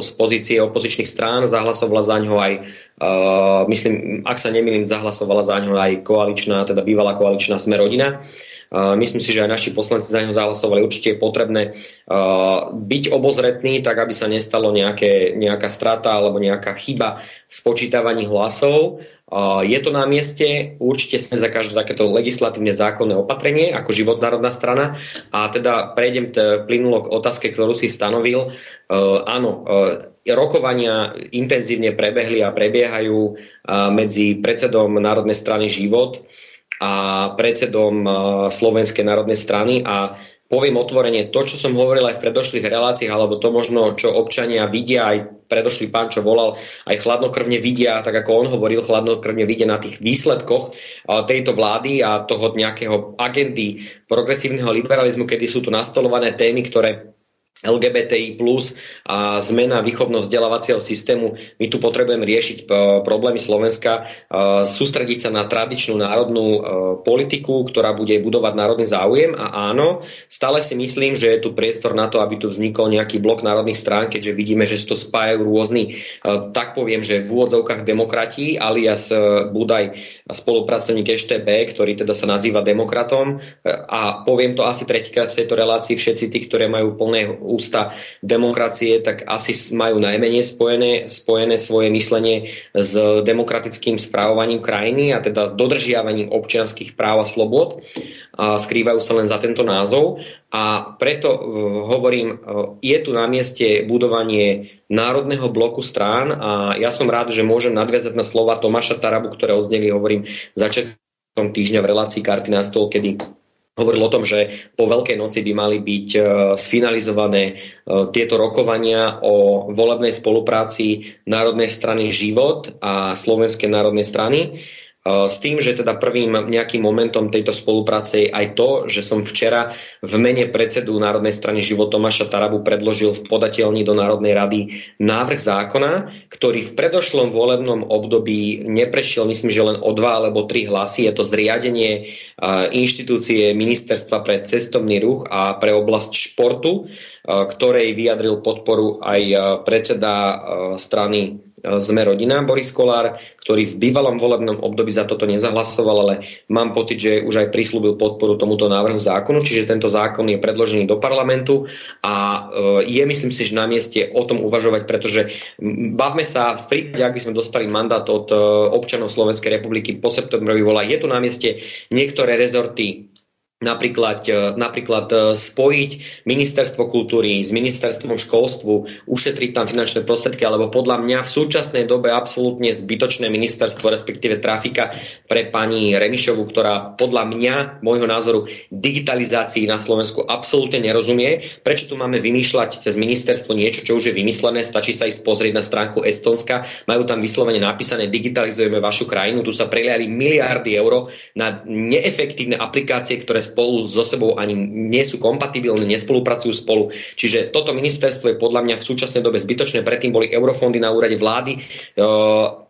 z pozície opozičných strán, zahlasovala zaňho aj, myslím, ak sa nemýlim, zahlasovala zaňho aj koaličná, teda bývalá koaličná Smer rodina. Myslím si, že aj naši poslanci za neho zahlasovali. Určite je potrebné byť obozretný, tak aby sa nestalo nejaká strata alebo nejaká chyba v spočítavaní hlasov. Je to na mieste, určite sme za každé takéto legislatívne zákonné opatrenie ako Život národná strana. A teda prejdem plynulo k otázke, ktorú si stanovil. Áno, rokovania intenzívne prebehli a prebiehajú medzi predsedom Národnej strany Život a predsedom Slovenskej národnej strany a poviem otvorene to, čo som hovoril aj v predošlých reláciách, alebo to možno, čo občania vidia, aj predošlý pán, čo volal, aj chladnokrvne vidia, tak ako on hovoril, chladnokrvne vidia na tých výsledkoch tejto vlády a toho nejakého agendy progresívneho liberalizmu, kedy sú tu nastolované témy, ktoré LGBTI plus a zmena výchovno-vzdelávacieho systému. My tu potrebujeme riešiť problémy Slovenska, sústrediť sa na tradičnú národnú politiku, ktorá bude budovať národný záujem. A áno, stále si myslím, že je tu priestor na to, aby tu vznikol nejaký blok národných strán, keďže vidíme, že si to spájajú rôzni, tak poviem, že v úvodzovkách demokrati, alias Budaj, spolupracovník EŠTB, ktorý teda sa nazýva demokratom. A poviem to asi tretíkrát v tejto relácii, všetci tí, ktoré majú plné ústa demokracie, tak asi majú najmenej spojené svoje myslenie s demokratickým správovaním krajiny a teda s dodržiavaním občianskych práv a slobod. Skrývajú sa len za tento názov a preto hovorím, je tu na mieste budovanie národného bloku strán a ja som rád, že môžem nadviazať na slova Tomáša Tarabu, ktoré ozneli, hovorím, začiatkom týždňa v relácii Karty na stôl, kedy hovoril o tom, že po Veľkej noci by mali byť sfinalizované tieto rokovania o volebnej spolupráci Národnej strany Život a Slovenskej národnej strany. S tým, že teda prvým nejakým momentom tejto spolupráce je aj to, že som včera v mene predsedu Národnej strany Život Tomáša Tarabu predložil v podateľni do Národnej rady návrh zákona, ktorý v predošlom volebnom období neprešiel, myslím, že len o 2 alebo 3 hlasy. Je to zriadenie inštitúcie Ministerstva pre cestovný ruch a pre oblasť športu, ktorej vyjadril podporu aj predseda strany Sme rodina Boris Kolár, ktorý v bývalom volebnom období za toto nezahlasoval, ale mám pocit, že už aj prislúbil podporu tomuto návrhu zákonu, čiže tento zákon je predložený do parlamentu a je, myslím si, že na mieste o tom uvažovať, pretože bavme sa v prípade, ak by sme dostali mandát od občanov Slovenskej republiky po septembrový volaj, je tu na mieste niektoré rezorty napríklad spojiť ministerstvo kultúry s ministerstvom školstvu, ušetriť tam finančné prostriedky, alebo podľa mňa v súčasnej dobe absolútne zbytočné ministerstvo, respektíve trafika pre pani Remišovu, ktorá podľa mňa, môjho názoru, digitalizácii na Slovensku absolútne nerozumie. Prečo tu máme vymýšľať cez ministerstvo niečo, čo už je vymyslené, stačí sa ísť pozrieť na stránku Estónska, majú tam vyslovene napísané digitalizujeme vašu krajinu, tu sa preliali miliardy eur na neefektívne aplikácie, ktoré spolu so sebou ani nie sú kompatibilní, nespolupracujú spolu. Čiže toto ministerstvo je podľa mňa v súčasnej dobe zbytočné, predtým boli eurofondy na úrade vlády.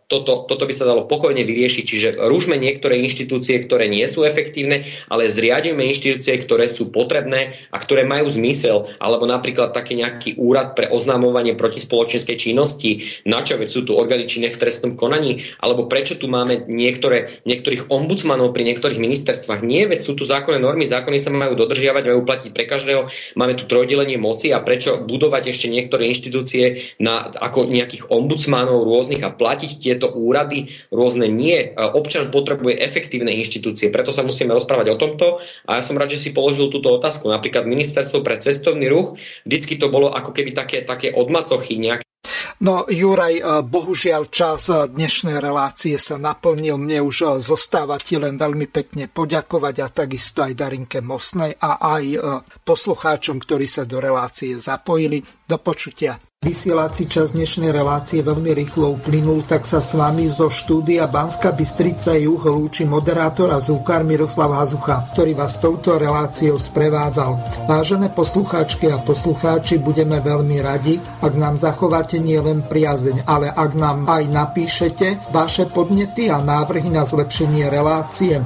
Toto by sa dalo pokojne vyriešiť, čiže rušme niektoré inštitúcie, ktoré nie sú efektívne, ale zriadíme inštitúcie, ktoré sú potrebné a ktoré majú zmysel, alebo napríklad taký nejaký úrad pre oznamovanie protispoločenskej činnosti, na čo veď sú tu orgány činné v trestnom konaní, alebo prečo tu máme niektorých ombudsmanov pri niektorých ministerstvách. Nie, veď sú tu zákonné normy, zákony sa majú dodržiavať, majú platiť pre každého, máme tu trojdelenie moci a prečo budovať ešte niektoré inštitúcie ako nejakých ombudsmanov rôznych a platiť tieto úrady rôzne. Nie, občan potrebuje efektívne inštitúcie, preto sa musíme rozprávať o tomto a ja som rád, že si položil túto otázku. Napríklad ministerstvo pre cestovný ruch, vždycky to bolo ako keby také odmacochy nejaké. No Juraj, bohužiaľ čas dnešnej relácie sa naplnil. Mne už zostáva ti len veľmi pekne poďakovať a takisto aj Darinke Mostnej a aj poslucháčom, ktorí sa do relácie zapojili. Do počutia. Vysielací čas dnešnej relácie veľmi rýchlo uplynul, tak sa s vami zo štúdia Banská Bystrica Juh lúči moderátor a zvukár Miroslav Hazucha, ktorý vás touto reláciou sprevádzal. Vážené poslucháčky a poslucháči, budeme veľmi radi, ak nám zachováte nielen priazeň, ale ak nám aj napíšete vaše podnety a návrhy na zlepšenie relácie.